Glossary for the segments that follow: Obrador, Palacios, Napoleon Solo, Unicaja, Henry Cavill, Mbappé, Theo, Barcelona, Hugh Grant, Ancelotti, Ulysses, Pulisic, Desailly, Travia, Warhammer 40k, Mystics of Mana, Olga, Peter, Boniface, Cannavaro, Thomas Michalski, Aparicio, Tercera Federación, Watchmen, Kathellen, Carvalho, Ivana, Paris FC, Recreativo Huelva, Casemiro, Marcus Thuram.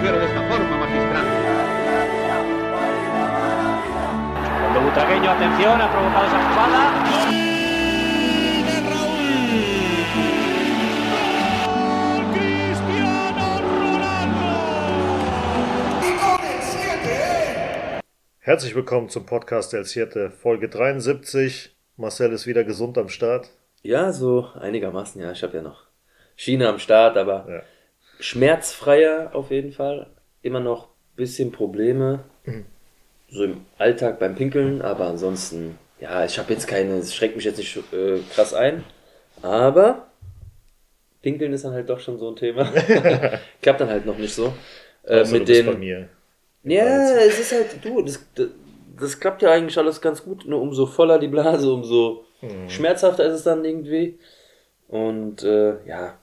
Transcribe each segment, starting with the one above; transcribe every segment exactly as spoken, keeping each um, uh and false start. recibió de esta forma magistral. El de Butragueño, atención, ha provocado esa jugada. Herzlich willkommen zum Podcast El Siete, Folge dreiundsiebzig. Marcel ist wieder gesund am Start. Ja, so einigermaßen, ja. Ich habe ja noch Schiene am Start, aber ja. Schmerzfreier auf jeden Fall. Immer noch ein bisschen Probleme, so im Alltag beim Pinkeln, aber ansonsten, ja, ich habe jetzt keine, es schränkt mich jetzt nicht äh, krass ein, aber Pinkeln ist dann halt doch schon so ein Thema. Klappt dann halt noch nicht so. Äh, also, mit du bist den, bei mir. Ja, yeah, es ist halt, du, das, das, das klappt ja eigentlich alles ganz gut, nur umso voller die Blase, umso hm. schmerzhafter ist es dann irgendwie. Und äh, ja,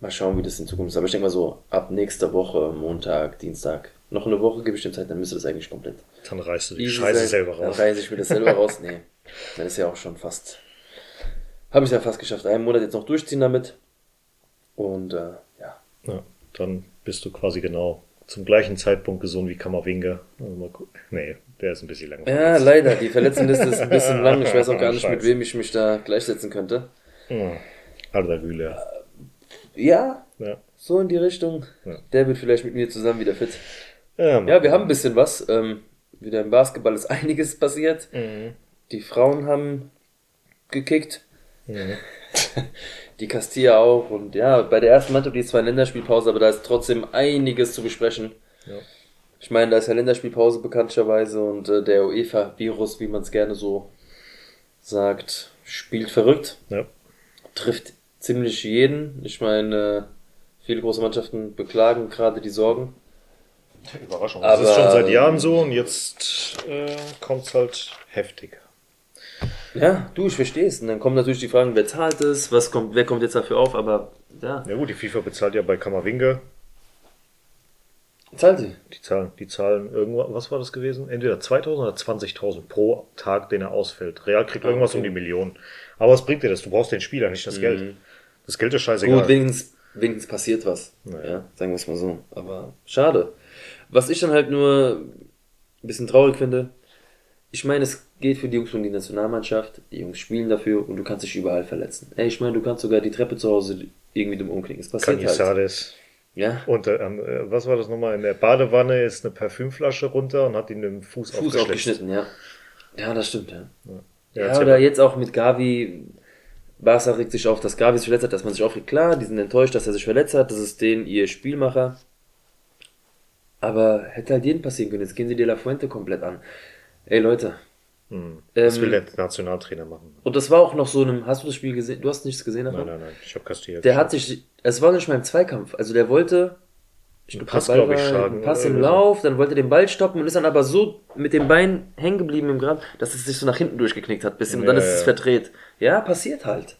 mal schauen, wie das in Zukunft ist. Aber ich denke mal so, ab nächster Woche, Montag, Dienstag, noch eine Woche gebe ich dem Zeit, dann müsste das eigentlich komplett. Dann reißt du die Scheiße sein, selber raus. Dann reiße ich mir das selber raus, nee. Dann ist ja auch schon fast, habe ich ja fast geschafft, einen Monat jetzt noch durchziehen damit. Und äh, ja. Ja, dann bist du quasi genau zum gleichen Zeitpunkt gesund wie Camavinga. Also nee, der ist ein bisschen lang. Ja, leider. Die Verletztenliste ist ein bisschen lang. Ich weiß auch gar nicht, mit wem ich mich da gleichsetzen könnte. Mhm. Arda Güler. Ja, ja, so in die Richtung. Ja. Der wird vielleicht mit mir zusammen wieder fit. Ja, ja, wir haben ein bisschen was. Ähm, wieder im Basketball ist einiges passiert. Mhm. Die Frauen haben gekickt. Mhm. Die Castilla auch, und ja, bei der ersten Mannschaft die ist zwar Länderspielpause, aber da ist trotzdem einiges zu besprechen. Ja. Ich meine, da ist ja Länderspielpause bekanntlicherweise, und äh, der UEFA-Virus, wie man es gerne so sagt, spielt verrückt. Ja. Trifft ziemlich jeden. Ich meine, äh, viele große Mannschaften beklagen gerade die Sorgen. Überraschung. Aber das ist schon seit Jahren so, und jetzt äh, kommt es halt heftig. Ja, du, ich verstehe es. Und dann kommen natürlich die Fragen, wer zahlt es, was kommt, wer kommt jetzt dafür auf, aber ja. Ja gut, die FIFA bezahlt ja bei Camavinga. Zahlt sie? Die zahlen, die zahlen irgendwas, was war das gewesen? Entweder zweitausend oder zwanzigtausend pro Tag, den er ausfällt. Real kriegt okay. irgendwas um die Millionen. Aber was bringt dir das? Du brauchst den Spieler, nicht das mhm. Geld. Das Geld ist scheißegal. Gut, wenigstens, wenigstens passiert was. Naja. Ja, sagen wir es mal so. Aber schade. Was ich dann halt nur ein bisschen traurig finde, ich meine, es geht für die Jungs um die Nationalmannschaft, die Jungs spielen dafür, und du kannst dich überall verletzen. Ey, ich meine, du kannst sogar die Treppe zu Hause irgendwie dumm umknicken. Es passiert Canizares. Halt. Ja. Und äh, was war das nochmal? In der Badewanne ist eine Parfümflasche runter und hat ihn mit dem Fuß, Fuß aufgeschnitten. Ja, ja, das stimmt, ja. Ja, ja, oder jetzt auch mit Gavi. Barca regt sich auf, dass Gavi sich verletzt hat, dass man sich aufregt. Klar, die sind enttäuscht, dass er sich verletzt hat, das ist denen ihr Spielmacher. Aber hätte halt jeden passieren können. Jetzt gehen sie De La Fuente komplett an. Ey, Leute. Hm. Das ähm, will der Nationaltrainer machen. Und das war auch noch so einem, hast du das Spiel gesehen? Du hast nichts gesehen davon? Nein, nein, nein. Ich habe Castilla. Der hat sich, es war nicht mal im Zweikampf. Also der wollte, ich glaube, Pass, glaube ich, schlagen. Pass im Lauf, dann wollte den Ball stoppen und ist dann aber so mit dem Bein hängen geblieben im Grab, dass es sich so nach hinten durchgeknickt hat, bisschen, und dann ja, ist es verdreht. Ja, passiert halt.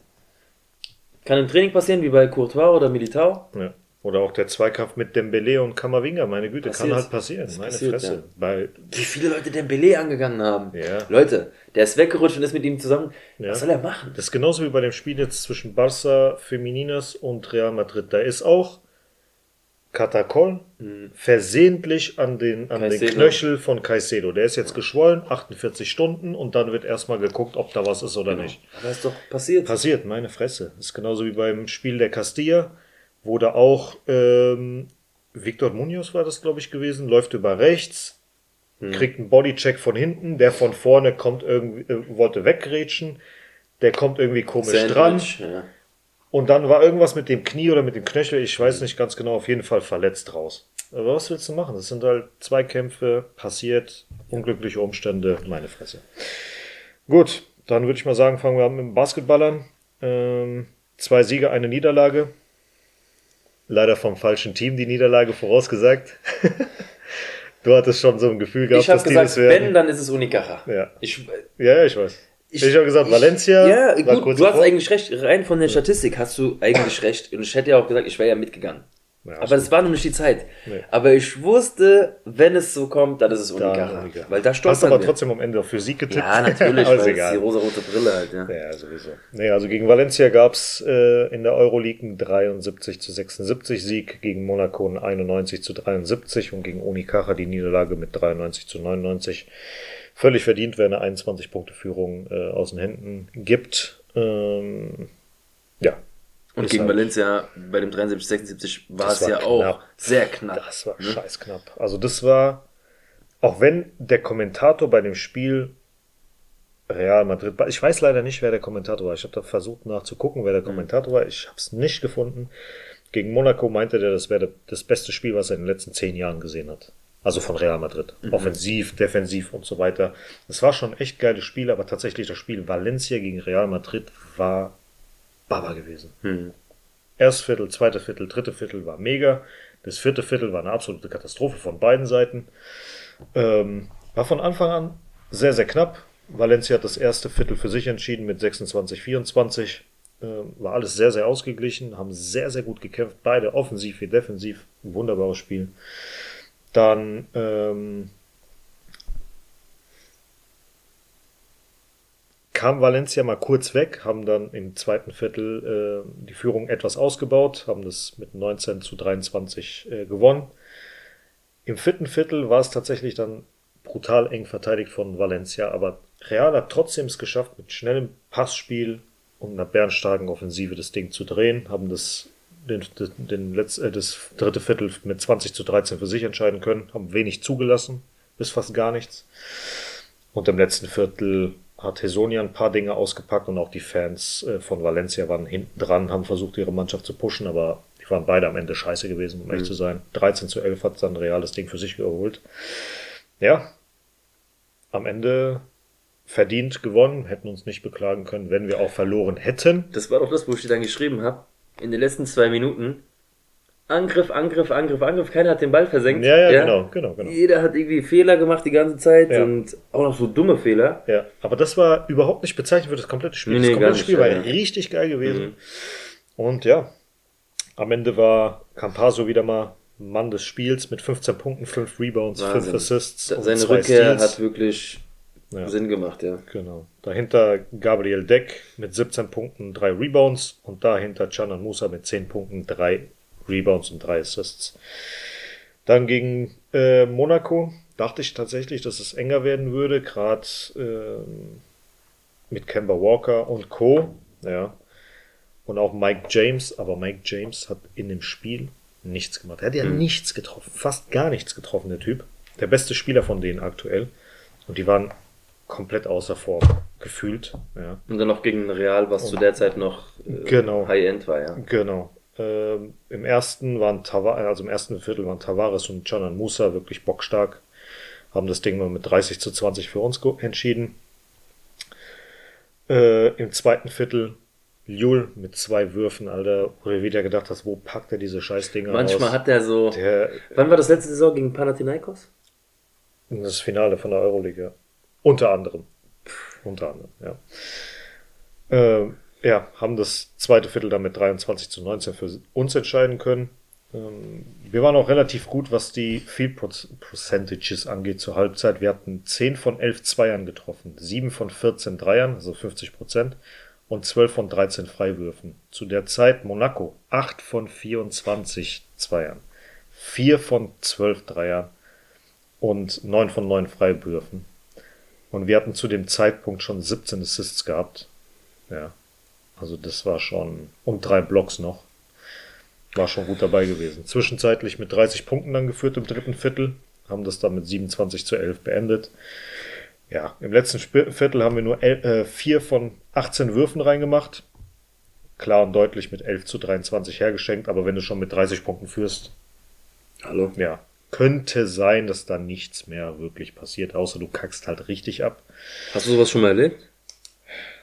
Kann im Training passieren, wie bei Courtois oder Militao. Ja. Oder auch der Zweikampf mit Dembélé und Camavinga, meine Güte, passiert. Kann halt passieren, das meine passiert, Fresse. Ja. Weil wie viele Leute Dembélé angegangen haben. Ja. Leute, der ist weggerutscht und ist mit ihm zusammen. Ja. Was soll er machen? Das ist genauso wie bei dem Spiel jetzt zwischen Barça, Femininas und Real Madrid. Da ist auch Catacol mhm. versehentlich an den, an den Knöchel von Caicedo. Der ist jetzt geschwollen, achtundvierzig Stunden, und dann wird erstmal geguckt, ob da was ist oder genau. nicht. Aber ist doch passiert. Passiert, meine Fresse. Das ist genauso wie beim Spiel der Castilla. Wo da auch ähm, Victor Munoz war das, glaube ich, gewesen, läuft über rechts, hm. kriegt einen Bodycheck von hinten, der von vorne kommt irgendwie, äh, wollte weggrätschen, der kommt irgendwie komisch Sandwich, dran. Ja. Und dann war irgendwas mit dem Knie oder mit dem Knöchel, ich weiß nicht ganz genau, auf jeden Fall verletzt raus. Aber was willst du machen? Das sind halt Zweikämpfe, passiert, unglückliche Umstände, meine Fresse. Gut, dann würde ich mal sagen, fangen wir an mit dem Basketballern. Ähm, zwei Siege, eine Niederlage. Leider vom falschen Team die Niederlage vorausgesagt. Du hattest schon so ein Gefühl gehabt, dass die das werden. Ich habe gesagt, wenn, dann ist es Unicaja. Ja, ich, ja, ich weiß. Ich, ich habe gesagt, ich, Valencia. Ja, gut, du hast vor. eigentlich recht. Rein von der Statistik hast du eigentlich recht. Und ich hätte ja auch gesagt, ich wäre ja mitgegangen. Ja, aber das war noch nicht die Zeit. Nee. Aber ich wusste, wenn es so kommt, dann ist es Unicaja. Weil da stolz. Hast aber wir. trotzdem am Ende auf Physik getippt. Ja, natürlich, weil egal. Die rosa-rote Brille halt. Ja, ja sowieso. Nee, also gegen Valencia gab es äh, in der Euroliga einen dreiundsiebzig zu sechsundsiebzig Sieg, gegen Monaco einen einundneunzig zu dreiundsiebzig und gegen Unicaja die Niederlage mit dreiundneunzig zu neunundneunzig. Völlig verdient, wer eine einundzwanzig-Punkte-Führung äh, aus den Händen gibt. Ähm, ja. Und gegen halt Valencia bei dem dreiundsiebzig zu sechsundsiebzig war es ja knapp. auch sehr knapp. Das war ne? scheiß knapp. Also das war, auch wenn der Kommentator bei dem Spiel Real Madrid war, ich weiß leider nicht, wer der Kommentator war. Ich habe da versucht nachzugucken, wer der Kommentator mhm. war. Ich habe es nicht gefunden. Gegen Monaco meinte der, das wäre das beste Spiel, was er in den letzten zehn Jahren gesehen hat. Also von Real Madrid. Mhm. Offensiv, defensiv und so weiter. Es war schon ein echt geiles Spiel, aber tatsächlich das Spiel Valencia gegen Real Madrid war Baba gewesen. Hm. Erstes Viertel, zweites Viertel, drittes Viertel war mega. Das vierte Viertel war eine absolute Katastrophe von beiden Seiten. Ähm, war von Anfang an sehr, sehr knapp. Valencia hat das erste Viertel für sich entschieden mit sechsundzwanzig zu vierundzwanzig. Ähm, war alles sehr, sehr ausgeglichen. Haben sehr, sehr gut gekämpft. Beide offensiv wie defensiv. Ein wunderbares Spiel. Dann ähm, kam Valencia mal kurz weg, haben dann im zweiten Viertel äh, die Führung etwas ausgebaut, haben das mit neunzehn zu dreiundzwanzig äh, gewonnen. Im vierten Viertel war es tatsächlich dann brutal eng verteidigt von Valencia, aber Real hat trotzdem es geschafft, mit schnellem Passspiel und einer bärenstarken Offensive das Ding zu drehen, haben das Den, den, den Letz-, äh, das dritte Viertel mit zwanzig zu dreizehn für sich entscheiden können, haben wenig zugelassen, bis fast gar nichts. Und im letzten Viertel hat Hesonia ein paar Dinge ausgepackt und auch die Fans äh, von Valencia waren hinten dran, haben versucht, ihre Mannschaft zu pushen, aber die waren beide am Ende scheiße gewesen, um mhm. ehrlich zu sein. dreizehn zu elf hat dann Real das Ding für sich geholt. Ja, am Ende verdient gewonnen, hätten uns nicht beklagen können, wenn wir auch verloren hätten. Das war doch das, wo ich dir dann geschrieben habe. In den letzten zwei Minuten Angriff, Angriff, Angriff, Angriff. Keiner hat den Ball versenkt. Ja, ja, ja. Genau, genau, genau. Jeder hat irgendwie Fehler gemacht die ganze Zeit ja. und auch noch so dumme Fehler. Ja, aber das war überhaupt nicht bezeichnet für das komplette Spiel. Nee, das komplette Spiel nicht, war ja. richtig geil gewesen. Mhm. Und ja, am Ende war Campaso wieder mal Mann des Spiels mit fünfzehn Punkten, fünf Rebounds, Wahnsinn. fünf Assists. Da, und seine zwei Rückkehr Steals. Hat wirklich ja. Sinn gemacht, ja. Genau. Dahinter Gabriel Deck mit siebzehn Punkten, drei Rebounds und dahinter Canan Musa mit zehn Punkten, drei Rebounds und drei Assists. Dann gegen äh, Monaco dachte ich tatsächlich, dass es enger werden würde, gerade äh, mit Kemba Walker und Co. Ja. Und auch Mike James, aber Mike James hat in dem Spiel nichts gemacht. Er hat ja mhm. nichts getroffen, fast gar nichts getroffen, der Typ. Der beste Spieler von denen aktuell. Und die waren komplett außer Form gefühlt. Ja. Und dann noch gegen Real, was und zu der Zeit noch äh, genau, High-End war, ja. Genau. Ähm, im ersten waren Tava- also im ersten Viertel waren Tavares und Canan Musa wirklich bockstark. Haben das Ding mal mit dreißig zu zwanzig für uns go- entschieden. Äh, Im zweiten Viertel Jul mit zwei Würfen, Alter, wo du wieder gedacht hast, wo packt er diese Scheißdinger Manchmal aus? Manchmal hat er so. Der, wann war das letzte Saison gegen Panathinaikos? Das Finale von der Euroliga. Unter anderem. Unter anderem, ja. Ähm, ja, haben das zweite Viertel dann mit dreiundzwanzig zu neunzehn für uns entscheiden können. Ähm, wir waren auch relativ gut, was die Field Percentages angeht zur Halbzeit. Wir hatten zehn von elf Zweiern getroffen, sieben von vierzehn Dreiern, also fünfzig Prozent, und zwölf von dreizehn Freiwürfen. Zu der Zeit Monaco, acht von vierundzwanzig Zweiern, vier von zwölf Dreiern und neun von neun Freiwürfen. Und wir hatten zu dem Zeitpunkt schon siebzehn Assists gehabt. Ja. Also das war schon, und drei Blocks noch. War schon gut dabei gewesen. Zwischenzeitlich mit dreißig Punkten dann geführt im dritten Viertel. Haben das dann mit siebenundzwanzig zu elf beendet. Ja, im letzten Sp- Viertel haben wir nur vier von achtzehn Würfen reingemacht. Klar und deutlich mit elf zu dreiundzwanzig hergeschenkt. Aber wenn du schon mit dreißig Punkten führst. Hallo? Ja. Könnte sein, dass da nichts mehr wirklich passiert, außer du kackst halt richtig ab. Hast du sowas schon mal erlebt?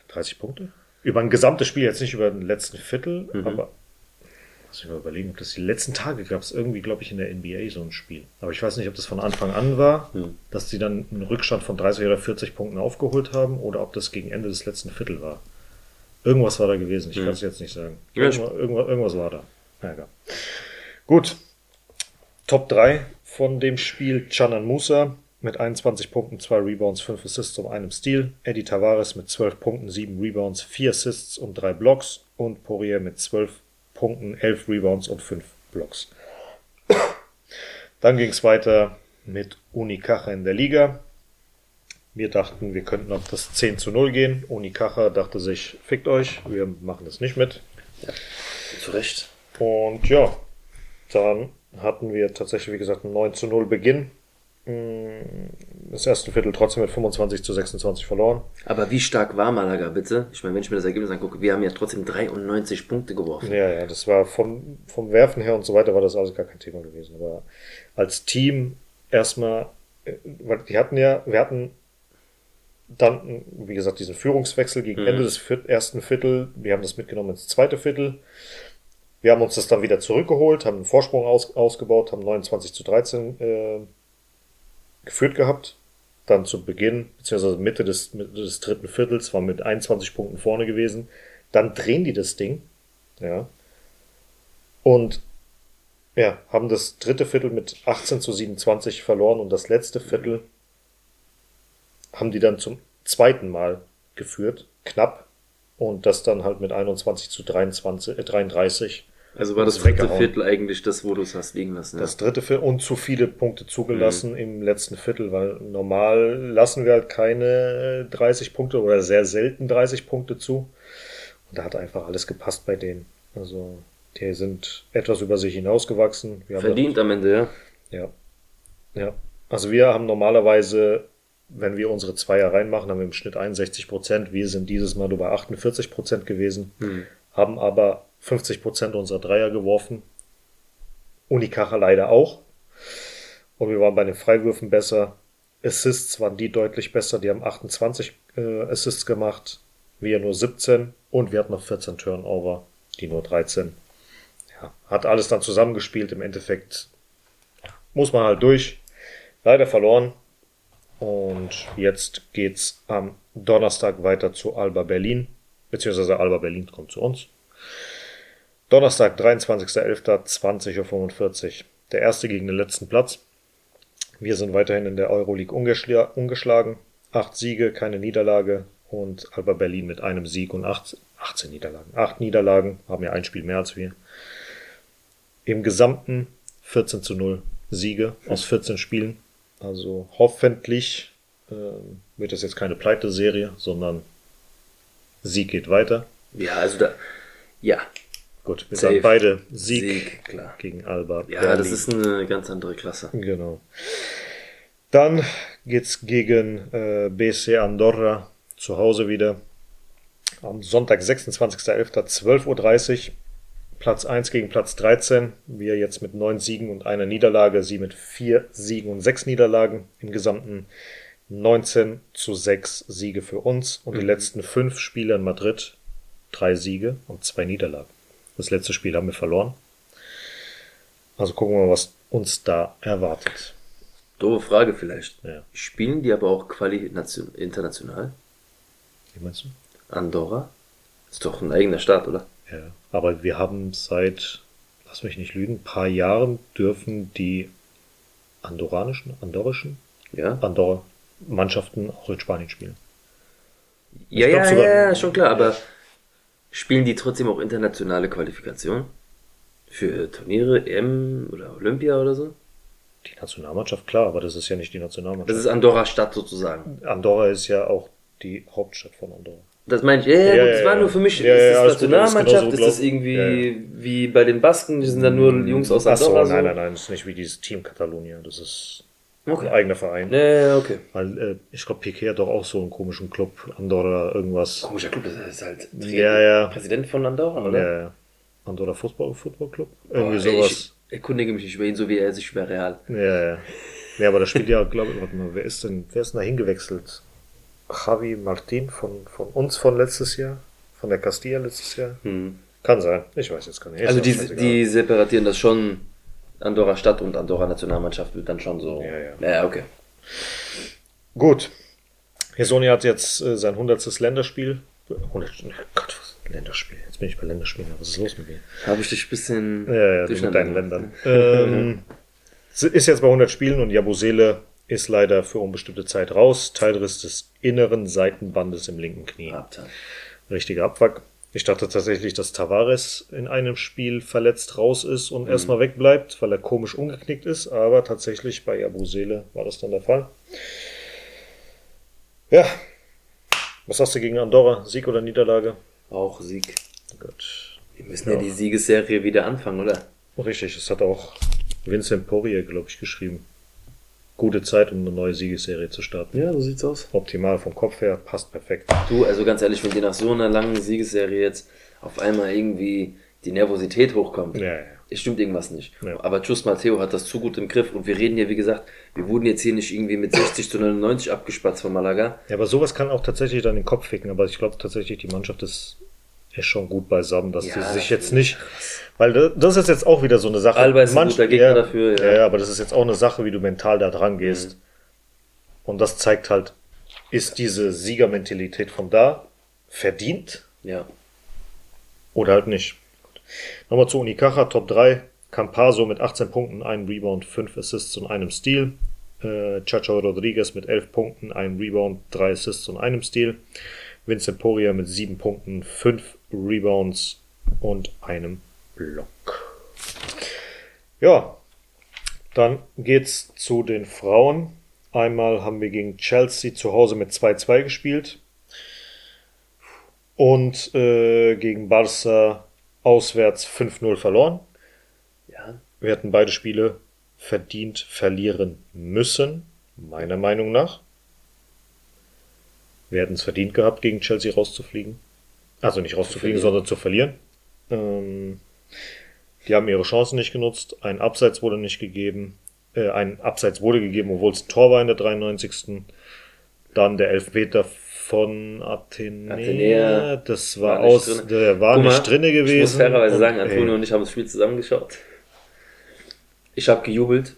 dreißig Punkte? Über ein gesamtes Spiel, jetzt nicht über den letzten Viertel, mhm. aber muss ich mal überlegen, ob das die letzten Tage gab es irgendwie, glaube ich, in der N B A so ein Spiel. Aber ich weiß nicht, ob das von Anfang an war, mhm. dass die dann einen Rückstand von dreißig oder vierzig Punkten aufgeholt haben oder ob das gegen Ende des letzten Viertel war. Irgendwas war da gewesen, ich mhm. kann es jetzt nicht sagen. Irgendwas, irgendwas war da. Naja, Gut, Top drei von dem Spiel: Canan Musa mit einundzwanzig Punkten, zwei Rebounds, fünf Assists und einem Steal. Eddie Tavares mit zwölf Punkten, sieben Rebounds, vier Assists und drei Blocks. Und Poirier mit zwölf Punkten, elf Rebounds und fünf Blocks. Dann ging es weiter mit Unicaja in der Liga. Wir dachten, wir könnten auf das zehn zu null gehen. Unicaja dachte sich, fickt euch, wir machen das nicht mit. Ja, zu Recht. Und ja, dann hatten wir tatsächlich, wie gesagt, einen neun zu null Beginn. Das erste Viertel trotzdem mit fünfundzwanzig zu sechsundzwanzig verloren. Aber wie stark war Malaga, bitte? Ich meine, wenn ich mir das Ergebnis angucke, wir haben ja trotzdem dreiundneunzig Punkte geworfen. Ja, ja, das war vom, vom Werfen her und so weiter, war das alles gar kein Thema gewesen. Aber als Team erstmal, weil die hatten ja, wir hatten dann, wie gesagt, diesen Führungswechsel gegen mhm. Ende des ersten Viertel. Wir haben das mitgenommen ins zweite Viertel. Wir haben uns das dann wieder zurückgeholt, haben einen Vorsprung aus, ausgebaut, haben neunundzwanzig zu dreizehn äh, geführt gehabt, dann zu Beginn, beziehungsweise Mitte des, Mitte des dritten Viertels, war mit einundzwanzig Punkten vorne gewesen, dann drehen die das Ding, ja, und ja, haben das dritte Viertel mit achtzehn zu siebenundzwanzig verloren und das letzte Viertel haben die dann zum zweiten Mal geführt, knapp, und das dann halt mit einundzwanzig zu dreiunddreißig. Also war das dritte Viertel eigentlich das, wo du es hast liegen lassen? Ja. Das dritte Viertel und zu viele Punkte zugelassen mhm. im letzten Viertel, weil normal lassen wir halt keine dreißig Punkte oder sehr selten dreißig Punkte zu. Und da hat einfach alles gepasst bei denen. Also die sind etwas über sich hinausgewachsen. Wir haben verdient am Ende, ja. Ja. Ja. Also wir haben normalerweise, wenn wir unsere Zweier reinmachen, haben wir im Schnitt einundsechzig Prozent. Wir sind dieses Mal nur bei achtundvierzig Prozent gewesen, mhm. haben aber fünfzig Prozent unserer Dreier geworfen. Unicaja leider auch. Und wir waren bei den Freiwürfen besser. Assists waren die deutlich besser. Die haben achtundzwanzig Assists gemacht. Wir nur siebzehn. Und wir hatten noch vierzehn Turnover. Die nur dreizehn. Ja, hat alles dann zusammengespielt. Im Endeffekt muss man halt durch. Leider verloren. Und jetzt geht's am Donnerstag weiter zu Alba Berlin. Beziehungsweise Alba Berlin kommt zu uns. Donnerstag, dreiundzwanzigster elfter, zwanzig Uhr fünfundvierzig. Der erste gegen den letzten Platz. Wir sind weiterhin in der Euroleague ungeschl- ungeschlagen. Acht Siege, keine Niederlage. Und Alba Berlin mit einem Sieg und achtzehn Niederlagen. Acht Niederlagen, haben ja ein Spiel mehr als wir. Im Gesamten vierzehn zu null Siege aus vierzehn Spielen. Also hoffentlich äh, wird das jetzt keine Pleite-Serie, sondern Sieg geht weiter. Ja, also da... Ja. Gut, wir Safe. Sagen beide Sieg, Sieg klar. Gegen Alba. Ja, Berlin. Das ist eine ganz andere Klasse. Genau. Dann geht's gegen äh, B C Andorra zu Hause wieder. Am Sonntag, sechsundzwanzigster elfter, zwölf Uhr dreißig. Platz eins gegen Platz dreizehn. Wir jetzt mit neun Siegen und einer Niederlage. Sie mit vier Siegen und sechs Niederlagen. Im gesamten neunzehn zu sechs Siege für uns. Und mhm. die letzten fünf Spiele in Madrid. Drei Siege und zwei Niederlagen. Das letzte Spiel haben wir verloren. Also gucken wir mal, was uns da erwartet. Doofe Frage vielleicht. Ja. Spielen die aber auch Quali international? Wie meinst du? Andorra? Ist doch ein eigener Staat, oder? Ja, aber wir haben seit, lass mich nicht lügen, ein paar Jahren dürfen die andorranischen, andorischen, ja. Andorra Mannschaften auch in Spanien spielen. Ja, ja, sogar, ja, schon klar, aber spielen die trotzdem auch internationale Qualifikationen? Für Turniere, E M oder Olympia oder so? Die Nationalmannschaft, klar, aber das ist ja nicht die Nationalmannschaft. Das ist Andorra Stadt sozusagen. Andorra ist ja auch die Hauptstadt von Andorra. Das meine ich, ja, ja, ja, gut, das ja, war ja. nur für mich. Ja, ist das ja, Nationalmannschaft? Gut, das ist, ist das irgendwie ja, ja. wie bei den Basken? Die sind dann nur Jungs aus Andorra? Achso, nein, nein, nein, das ist nicht wie dieses Team Katalonien. Das ist okay. Ein eigener Verein. Ja, ja, okay. Weil äh, ich glaube, Piqué hat doch auch so einen komischen Club, Andorra irgendwas. Komischer Club, das ist halt ja, ja. Präsident von Andorra, oder? Ja, ja. Andorra Football, Football Club. Irgendwie oh, sowas. Ich erkundige mich nicht über ihn, so wie er sich über Real. Ja, ja. Ja, aber da spielt ja, glaube ich, warte mal, wer ist denn, wer ist denn da hingewechselt? Javi Martin von, von uns von letztes Jahr, von der Castilla letztes Jahr. Hm. Kann sein, ich weiß jetzt gar nicht. Also die, die separatieren das schon. Andorra Stadt und Andorra Nationalmannschaft wird dann schon so. Ja, ja. Naja, okay. Gut. Hesoni hat jetzt äh, sein hundertstes Länderspiel. hundert, Gott, Länderspiel. Jetzt bin ich bei Länderspielen. Was ist los mit mir? Habe ich dich ein bisschen... Ja, ja, mit deinen Ländern. ähm, ist jetzt bei hundert Spielen und Jabusele ist leider für unbestimmte Zeit raus. Teilriss des inneren Seitenbandes im linken Knie. Richtiger Abfuck. Ich dachte tatsächlich, dass Tavares in einem Spiel verletzt raus ist und mhm. erstmal wegbleibt, weil er komisch umgeknickt ist. Aber tatsächlich bei Jabusele war das dann der Fall. Ja. Was hast du gegen Andorra? Sieg oder Niederlage? Auch Sieg. Gut. Wir müssen ja, ja die Siegesserie wieder anfangen, oder? Richtig, das hat auch Vincent Poirier, glaube ich, geschrieben. Gute Zeit, um eine neue Siegesserie zu starten. Ja, so sieht's aus. Optimal vom Kopf her, passt perfekt. Du, also ganz ehrlich, wenn dir nach so einer langen Siegesserie jetzt auf einmal irgendwie die Nervosität hochkommt, ja, ja. es stimmt irgendwas nicht. Ja. Aber Just Matteo hat das zu gut im Griff und wir reden ja, wie gesagt, wir wurden jetzt hier nicht irgendwie mit sechzig zu neunundneunzig abgespatzt von Malaga. Ja, aber sowas kann auch tatsächlich dann den Kopf ficken, aber ich glaube tatsächlich, die Mannschaft ist... ist schon gut beisammen, dass ja, die sich jetzt nicht, weil das ist jetzt auch wieder so eine Sache. Alba ist ein guter Gegner dafür. Ja. ja, aber das ist jetzt auch eine Sache, wie du mental da dran gehst. Mhm. Und das zeigt halt, ist diese Siegermentalität von da verdient? Ja. Oder halt nicht. Nochmal zu Unicaja, Top drei. Campaso mit achtzehn Punkten, einem Rebound, fünf Assists und einem Steal. Äh, Chacho Rodriguez mit elf Punkten, einem Rebound, drei Assists und einem Steal. Vincent Poirier mit sieben Punkten, fünf Rebounds und einem Block. Ja, dann geht's zu den Frauen. Einmal haben wir gegen Chelsea zu Hause mit zwei zu zwei gespielt. Und äh, gegen Barca auswärts fünf null verloren. Ja. Wir hätten beide Spiele verdient verlieren müssen, meiner Meinung nach. Wir hätten es verdient gehabt, gegen Chelsea rauszufliegen. Also nicht rauszufliegen, sondern zu verlieren. Ähm, die haben ihre Chancen nicht genutzt. Ein Abseits wurde nicht gegeben. Äh, ein Abseits wurde gegeben, obwohl es ein Tor war in der dreiundneunzigsten Dann der Elfmeter von Athenea. Athenea das war, war aus, drin. Der war mal, nicht drin gewesen. Ich muss fairerweise und, sagen, Antonio ey. und ich haben das Spiel zusammengeschaut. Ich habe gejubelt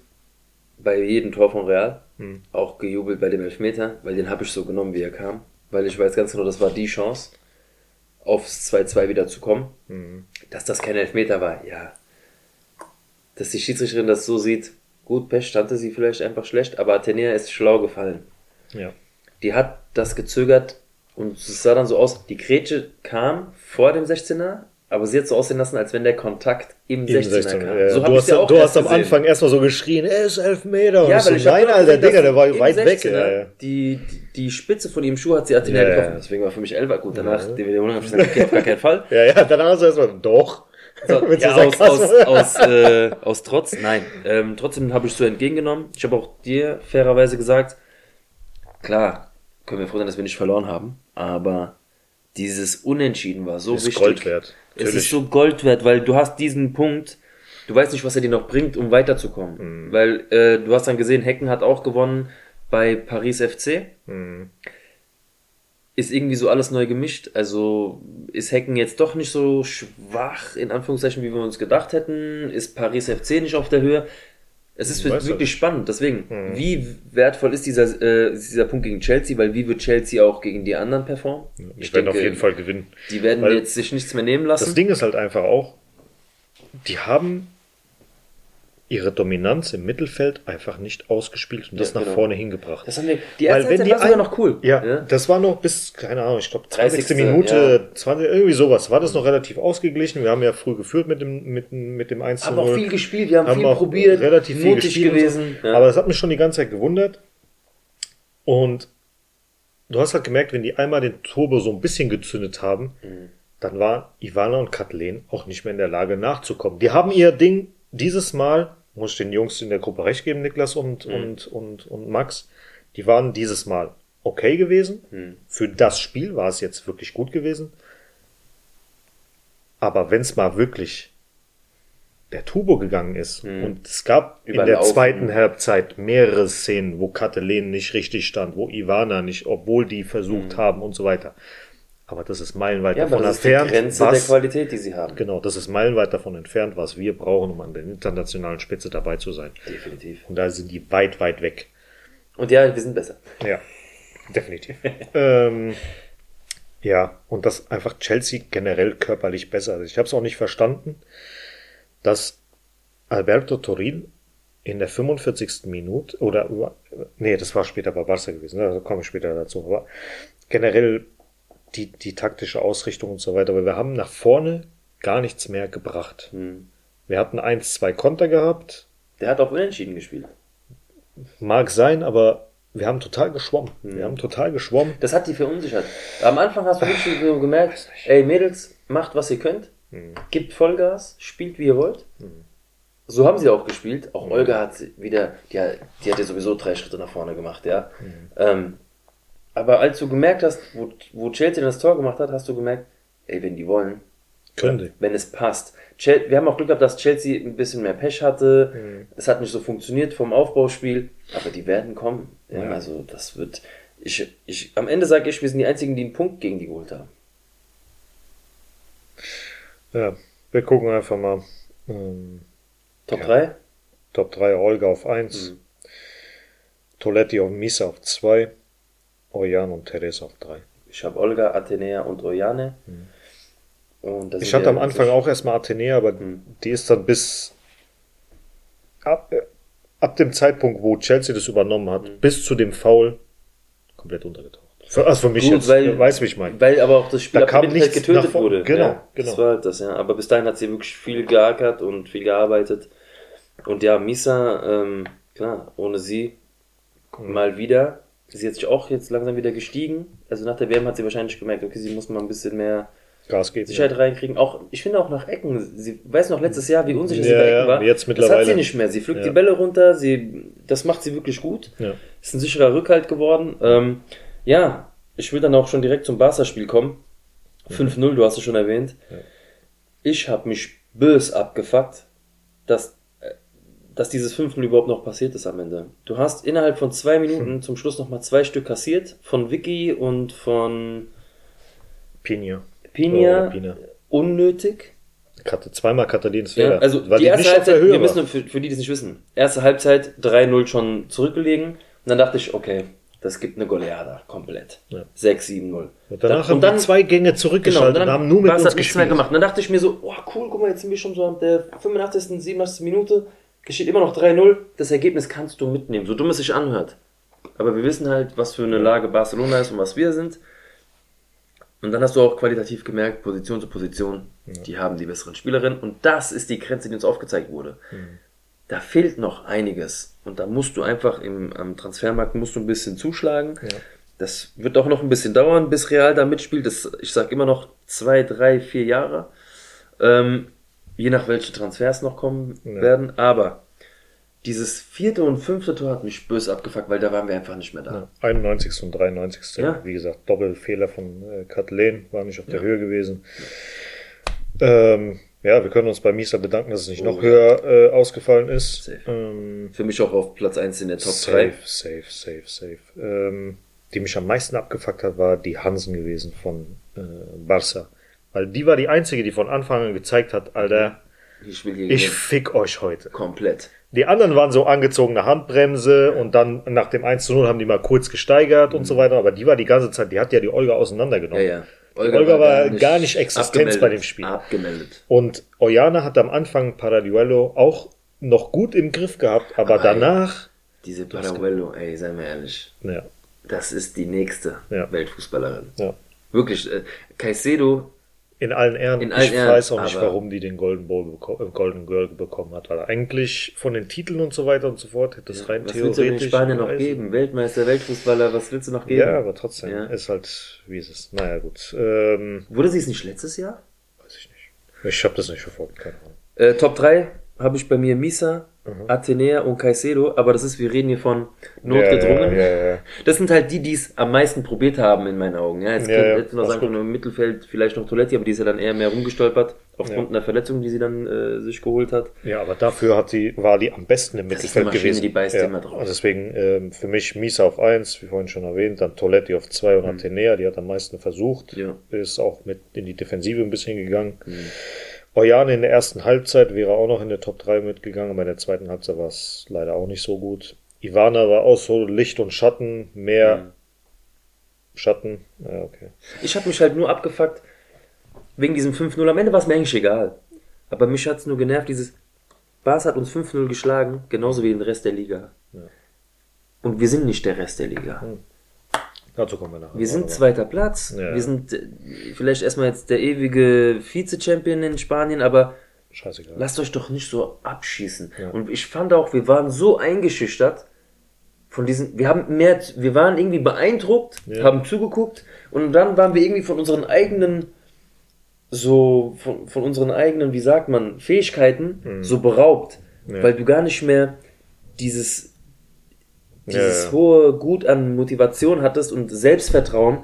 bei jedem Tor von Real. Hm. Auch gejubelt bei dem Elfmeter, weil den habe ich so genommen, wie er kam. Weil ich weiß ganz genau, das war die Chance, aufs zwei zu zwei wieder zu kommen. Hm. Dass das kein Elfmeter war, ja. Dass die Schiedsrichterin das so sieht, gut, Pech, stande sie vielleicht einfach schlecht, aber Athenea ist schlau gefallen. Ja. Die hat das gezögert und es sah dann so aus, die Grätsche kam vor dem sechzehner, aber sie hat so aussehen lassen, als wenn der Kontakt im sechzehner kam. Ja. So du hast, ja auch du hast am gesehen. Anfang erstmal so geschrien, er ist Elfmeter. Und ja, weil ich so, nein, Alter, Digga, der war weit weg. Ja, ja. Die, die Spitze von ihrem Schuh hat sie Athenea ja, getroffen. Ja. Deswegen war für mich Elfer gut. Danach, ja. die Wiederholung habe ich gesagt, okay, auf gar keinen Fall. Ja, ja, danach hast du erstmal, doch. So, ja, aus, aus, aus, äh, aus Trotz, nein. Ähm, trotzdem habe ich so entgegengenommen. Ich habe auch dir fairerweise gesagt, klar, können wir froh sein, dass wir nicht verloren haben, aber dieses Unentschieden war so wichtig. Ist Gold wert. Natürlich. Es ist so Gold wert, weil du hast diesen Punkt, du weißt nicht, was er dir noch bringt, um weiterzukommen. Mhm. Weil äh, du hast dann gesehen, Häcken hat auch gewonnen bei Paris F C. Mhm. Ist irgendwie so alles neu gemischt. Also ist Häcken jetzt doch nicht so schwach, in Anführungszeichen, wie wir uns gedacht hätten. Ist Paris F C nicht auf der Höhe? Es ist wirklich nicht. Spannend. Deswegen, mhm. wie wertvoll ist dieser, äh, dieser Punkt gegen Chelsea? Weil wie wird Chelsea auch gegen die anderen performen? Ja, ich, ich denke, auf jeden Fall gewinnen. Die werden weil jetzt sich nichts mehr nehmen lassen. Das Ding ist halt einfach auch, die haben ihre Dominanz im Mittelfeld einfach nicht ausgespielt und ja, das nach genau. vorne hingebracht. Das haben wir, die erste Halbzeit war sogar noch cool. Ja, ja, das war noch bis, keine Ahnung, ich glaube dreißigste Minute, ja. zwanzig, irgendwie sowas, war das noch relativ ausgeglichen. Wir haben ja früh geführt mit dem mit, mit dem eins zu null. Haben auch viel gespielt, wir haben, haben viel probiert, relativ viel gespielt gewesen. So. Ja. Aber das hat mich schon die ganze Zeit gewundert. Und du hast halt gemerkt, wenn die einmal den Turbo so ein bisschen gezündet haben, mhm. dann waren Ivana und Kathellen auch nicht mehr in der Lage nachzukommen. Die haben ihr Ding dieses Mal, muss ich den Jungs in der Gruppe recht geben, Niklas und, mhm. und, und, und Max, die waren dieses Mal okay gewesen. Mhm. Für das Spiel war es jetzt wirklich gut gewesen. Aber wenn es mal wirklich der Turbo gegangen ist mhm. und es gab Überlaufen. in der zweiten Halbzeit mehrere Szenen, wo Kathleen nicht richtig stand, wo Ivana nicht, obwohl die versucht mhm. haben und so weiter. Aber das ist meilenweit ja, davon entfernt, die Grenze was, der Qualität, die sie haben. Genau, das ist meilenweit davon entfernt, was wir brauchen, um an der internationalen Spitze dabei zu sein. Definitiv. Und da sind die weit, weit weg. Und ja, wir sind besser. Ja, definitiv. ähm, Ja, und dass einfach Chelsea generell körperlich besser ist. Ich habe es auch nicht verstanden, dass Alberto Toril in der fünfundvierzigsten Minute, oder, nee, das war später bei Barca gewesen, da komme ich später dazu, aber generell die, die taktische Ausrichtung und so weiter, weil wir haben nach vorne gar nichts mehr gebracht. Hm. Wir hatten eins, zwei Konter gehabt. Der hat auch unentschieden gespielt. Mag sein, aber wir haben total geschwommen. Hm. Wir haben total geschwommen. Das hat die verunsichert. Am Anfang hast du wirklich so gemerkt, ey Mädels, macht was ihr könnt, hm. gebt Vollgas, spielt wie ihr wollt. Hm. So haben sie auch gespielt. Auch Olga hat wieder, die hat, die hat ja sowieso drei Schritte nach vorne gemacht, ja. Mhm. Ähm, aber als du gemerkt hast, wo, wo Chelsea das Tor gemacht hat, hast du gemerkt, ey, wenn die wollen, können, wenn es passt. Wir haben auch Glück gehabt, dass Chelsea ein bisschen mehr Pech hatte. Mhm. Es hat nicht so funktioniert vom Aufbauspiel, aber die werden kommen. Ja, ja. Also das wird. Ich, ich, am Ende sage ich, wir sind die Einzigen, die einen Punkt gegen die geholt haben. Ja, wir gucken einfach mal. Ähm Top ja. drei? Top drei, Olga auf eins, mhm. Toletti und Misa auf zwei, Ojan und Theresa auf drei. Ich habe Olga, Athenea und Ojane. Mhm. Und das ich hatte am Anfang sich... auch erstmal Athenea, aber mhm. die ist dann bis ab, ab dem Zeitpunkt, wo Chelsea das übernommen hat, mhm. bis zu dem Foul komplett untergetaucht. Für, also für mich Gut, jetzt, weil, weiß mich mein. Weil aber auch das Spiel da ab kam nichts getötet wurde. Genau, ja, genau. Das war halt das, ja. Aber bis dahin hat sie wirklich viel geackert und viel gearbeitet. Und ja, Misa, ähm, klar, ohne sie mhm. mal wieder. Sie hat sich auch jetzt langsam wieder gestiegen. Also nach der W M hat sie wahrscheinlich gemerkt, okay, sie muss mal ein bisschen mehr Gas geben, Sicherheit ja. reinkriegen. Auch, ich finde auch nach Ecken. Sie weiß noch letztes Jahr, wie unsicher ja, sie bei Ecken ja, war. Jetzt mittlerweile. Das hat sie nicht mehr. Sie pflückt ja. die Bälle runter. Sie, das macht sie wirklich gut. Ja. Ist ein sicherer Rückhalt geworden. Ähm, ja, ich will dann auch schon direkt zum Barca-Spiel kommen. fünf null, du hast es schon erwähnt. Ja. Ich habe mich bös abgefuckt, dass dass dieses fünf null überhaupt noch passiert ist am Ende. Du hast innerhalb von zwei Minuten hm. zum Schluss nochmal zwei Stück kassiert, von Vicky und von Pina. Pina, oh, Pina. Unnötig. Karte, zweimal Katalins Fehler. Ja, also die erste Halbzeit, wir müssen für, für die, die es nicht wissen, erste Halbzeit drei null schon zurückgelegen und dann dachte ich, okay, das gibt eine Goleada komplett. Ja. sechs sieben null. Und danach da, und haben dann, die zwei Gänge zurückgeschaltet genau, und, dann, und haben nur mit uns gespielt. Gemacht. Und dann dachte ich mir so, oh cool, guck mal, jetzt sind wir schon so an der fünfundachtzigsten, siebenundachtzigsten Minute, geschieht immer noch drei null, das Ergebnis kannst du mitnehmen, so dumm es sich anhört. Aber wir wissen halt, was für eine Lage Barcelona ist und was wir sind. Und dann hast du auch qualitativ gemerkt, Position zu Position, ja. die haben die besseren Spielerinnen und das ist die Grenze, die uns aufgezeigt wurde. Mhm. Da fehlt noch einiges. Und da musst du einfach im, am Transfermarkt musst du ein bisschen zuschlagen. Ja. Das wird auch noch ein bisschen dauern, bis Real da mitspielt. Das, ich sage immer noch zwei, drei, vier Jahre. Ähm, je nach welche Transfers noch kommen ja. werden. Aber dieses vierte und fünfte Tor hat mich böse abgefuckt, weil da waren wir einfach nicht mehr da. Ja. einundneunzigsten und dreiundneunzigsten Ja. Wie gesagt, Doppelfehler von äh, Kathellen, war nicht auf der ja. Höhe gewesen. Ja. Ähm, Ja, wir können uns bei Misa bedanken, dass es nicht oh, noch höher äh, ausgefallen ist. Ähm, Für mich auch auf Platz eins in der Top safe, drei. Safe, safe, safe, safe. Ähm, die mich am meisten abgefuckt hat, war die Hansen gewesen von äh, Barca. Weil die war die einzige, die von Anfang an gezeigt hat, Alter, ich, ich fick euch heute. Komplett. Die anderen waren so angezogene Handbremse ja. und dann nach dem eins zu null haben die mal kurz gesteigert mhm. und so weiter. Aber die war die ganze Zeit, die hat ja die Olga auseinandergenommen. Ja, ja. Olga, Olga war gar nicht, gar nicht Existenz bei dem Spiel. Abgemeldet. Und Ojana hat am Anfang Paraduello auch noch gut im Griff gehabt, aber, aber danach... Ey, diese Paraduello, ey, seien wir ehrlich. Ja. Das ist die nächste ja. Weltfußballerin. Ja. Wirklich, äh, Caicedo... In allen Ehren, in allen ich Ehren, weiß auch nicht, warum die den Golden Ball beko- Golden Girl bekommen hat, weil eigentlich von den Titeln und so weiter und so fort hätte es ja, rein was theoretisch... Was willst du den Spanier noch geben? Weltmeister, Weltfußballer, was willst du noch geben? Ja, aber trotzdem, ja. ist halt, wie ist es? Naja, gut. Ähm, Wurde sie es nicht letztes Jahr? Weiß ich nicht. Ich habe das nicht verfolgt, keine Ahnung. Äh, Top drei habe ich bei mir Misa, mhm. Athenea und Caicedo, aber das ist, wir reden hier von notgedrungen. Ja, ja, ja, ja. Das sind halt die, die es am meisten probiert haben, in meinen Augen. Ja, jetzt ja, ja, hätte man sagen können, im Mittelfeld vielleicht noch Toletti, aber die ist ja dann eher mehr rumgestolpert, aufgrund ja. einer Verletzung, die sie dann äh, sich geholt hat. Ja, aber dafür hat die, war die am besten im das Mittelfeld ist Maschine, gewesen. Die beißt ja. immer drauf. Und deswegen ähm, für mich Misa auf eins, wie vorhin schon erwähnt, dann Toletti auf zwei und mhm. Athenea, die hat am meisten versucht, ja. ist auch mit in die Defensive ein bisschen gegangen. Mhm. Ojane in der ersten Halbzeit wäre auch noch in der Top drei mitgegangen, aber in der zweiten Halbzeit war es leider auch nicht so gut. Ivana war auch so Licht und Schatten, mehr mhm. Schatten. Ja, okay. Ich habe mich halt nur abgefuckt wegen diesem fünf null. Am Ende war es mir eigentlich egal. Aber mich hat es nur genervt, dieses Bas hat uns fünf null geschlagen, genauso wie den Rest der Liga. Ja. Und wir sind nicht der Rest der Liga. Hm. Dazu kommen wir nachher. Wir sind aber zweiter Platz. Ja. Wir sind vielleicht erstmal jetzt der ewige Vize-Champion in Spanien, aber scheißegal. Lasst euch doch nicht so abschießen. Ja. Und ich fand auch, wir waren so eingeschüchtert von diesen, wir haben mehr, wir waren irgendwie beeindruckt, ja. haben zugeguckt und dann waren wir irgendwie von unseren eigenen so, von, von unseren eigenen, wie sagt man, Fähigkeiten mhm. so beraubt, ja. weil du gar nicht mehr dieses dieses ja, ja. hohe Gut an Motivation hattest und Selbstvertrauen,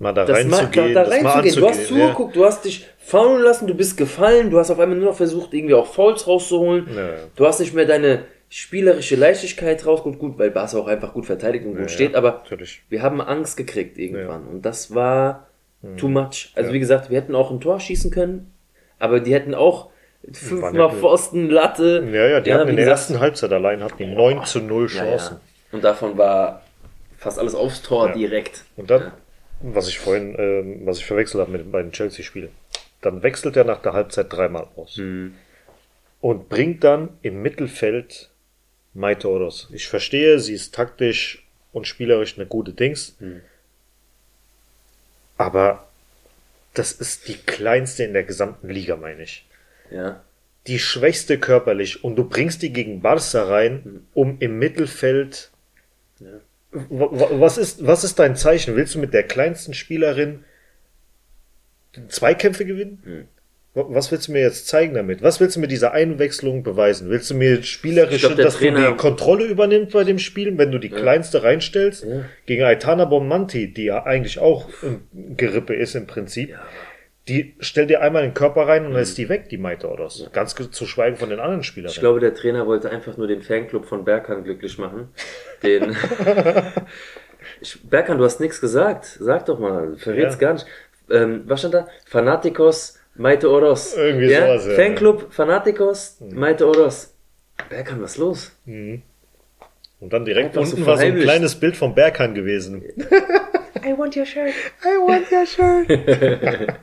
mal da reinzugehen, da, da rein rein du hast zugeguckt, ja. du hast dich faulen lassen, du bist gefallen, du hast auf einmal nur noch versucht, irgendwie auch Fouls rauszuholen, ja, ja. du hast nicht mehr deine spielerische Leichtigkeit rausgeholt, gut, weil Barca auch einfach gut verteidigt und gut ja, steht, ja. aber Natürlich. wir haben Angst gekriegt irgendwann ja. und das war mhm. too much. Also ja. wie gesagt, wir hätten auch ein Tor schießen können, aber die hätten auch fünfmal Pfosten, Latte. Ja, ja, die ja, hatten in der gesagt, ersten Halbzeit allein hatten die neun zu null Chancen. Ja, ja. Und davon war fast alles aufs Tor ja. direkt. Und dann, ja. was ich vorhin, äh, was ich verwechselt habe mit den beiden Chelsea-Spielen, dann wechselt er nach der Halbzeit dreimal aus. Mhm. Und bringt dann im Mittelfeld Maitoros. Ich verstehe, sie ist taktisch und spielerisch eine gute Dings. Mhm. Aber das ist die kleinste in der gesamten Liga, meine ich. Ja. Die schwächste körperlich. Und du bringst die gegen Barca rein, mhm. um im Mittelfeld... Ja. Was ist, was ist dein Zeichen? Willst du mit der kleinsten Spielerin Zweikämpfe gewinnen? Mhm. Was willst du mir jetzt zeigen damit? Was willst du mit dieser Einwechslung beweisen? Willst du mir spielerisch, glaub, dass Trainer... du die Kontrolle übernimmst bei dem Spiel, wenn du die ja. kleinste reinstellst? Ja. Gegen Aitana Bonmanti, die ja eigentlich auch im Gerippe ist im Prinzip. Ja. Die stellt dir einmal den Körper rein und dann ist die weg, die Maitoros. Ja. Ganz zu schweigen von den anderen Spielern. Ich glaube, der Trainer wollte einfach nur den Fanclub von Berkan glücklich machen. Den ich, Berkan, du hast nichts gesagt. Sag doch mal, verrät's ja. gar nicht. Ähm, was stand da? Fanaticos, Maitoros. Irgendwie ja? sowas, ja. Fanclub, Fanaticos, mhm. Maitoros. Berkan, was ist los? Mhm. Und dann direkt einfach unten so war so ein kleines Bild von Berkan gewesen. I want your shirt. I want your shirt.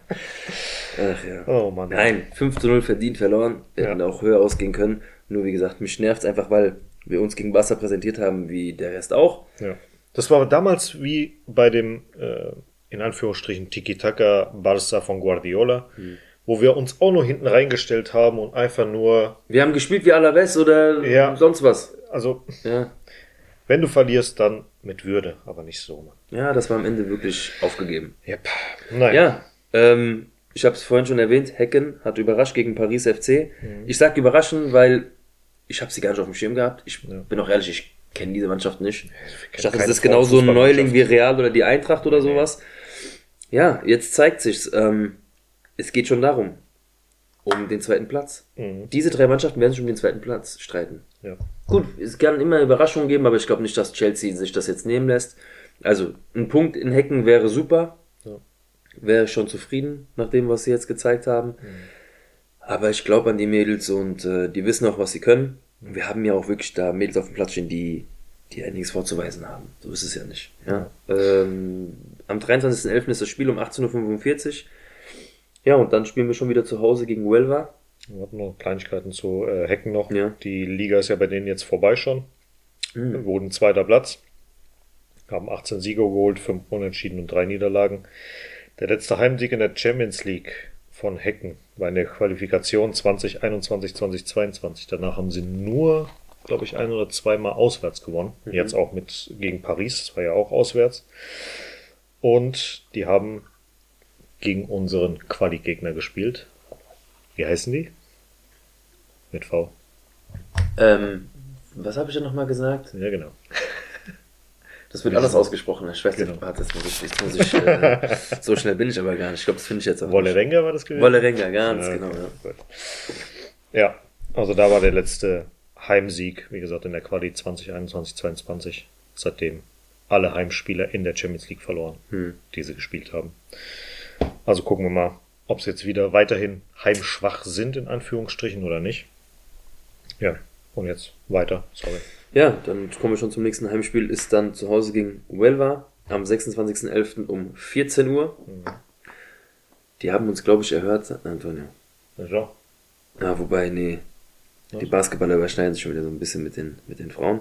Ach ja. Oh Mann. Nein, fünf zu null verdient, verloren. Wir ja. hätten auch höher ausgehen können. Nur wie gesagt, mich nervt es einfach, weil wir uns gegen Barca präsentiert haben, wie der Rest auch. Ja. Das war damals wie bei dem, äh, in Anführungsstrichen, Tiki-Taka Barca von Guardiola, hm. wo wir uns auch nur hinten reingestellt haben und einfach nur... Wir haben gespielt wie Alaves oder ja. sonst was. Also... Ja. Wenn du verlierst, dann mit Würde, aber nicht so. Mann. Ja, das war am Ende wirklich aufgegeben. Yep. Nein. Ja, ähm, ich habe es vorhin schon erwähnt, Häcken hat überrascht gegen Paris F C. Mhm. Ich sage überraschen, weil ich habe sie gar nicht auf dem Schirm gehabt. Ich ja. bin auch ehrlich, ich kenne diese Mannschaft nicht. Ich dachte, das ist genau so ein Neuling wie Real oder die Eintracht oder sowas. Ja, jetzt zeigt sich's. Ähm, es geht schon darum, um den zweiten Platz. Mhm. Diese drei Mannschaften werden sich um den zweiten Platz streiten. Ja. Gut, es kann immer Überraschungen geben, aber ich glaube nicht, dass Chelsea sich das jetzt nehmen lässt. Also, ein Punkt in Häcken wäre super. Ja. Wäre schon zufrieden, nach dem, was sie jetzt gezeigt haben. Mhm. Aber ich glaube an die Mädels und äh, die wissen auch, was sie können. Und wir haben ja auch wirklich da Mädels auf dem Platz stehen, die, die einiges vorzuweisen haben. So ist es ja nicht. Ja. Ähm, am dreiundzwanzigsten elften ist das Spiel um achtzehn Uhr fünfundvierzig. Ja, und dann spielen wir schon wieder zu Hause gegen Huelva. Wir hatten noch Kleinigkeiten zu äh, Häcken noch. Ja. Die Liga ist ja bei denen jetzt vorbei schon. Mhm. Wir wurden zweiter Platz. Haben achtzehn Siege geholt, fünf Unentschieden und drei Niederlagen. Der letzte Heimsieg in der Champions League von Häcken war in der Qualifikation zwanzig einundzwanzig, zwanzig zweiundzwanzig. Danach haben sie nur, glaube ich, ein oder zweimal auswärts gewonnen. Mhm. Jetzt auch mit gegen Paris, das war ja auch auswärts. Und die haben gegen unseren Quali-Gegner gespielt. Wie heißen die? Mit V. Ähm, was habe ich denn nochmal gesagt? Ja, genau. Das wird anders ausgesprochen. Ich weiß genau. nicht, das muss ich, das muss ich äh, so schnell bin ich aber gar nicht. Ich glaube, das finde ich jetzt auch Wollerenga nicht. War das gewesen? Wollerenga, ganz ja, genau. Okay. Ja. ja, also da war der letzte Heimsieg, wie gesagt, in der Quali zwanzig einundzwanzig, zweiundzwanzig. Seitdem alle Heimspieler in der Champions League verloren, hm. die sie gespielt haben. Also gucken wir mal, ob sie jetzt wieder weiterhin heimschwach sind, in Anführungsstrichen, oder nicht. Ja, und jetzt weiter, sorry. Ja, dann kommen wir schon zum nächsten Heimspiel, ist dann zu Hause gegen Huelva. am sechsundzwanzigsten elften um vierzehn Uhr. Mhm. Die haben uns, glaube ich, erhört, Antonio. Ja. Ja, wobei, nee. Die Basketballer überschneiden sich schon wieder so ein bisschen mit den, mit den Frauen.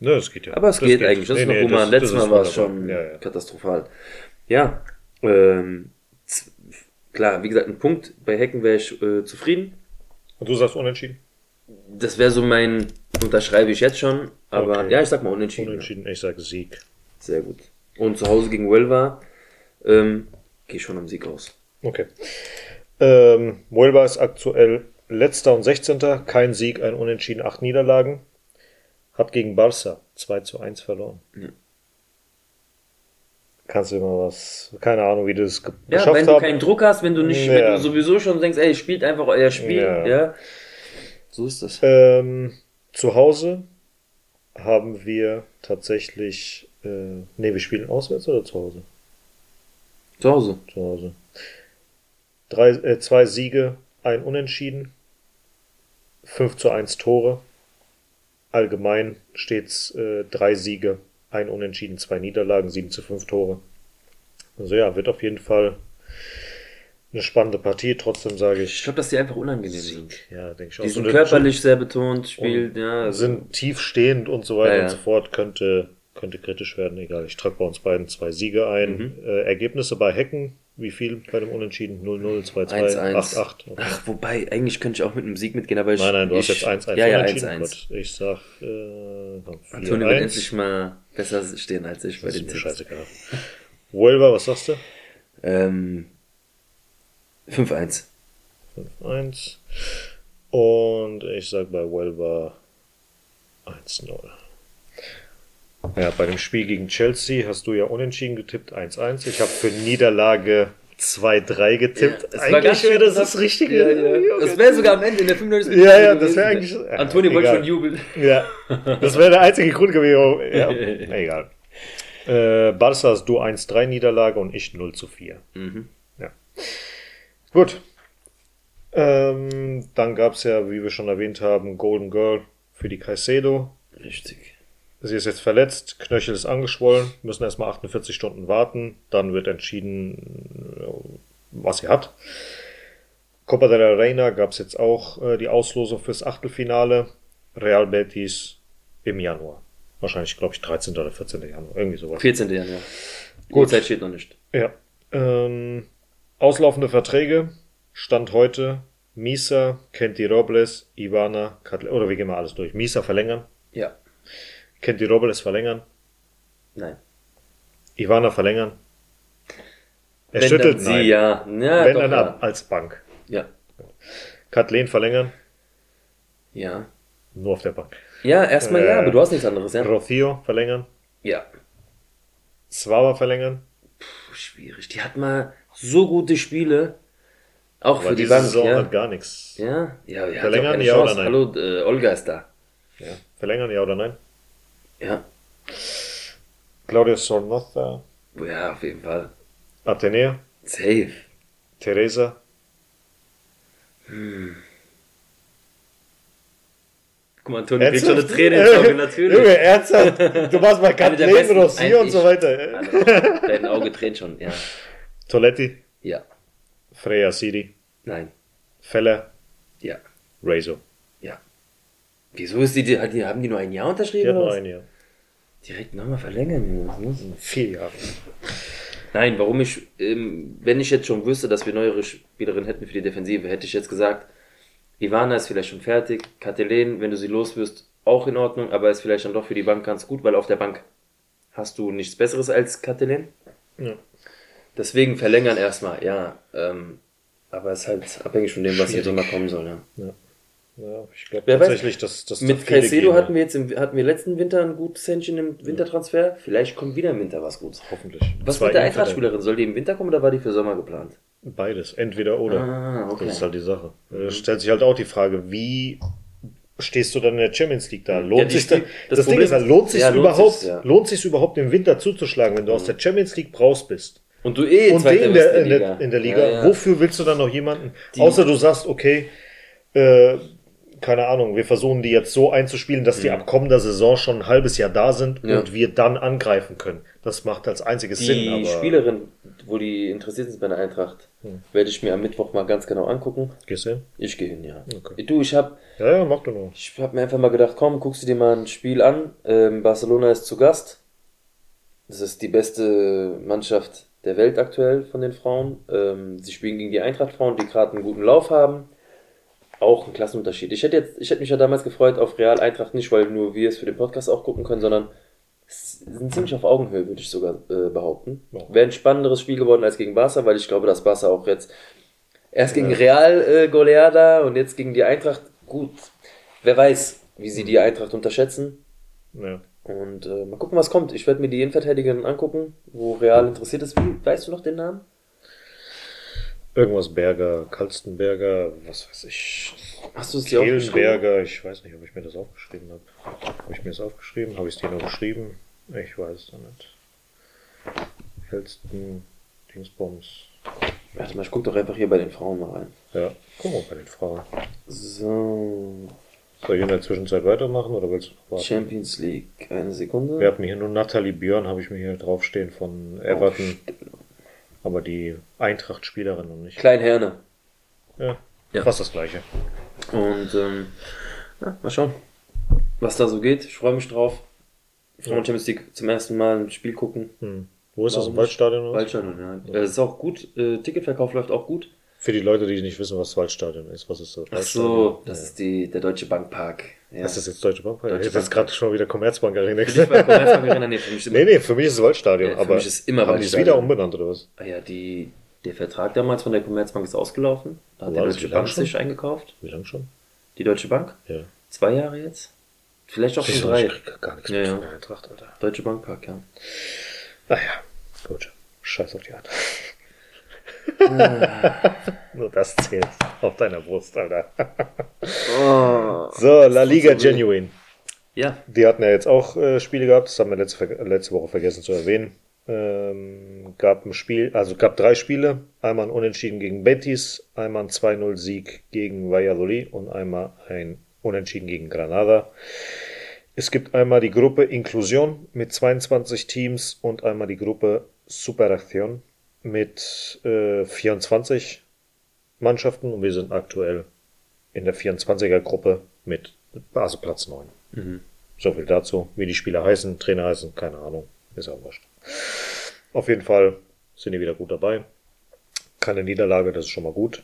Ne, das geht ja. Aber es das geht, geht eigentlich. Das nee, ist noch nee, Roman. Letztes Mal war es schon ja, ja. katastrophal. Ja, ähm, z- klar, wie gesagt, ein Punkt. Bei Häcken wäre ich äh, zufrieden. Und du sagst unentschieden? Das wäre so mein, unterschreibe ich jetzt schon. Aber okay. Ja, ich sag mal unentschieden. Unentschieden, ja. Ich sag Sieg. Sehr gut. Und zu Hause gegen Huelva, ähm, gehe ich schon am Sieg aus. Okay. Ähm, Huelva ist aktuell Letzter und sechzehnter Kein Sieg, ein Unentschieden, acht Niederlagen. Hat gegen Barça zwei zu eins verloren. Ja. Kannst du immer was... Keine Ahnung, wie du das ge- ja, geschafft hast. Ja, wenn du hab. keinen Druck hast, wenn du nicht, ja. wenn du sowieso schon denkst, ey, spielt einfach euer Spiel. Ja. ja. So ist das. Ähm, zu Hause haben wir tatsächlich... Äh, ne, wir spielen auswärts oder zu Hause? Zu Hause. Zu Hause. Drei, äh, zwei Siege, ein Unentschieden. fünf zu eins Tore. Allgemein steht's äh, drei Siege, ein Unentschieden, zwei Niederlagen, sieben zu fünf Tore. Also ja, wird auf jeden Fall eine spannende Partie. Trotzdem sage ich... Ich glaube, dass die einfach unangenehm sind. Ja, denke ich auch. Die sind körperlich sehr betont, spielt, ja. Also sind tiefstehend und so weiter ja, ja. und so fort. Könnte, könnte kritisch werden, egal. Ich trage bei uns beiden zwei Siege ein. Mhm. Äh, Ergebnisse bei Häcken. Wie viel bei dem Unentschieden? null null, zwei zwei, acht acht. Okay. Ach, wobei, eigentlich könnte ich auch mit einem Sieg mitgehen, aber ich... Nein, nein, du ich, hast jetzt eins eins. Ja, ja, eins eins. Gott, ich sag... Äh, Antonio wird endlich mal besser stehen als ich bei das den Tipps. Scheißegal. Huelva, was sagst du? Ähm, fünf eins. fünf eins. Und ich sag bei Huelva eins null. Ja, bei dem Spiel gegen Chelsea hast du ja unentschieden getippt, eins eins. Ich habe für Niederlage zwei drei getippt. Ja, eigentlich wäre das das Richtige. Ja, ja. Das wäre sogar am Ende in der fünfundneunzigsten Ja, ja, das wäre eigentlich... Ja, Antonio wollte schon jubeln. Ja, das wäre der einzige Grund gewesen. Ja, egal. Äh, Barca hast du eins drei Niederlage und ich null zu vier. Mhm. Ja. Gut. Ähm, dann gab es ja, wie wir schon erwähnt haben, Golden Girl für die Caicedo. Richtig. Sie ist jetzt verletzt, Knöchel ist angeschwollen, müssen erstmal achtundvierzig Stunden warten, dann wird entschieden, was sie hat. Copa de la Reina gab es jetzt auch äh, die Auslosung fürs Achtelfinale. Real Betis im Januar. Wahrscheinlich, glaube ich, dreizehnten oder vierzehnten Januar, irgendwie sowas. vierzehnten Januar. Gut. Die Zeit steht noch nicht. Ja. Ähm, auslaufende Verträge, Stand heute, Misa, Kenty Robles, Ivana, Kathellen, oder wir gehen mal alles durch. Misa verlängern. Ja. Kenty Robles verlängern? Nein. Ivana verlängern? Er wenn schüttelt sie, nein. Ja. Ja, wenn doch, dann ja. ab als Bank. Ja. Kathleen verlängern? Ja. Nur auf der Bank. Ja, erstmal äh, ja, aber du hast nichts anderes. Ja. Rocio verlängern? Ja. Swaba verlängern? Puh, schwierig. Die hat mal so gute Spiele. Auch aber für die Bank. Saison ja. hat gar nichts. Ja, ja. ja verlängern, ja oder nein? Hallo, äh, Olga ist da. Ja. Verlängern, ja oder nein? Ja. Claudia Sornoza. Ja, auf jeden Fall. Athenea. Safe. Teresa. Hm. Guck mal, Antonio kriegt schon eine Träne ins Auge, natürlich. Junge, ernsthaft? Du warst bei Kathleen, Rossi und so weiter. Also, dein Auge tränt schon, ja. Toletti. Ja. Freya Siri. Nein. Feller. Ja. Rezo. Ja. Wieso ist die, die, haben die nur ein Jahr unterschrieben? Ja, nur ein Jahr. Direkt nochmal verlängern. Ne? Vier Jahre. Nein, warum ich, ähm, wenn ich jetzt schon wüsste, dass wir neuere Spielerinnen hätten für die Defensive, hätte ich jetzt gesagt, Ivana ist vielleicht schon fertig, Kathleen, wenn du sie loswirst, auch in Ordnung, aber ist vielleicht dann doch für die Bank ganz gut, weil auf der Bank hast du nichts Besseres als Kathleen. Ja. Deswegen verlängern erstmal, ja. Ähm, aber es ist halt abhängig von dem, was hier drüber kommen soll. Ja. ja. Ja, ich glaube tatsächlich, weiß, dass das mit Caicedo hatten wir jetzt im, hatten wir letzten Winter ein gutes Händchen im Wintertransfer. Vielleicht kommt wieder im Winter was Gutes. Hoffentlich. Was Zwei mit der Eintracht-Spielerin? Soll die im Winter kommen oder war die für Sommer geplant? Beides, entweder oder. Ah, okay. Das ist halt die Sache. Mhm. Da stellt sich halt auch die Frage, wie stehst du dann in der Champions League da? Lohnt ja, sich Spiel, das, das Ding ist, halt, lohnt sich ja, überhaupt, ja. lohnt sich überhaupt im Winter zuzuschlagen, wenn du mhm. aus der Champions League raus bist? Und du eh Und in der, in, der, Liga. in der Liga. Ja, ja. Wofür willst du dann noch jemanden? Die. Außer du sagst, okay. Äh, keine Ahnung, wir versuchen die jetzt so einzuspielen, dass die ja. ab kommender Saison schon ein halbes Jahr da sind ja. und wir dann angreifen können. Das macht als einziges die Sinn. Die Spielerin, wo die interessiert ist bei der Eintracht, hm. werde ich mir am Mittwoch mal ganz genau angucken. Gehst du hin? Ich gehe hin, ja. Okay. Du, ich habe ja, ja, mach doch noch. Ich habe mir einfach mal gedacht, komm, guckst du dir mal ein Spiel an. Ähm, Barcelona ist zu Gast. Das ist die beste Mannschaft der Welt aktuell von den Frauen. Ähm, sie spielen gegen die Eintracht-Frauen, die gerade einen guten Lauf haben. Auch ein Klassenunterschied. Ich hätte, jetzt, ich hätte mich ja damals gefreut auf Real Eintracht, nicht weil nur wir es für den Podcast auch gucken können, sondern es sind ziemlich auf Augenhöhe, würde ich sogar äh, behaupten. Ja. Wäre ein spannenderes Spiel geworden als gegen Barca, weil ich glaube, dass Barca auch jetzt erst gegen ja. Real äh, Goleada und jetzt gegen die Eintracht, gut, wer weiß, wie sie die Eintracht unterschätzen. Ja. Und äh, mal gucken, was kommt. Ich werde mir die Innenverteidigerin angucken, wo Real interessiert ist. Wie, weißt du noch den Namen? Irgendwas Berger, Kalstenberger, was weiß ich. Hast du es dir aufgeschrieben? Ich weiß nicht, ob ich mir das aufgeschrieben habe. Habe ich mir das aufgeschrieben? Habe ich es dir noch geschrieben? Ich weiß es dann nicht. Kelsten, Dingsbums. Warte mal, ich guck doch einfach hier bei den Frauen mal rein. Ja, guck mal bei den Frauen. So. Soll ich in der Zwischenzeit weitermachen oder willst du noch warten? Champions League, eine Sekunde. Wir hatten hier nur Nathalie Björn, habe ich mir hier draufstehen von Everton. Oh, aber die Eintracht-Spielerin und nicht. Klein Herne. Ja, ja, fast das Gleiche. Und ähm, ja, mal schauen, was da so geht. Ich freue mich drauf. Frauen ja. Champions League zum ersten Mal ein Spiel gucken. Hm. Wo ist Warum das? Im Waldstadion? Waldstadion, ja. Es ja. ist auch gut. Äh, Ticketverkauf läuft auch gut. Für die Leute, die nicht wissen, was das Waldstadion ist, was ist das? Ach so, das ja. ist die, der Deutsche Bankpark. Ja. Das ist jetzt Deutsche Bankpark? Deutsche ich Bank. Jetzt gerade schon wieder Commerzbank Arena. Für dich war Commerzbank Arena? Nee, für mich ist nee, nee, für mich ist es Waldstadion. Ja, für aber mich ist immer haben Waldstadion. Die es wieder umbenannt oder was? Ah ja, die, der Vertrag damals von der Commerzbank ist ausgelaufen. Da hat die Deutsche Bank sich eingekauft. Wie lange schon? Die Deutsche Bank? Ja. Zwei Jahre jetzt? Vielleicht auch schon drei. Ich kriege gar nichts ja, mit ja. von der Eintracht, Alter. Deutsche Bankpark, ja. Naja, gut. Scheiß auf die Art. Nur das zählt auf deiner Brust, Alter. Oh, so, La Liga so Genuine. Ja. Die hatten ja jetzt auch äh, Spiele gehabt, das haben wir letzte, letzte Woche vergessen zu erwähnen. Ähm, gab ein Spiel, also gab drei Spiele. Einmal ein Unentschieden gegen Betis, einmal ein zwei null Sieg gegen Valladolid und einmal ein Unentschieden gegen Granada. Es gibt einmal die Gruppe Inclusion mit zweiundzwanzig Teams und einmal die Gruppe Superacción mit äh, vierundzwanzig Mannschaften und wir sind aktuell in der vierundzwanziger Gruppe mit also Platz neun. Mhm. So viel dazu, wie die Spieler heißen, Trainer heißen, keine Ahnung, ist auch wurscht. Auf jeden Fall sind die wieder gut dabei. Keine Niederlage, das ist schon mal gut.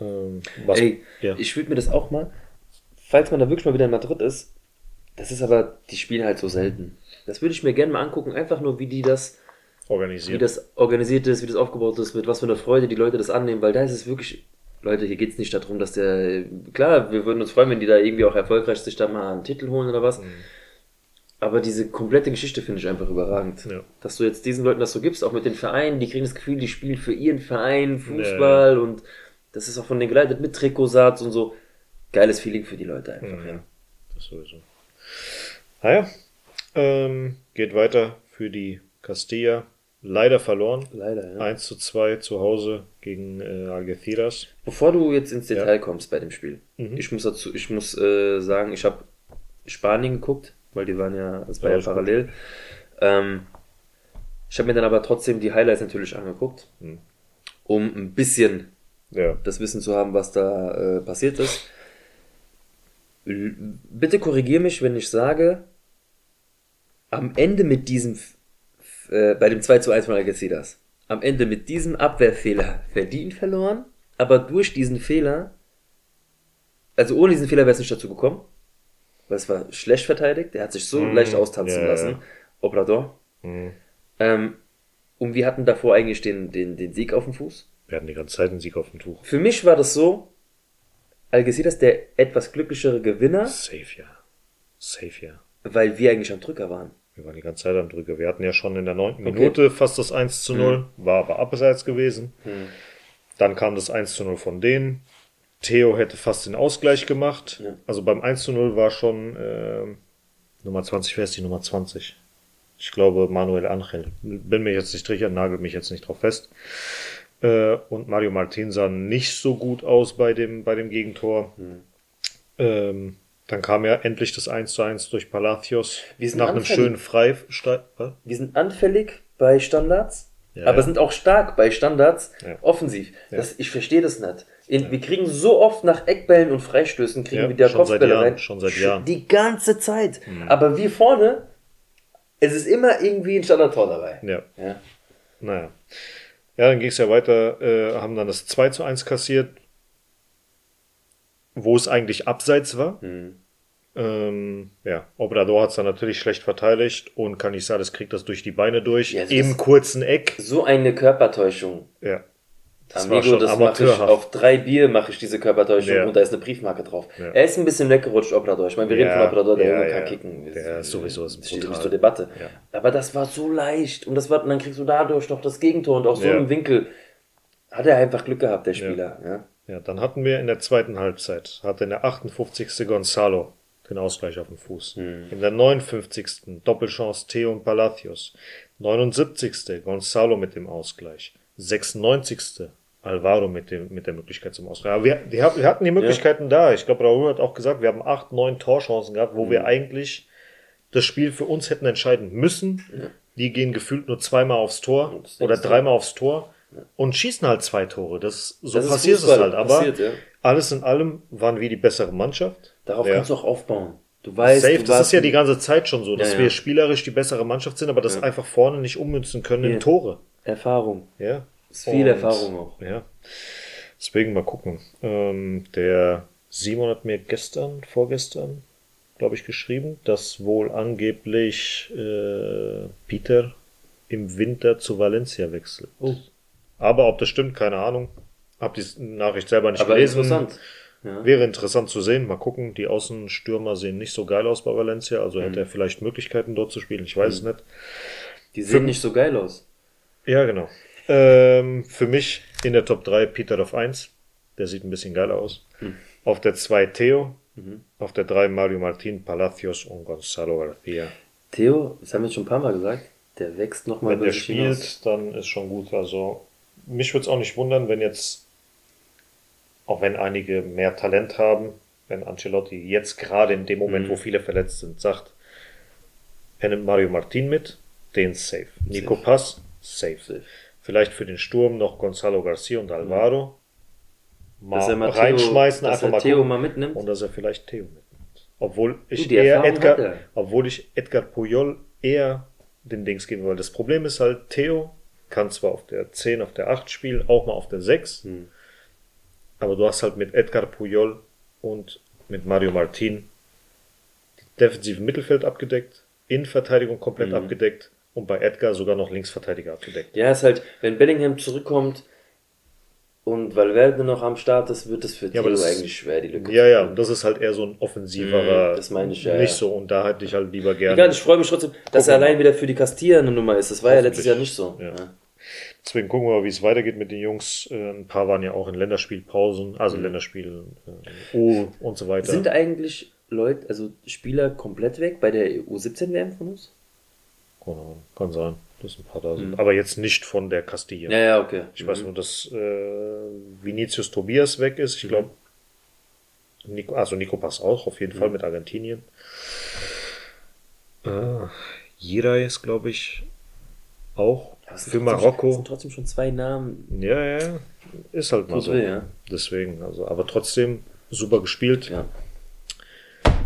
Ähm, was, Ey, ja. ich würde mir das auch mal, falls man da wirklich mal wieder in Madrid ist, das ist aber, die spielen halt so selten. Das würde ich mir gerne mal angucken, einfach nur wie die das organisiert. Wie das organisiert ist, wie das aufgebaut ist, mit was für einer Freude die Leute das annehmen, weil da ist es wirklich, Leute, hier geht's nicht darum, dass der, klar, wir würden uns freuen, wenn die da irgendwie auch erfolgreich sich da mal einen Titel holen oder was, mhm. aber diese komplette Geschichte finde ich einfach überragend. Ja. Dass du jetzt diesen Leuten das so gibst, auch mit den Vereinen, die kriegen das Gefühl, die spielen für ihren Verein Fußball nee. Und das ist auch von denen geleitet mit Trikotsatz und so. Geiles Feeling für die Leute einfach. Mhm. Ja. Das sowieso. Naja, ähm, geht weiter für die Castilla. Leider verloren. Leider, ja. eins zu zwei zu Hause gegen äh, Algeciras. Bevor du jetzt ins Detail ja. kommst bei dem Spiel, mhm. ich muss dazu, ich muss äh, sagen, ich habe Spanien geguckt, weil die waren ja, das war ja, ja parallel. Ähm, ich habe mir dann aber trotzdem die Highlights natürlich angeguckt, mhm. um ein bisschen ja. das Wissen zu haben, was da äh, passiert ist. L- bitte korrigier mich, wenn ich sage, am Ende mit diesem bei dem zwei zu eins von Algeciras. Am Ende mit diesem Abwehrfehler verdient verloren, aber durch diesen Fehler, also ohne diesen Fehler wäre es nicht dazu gekommen, weil es war schlecht verteidigt, der hat sich so mmh, leicht austanzen yeah, lassen. Yeah. Obrador. Mmh. Ähm, und wir hatten davor eigentlich den, den, den Sieg auf dem Fuß. Wir hatten die ganze Zeit einen Sieg auf dem Tuch. Für mich war das so, Algeciras der etwas glücklichere Gewinner. Safe, ja. Safe, ja. Weil wir eigentlich am Drücker waren. Wir waren die ganze Zeit am Drücker. Wir hatten ja schon in der neunten okay. Minute fast das eins zu null, mhm. war aber abseits gewesen. Mhm. Dann kam das eins zu null von denen. Theo hätte fast den Ausgleich gemacht. Ja. Also beim eins zu null war schon äh, Nummer zwanzig, wer ist die Nummer zwanzig? Ich glaube Manuel Angel. Bin mir jetzt nicht sicher, nagelt mich jetzt nicht drauf fest. Äh, und Mario Martin sah nicht so gut aus bei dem, bei dem Gegentor. Mhm. Ähm, dann kam ja endlich das eins zu eins durch Palacios. Wir sind nach anfällig. einem schönen Freistart. Wir sind anfällig bei Standards, ja, aber ja. sind auch stark bei Standards ja. offensiv. Ja. Das, ich verstehe das nicht. In, ja. Wir kriegen so oft nach Eckbällen und Freistößen, kriegen ja, wir wieder Kopfbälle rein. Schon seit Jahren. Die ganze Zeit. Mhm. Aber wir vorne, es ist immer irgendwie ein Standardtor dabei. Ja. ja. Naja. Ja, dann ging es ja weiter, äh, haben dann das zwei zu eins kassiert, wo es eigentlich abseits war. Mhm. Ähm, ja, Obrador hat es dann natürlich schlecht verteidigt und Canizares kriegt das durch die Beine durch, ja, im kurzen Eck. So eine Körpertäuschung. Ja. Das Amigo, war schon das mache ich auf drei Bier mache ich diese Körpertäuschung ja. und da ist eine Briefmarke drauf. Ja. Er ist ein bisschen weggerutscht, Obrador. Ich meine, wir ja. reden von Obrador, der ja, Junge ja. kann kicken. Der ist sowieso das ist steht nicht zur Debatte. Ja. Aber das war so leicht und das war, und dann kriegst du dadurch noch das Gegentor und auch so ja. im Winkel. Hat er einfach Glück gehabt, der Spieler. Ja. Ja. Ja, dann hatten wir in der zweiten Halbzeit, hatte in der achtundfünfzigsten Gonzalo den Ausgleich auf dem Fuß. Hm. In der neunundfünfzigsten Doppelchance Theo und Palacios. neunundsiebzigsten Gonzalo mit dem Ausgleich. sechsundneunzigsten Alvaro mit dem, mit der Möglichkeit zum Ausgleich. Aber wir, wir hatten die Möglichkeiten ja. da. Ich glaube, Raúl hat auch gesagt, wir haben acht, neun Torchancen gehabt, wo mhm. wir eigentlich das Spiel für uns hätten entscheiden müssen. Ja. Die gehen gefühlt nur zweimal aufs Tor oder dreimal aufs Tor ja. und schießen halt zwei Tore. Das, so das passiert es halt. Aber passiert, ja. alles in allem waren wir die bessere Mannschaft. Darauf ja. kannst du auch aufbauen. Du weißt, Safe, du das ist ja die ganze Zeit schon so, dass ja, ja. wir spielerisch die bessere Mannschaft sind, aber das ja. einfach vorne nicht ummünzen können ja. in Tore. Erfahrung. Ja. Ist viel und, Erfahrung auch. Ja. Deswegen mal gucken. Ähm, der Simon hat mir gestern, vorgestern, glaube ich, geschrieben, dass wohl angeblich äh, Peter im Winter zu Valencia wechselt. Oh. Aber ob das stimmt, keine Ahnung. Hab die Nachricht selber nicht Aber gelesen. Interessant. Ja. Wäre interessant zu sehen. Mal gucken. Die Außenstürmer sehen nicht so geil aus bei Valencia. Also mhm. hätte er vielleicht Möglichkeiten dort zu spielen. Ich weiß mhm. es nicht. Die sehen Für, nicht so geil aus. Ja, genau. Ähm, für mich in der Top drei Peter auf eins. Der sieht ein bisschen geiler aus. Mhm. Auf der zwei Theo. Mhm. Auf der drei Mario Martin, Palacios und Gonzalo Garcia. Theo, das haben wir schon ein paar Mal gesagt, der wächst nochmal. Wenn der spielt, hinaus. Dann ist schon gut. Also mich würde es auch nicht wundern, wenn jetzt, auch wenn einige mehr Talent haben, wenn Ancelotti jetzt gerade in dem Moment, mhm. wo viele verletzt sind, sagt, er nimmt Mario Martin mit, den safe. Nico safe. Pass, safe. safe. Vielleicht für den Sturm noch Gonzalo Garcia und Alvaro mal, dass er mal reinschmeißen, Theo, einfach dass er mal, Theo mal mitnimmt. Und dass er vielleicht Theo mitnimmt. Obwohl ich, eher Edgar, obwohl ich Edgar Puyol eher den Dings geben will. Das Problem ist halt, Theo kann zwar auf der zehn, auf der acht spielen, auch mal auf der sechs, hm. aber du hast halt mit Edgar Puyol und mit Mario Martin defensiven Mittelfeld abgedeckt, Innenverteidigung komplett hm. abgedeckt, und bei Edgar sogar noch Linksverteidiger abgedeckt. Ja, ist halt, wenn Bellingham zurückkommt und Valverde noch am Start ist, wird es für Theo ja, eigentlich schwer, die Lücke. Ja, ja, das ist halt eher so ein offensiverer, das meine ich, ja, nicht ja. so, und da hätte ich halt lieber gerne. Egal, ich freue mich trotzdem, dass er allein wieder für die Castilla eine Nummer ist. Das war ja letztes Jahr nicht so. Ja. Ja. Deswegen gucken wir mal, wie es weitergeht mit den Jungs. Ein paar waren ja auch in Länderspielpausen, also mhm. Länderspiel U und so weiter. Sind eigentlich Leute, also Spieler komplett weg bei der U siebzehn W M von uns? Kann sein, dass ein paar da sind. Mhm. Aber jetzt nicht von der Castilla. Ja, ja, okay. Ich mhm. weiß nur, dass äh, Vinicius Tobias weg ist. Ich glaube, Nico, also Nico Pass auch, auf jeden mhm. Fall mit Argentinien. Ah, Jirai ist, glaube ich, auch für Marokko. Das sind trotzdem schon zwei Namen. Ja, ja, ist halt mal so. Ja. Deswegen, also, aber trotzdem super gespielt. Ja.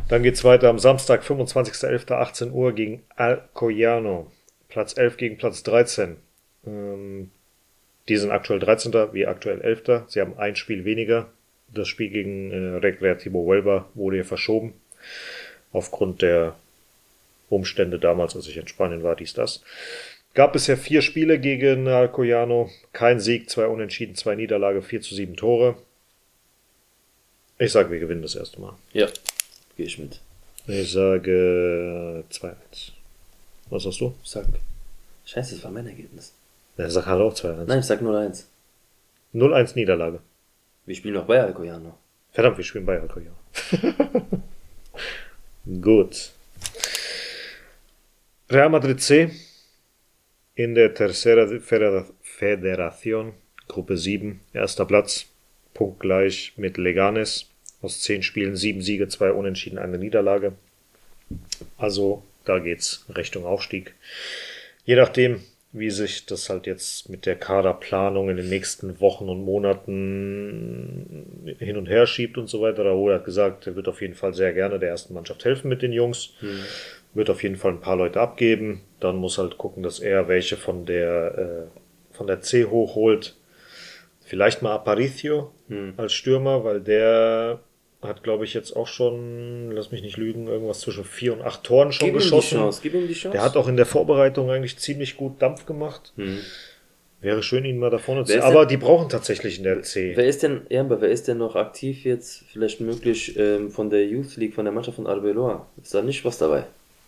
Dann geht's weiter am Samstag, fünfundzwanzigsten elften achtzehn Uhr gegen Alcoyano. Platz elf gegen Platz dreizehn. Ähm, die sind aktuell dreizehnten wir aktuell elften Sie haben ein Spiel weniger. Das Spiel gegen äh, Recreativo Huelva wurde ja verschoben. Aufgrund der Umstände damals, als ich in Spanien war, dies, das. Gab bisher vier Spiele gegen Alcoyano. Kein Sieg, zwei Unentschieden, zwei Niederlage, vier zu sieben Tore. Ich sag, wir gewinnen das erste Mal. Ja. Gehe ich mit. Ich sage zwei eins. Was hast du? Ich sag. Scheiße, das war mein Ergebnis. Ja, ich sag halt auch zwei eins. Nein, ich sag null eins. null eins Niederlage. Wir spielen noch bei Alcoyano. Verdammt, wir spielen bei Alcoyano. Gut. Real Madrid C in der Tercera Federación, Gruppe sieben, erster Platz, punktgleich mit Leganes. Aus zehn Spielen sieben Siege, zwei Unentschieden, eine Niederlage. Also da geht's Richtung Aufstieg. Je nachdem, wie sich das halt jetzt mit der Kaderplanung in den nächsten Wochen und Monaten hin und her schiebt und so weiter. Raoul hat gesagt, er wird auf jeden Fall sehr gerne der ersten Mannschaft helfen mit den Jungs. Mhm. Wird auf jeden Fall ein paar Leute abgeben. Dann muss halt gucken, dass er welche von der äh, von der C hochholt. Vielleicht mal Aparicio mhm. als Stürmer, weil der hat, glaube ich, jetzt auch schon, lass mich nicht lügen, irgendwas zwischen vier und acht Toren schon gib geschossen. Ihm die Chance, gib ihm die Chance. Der hat auch in der Vorbereitung eigentlich ziemlich gut Dampf gemacht. Hm. Wäre schön, ihn mal da vorne zu sehen. Aber die brauchen tatsächlich in der C. Wer ist denn, ja, aber wer ist denn noch aktiv jetzt? Vielleicht möglich ähm, von der Youth League, von der Mannschaft von Arbeloa. Ist da nicht was dabei?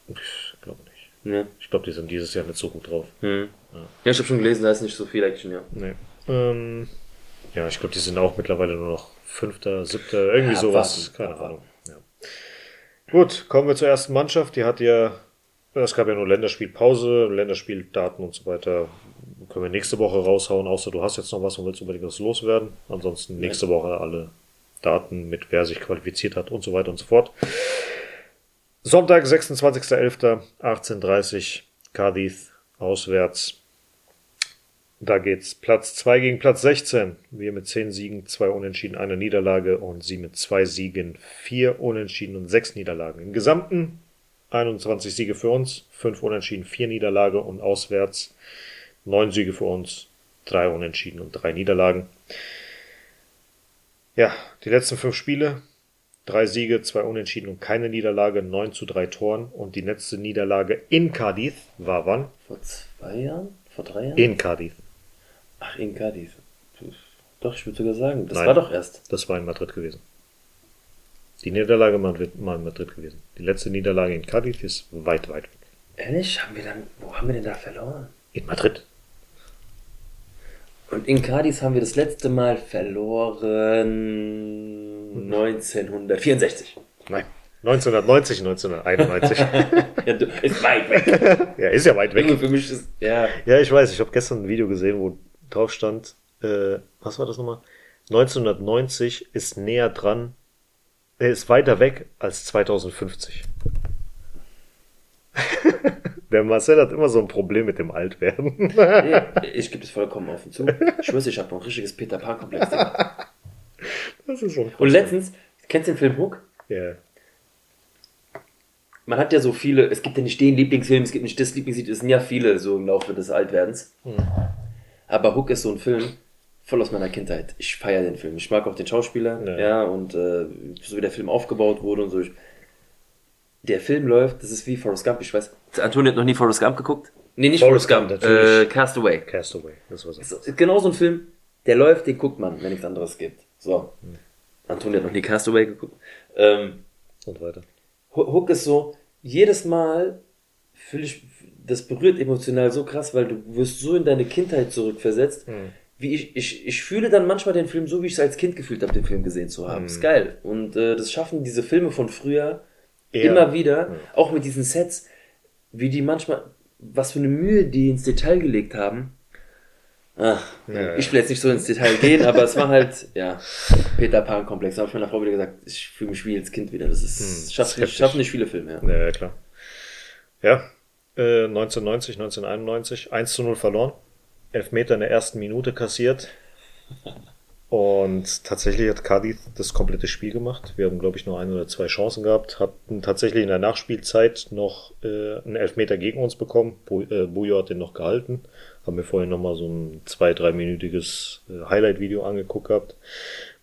Ich glaube nicht. Ja. Ich glaube, die sind dieses Jahr nicht so gut drauf. Hm. Ja. ja, ich habe schon gelesen, da ist nicht so viel Action, ja. Nee. Ähm, ja, ich glaube, die sind auch mittlerweile nur noch Fünfter, siebter, irgendwie ja, sowas. Warten, Keine warten. Ahnung. Ja. Gut, kommen wir zur ersten Mannschaft. Die hat ja, es gab ja nur Länderspielpause, Länderspieldaten und so weiter. Können wir nächste Woche raushauen, außer du hast jetzt noch was und willst unbedingt was loswerden. Ansonsten nächste ja. Woche alle Daten mit, wer sich qualifiziert hat und so weiter und so fort. Sonntag, sechsundzwanzigster elfter achtzehn Uhr dreißig, Cádiz, auswärts. Da geht's Platz zwei gegen Platz sechzehn. Wir mit zehn Siegen, zwei Unentschieden, eine Niederlage und sie mit zwei Siegen, vier Unentschieden und sechs Niederlagen. Im Gesamten einundzwanzig Siege für uns, fünf Unentschieden, vier Niederlage und auswärts neun Siege für uns, drei Unentschieden und drei Niederlagen. Ja, die letzten fünf Spiele, drei Siege, zwei Unentschieden und keine Niederlage, neun zu drei Toren und die letzte Niederlage in Cádiz war wann? Vor zwei Jahren? Vor drei Jahren? In Cádiz. Ach, in Cádiz. Doch, ich würde sogar sagen, das Nein, war doch erst. Das war in Madrid gewesen. Die Niederlage war in Madrid gewesen. Die letzte Niederlage in Cádiz ist weit, weit weg. Ehrlich? Haben wir dann, wo haben wir denn da verloren? In Madrid. Und in Cádiz haben wir das letzte Mal verloren neunzehnhundertvierundsechzig. Nein. neunzehnhundertneunzig, neunzehnhunderteinundneunzig. ja, du, ist weit weg. ja, ist ja weit weg. Für mich ist, ja. ja, ich weiß. Ich habe gestern ein Video gesehen, wo drauf stand, äh, was war das nochmal? neunzehnhundertneunzig ist näher dran, er ist weiter weg als zweitausendfünfzig. Der Marcel hat immer so ein Problem mit dem Altwerden. nee, ich gebe es vollkommen offen zu. Ich weiß, ich habe ein richtiges Peter Pan-Komplex. Das ist so. Und letztens, kennst du den Film Hook? Ja. Yeah. Man hat ja so viele, es gibt ja nicht den Lieblingsfilm, es gibt nicht das Lieblingslied, es sind ja viele so im Laufe des Altwerdens. Mhm. Aber Hook ist so ein Film, voll aus meiner Kindheit. Ich feiere den Film. Ich mag auch den Schauspieler. Ja, ja und äh, so wie der Film aufgebaut wurde und so. Ich, der Film läuft, das ist wie Forrest Gump. Ich weiß, Antonio hat noch nie Forrest Gump geguckt? Nee, nicht Forrest, Forrest Gump. Gump äh, Castaway. Castaway, das war's. Ist genau so ein Film, der läuft, den guckt man, wenn nichts anderes gibt. So. Mhm. Antonio hat noch nie Castaway geguckt. Ähm, und weiter. Hook ist so, jedes Mal fühle ich, das berührt emotional so krass, weil du wirst so in deine Kindheit zurückversetzt, mhm. wie ich, ich, ich fühle dann manchmal den Film so, wie ich es als Kind gefühlt habe, den Film gesehen zu haben. Mhm. Ist geil. Und äh, das schaffen diese Filme von früher ja. immer wieder, mhm. auch mit diesen Sets, wie die manchmal, was für eine Mühe die ins Detail gelegt haben. Ach, ja, ich will jetzt nicht so ins Detail gehen, aber es war halt, ja, Peter Pan-Komplex. Da habe ich meiner Frau wieder gesagt, ich fühle mich wie als Kind wieder. Das ist, hm, schafft nicht, schaffen nicht viele Filme, ja. Ja, ja klar. Ja, äh, neunzehnhundertneunzig, neunzehnhunderteinundneunzig, eins zu null verloren. Elfmeter in der ersten Minute kassiert. Und tatsächlich hat Cádiz das komplette Spiel gemacht. Wir haben, glaube ich, nur ein oder zwei Chancen gehabt. Hatten tatsächlich in der Nachspielzeit noch äh, einen Elfmeter gegen uns bekommen. Bu- äh, Bujo hat den noch gehalten. Haben wir vorhin nochmal so ein zwei-, dreiminütiges äh, Highlight-Video angeguckt gehabt.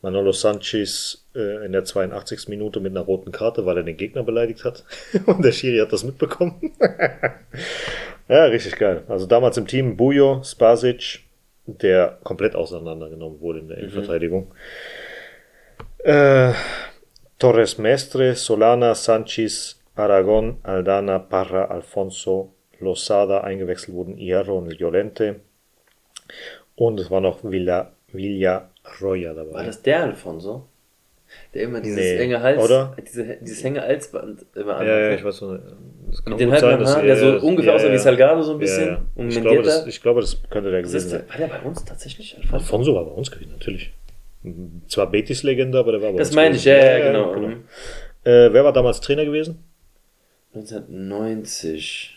Manolo Sanchez äh, in der zweiundachtzigsten Minute mit einer roten Karte, weil er den Gegner beleidigt hat. Und der Schiri hat das mitbekommen. ja, richtig geil. Also damals im Team Bujo, Spasic, der komplett auseinandergenommen wurde in der Innenverteidigung. Mhm. Äh, Torres Mestre, Solana, Sanchez, Aragon, Aldana, Parra, Alfonso, Losada, eingewechselt wurden Hierro und Llorente. Und es war noch Villa, Villa Roya dabei. War das der Alfonso? Der immer dieses nee, enge Hals, oder? Diese, dieses enge Halsband immer anhat. Ja, ja, ich weiß so nicht. Mit den halben Haaren, der so ungefähr aussah wie Salgado so ein bisschen. Ja, ja. Und ich, glaube, das, ich glaube, das könnte der gewesen sein. War der bei uns tatsächlich? Alfonso? Alfonso war bei uns gewesen, natürlich. zwar Betis-Legende, aber der war bei uns. Das meine ich, ja, ja, ja, genau. genau. Mhm. Äh, wer war damals Trainer gewesen? neunzehnhundertneunzig.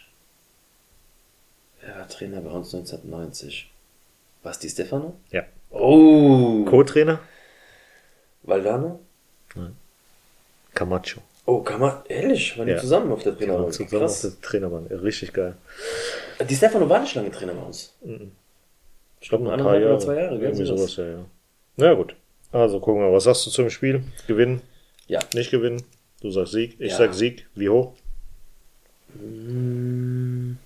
Wer war Trainer bei uns neunzehnhundertneunzig? Basti Stefano? Ja. Oh! Co-Trainer? Valdano? Nein. Camacho. Oh, Camacho. Ehrlich? Waren die ja. zusammen auf der Trainerbank? Ja, zusammen Krass. auf der Trainerbank. Richtig geil. Die Stefano war nicht lange Trainer bei uns. Mhm. Ich glaube, nur anderthalb oder zwei Jahre. Irgendwie sowas, ja, ja. Na ja, gut. Also gucken wir mal. Was sagst du zum Spiel? Gewinnen? Ja. Nicht gewinnen? Du sagst Sieg. Ich ja. sag Sieg. Wie hoch? Hm.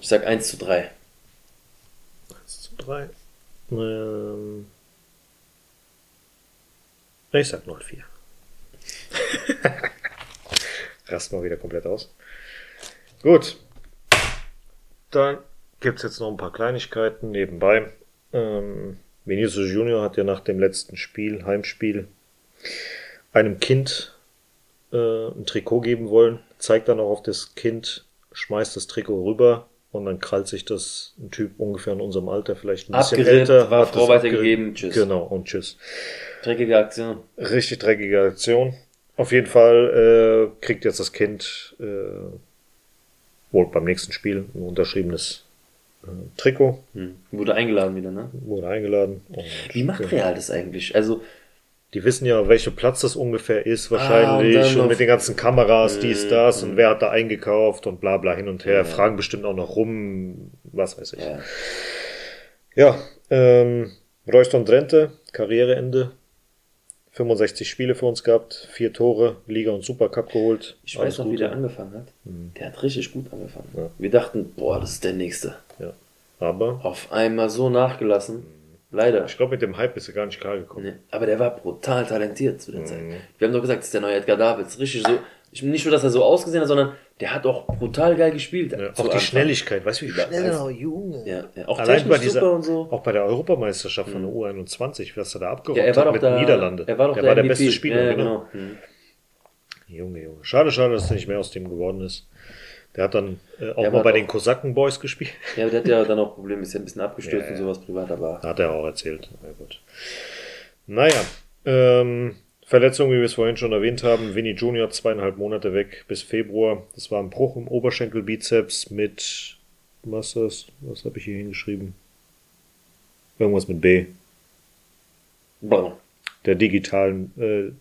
Ich sag eins zu drei. eins zu drei. Ähm. Ich sag null vier. Rast mal wieder komplett aus. Gut. Dann gibt es jetzt noch ein paar Kleinigkeiten nebenbei. Ähm, Vinicius Junior hat ja nach dem letzten Spiel, Heimspiel, einem Kind äh, ein Trikot geben wollen. Zeigt dann auch auf das Kind, schmeißt das Trikot rüber. Und dann krallt sich das ein Typ ungefähr in unserem Alter, vielleicht ein bisschen Abgeritt, älter. war froh weitergegeben, tschüss. Genau, und tschüss. Dreckige Aktion. Richtig dreckige Aktion. Auf jeden Fall äh, kriegt jetzt das Kind äh, wohl beim nächsten Spiel ein unterschriebenes äh, Trikot. Hm. Wurde eingeladen wieder, ne? Wurde eingeladen. Wie macht Real ja. das eigentlich? Also die wissen ja, welcher Platz das ungefähr ist wahrscheinlich ah, und, und mit den ganzen Kameras, dies, das und wer hat da eingekauft und bla bla hin und her. Ja. Fragen bestimmt auch noch rum, was weiß ich. Ja, ja ähm, Royston Drenthe, Karriereende, fünfundsechzig Spiele für uns gehabt, vier Tore, Liga und Supercup geholt. Ich weiß noch, wie der angefangen hat. Mhm. Der hat richtig gut angefangen. Ja. Wir dachten, boah, das ist der Nächste. Ja. Aber auf einmal so nachgelassen. Leider. Ich glaube, mit dem Hype ist er gar nicht klar gekommen. Nee, aber der war brutal talentiert zu der mhm. Zeit. Wir haben doch gesagt, das ist der neue Edgar Davids. Richtig so. Nicht nur, dass er so ausgesehen hat, sondern der hat auch brutal geil gespielt. Ja, auch die Anfang. Schnelligkeit. Weißt du, wie schnell der Junge. Ja, ja. Auch allein bei dieser, und so. Auch bei der Europameisterschaft mhm. von der U einundzwanzig, was er da abgeräumt ja, er war hat mit den Niederlanden. Er war doch der, der, der beste Spieler. Ja, genau. Genau. Mhm. Junge, Junge. Schade, schade, dass er nicht mehr aus dem geworden ist. Der hat dann äh, auch ja, mal bei auch, den Kosaken-Boys gespielt. Ja, der hat ja dann auch Probleme, ist ja ein bisschen abgestürzt ja, und sowas privat, aber... Hat er auch erzählt. Na gut. Naja, ähm, Verletzung, wie wir es vorhin schon erwähnt haben, Vinny Junior zweieinhalb Monate weg bis Februar. Das war ein Bruch im Oberschenkelbizeps mit... Was ist das? Was habe ich hier hingeschrieben? Irgendwas mit B. Boah. Der digitalen... Äh,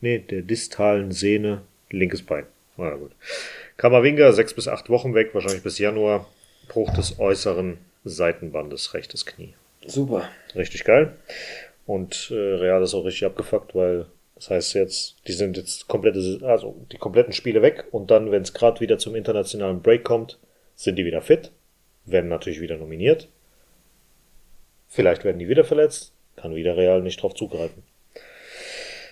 nee, der distalen Sehne, linkes Bein. Na gut. Camavinga, sechs bis acht Wochen weg, wahrscheinlich bis Januar. Bruch des äußeren Seitenbandes, rechtes Knie. Super. Richtig geil. Und äh, Real ist auch richtig abgefuckt, weil das heißt jetzt, die sind jetzt komplette, also die kompletten Spiele weg und dann, wenn es gerade wieder zum internationalen Break kommt, sind die wieder fit, werden natürlich wieder nominiert. Vielleicht werden die wieder verletzt, kann wieder Real nicht drauf zugreifen.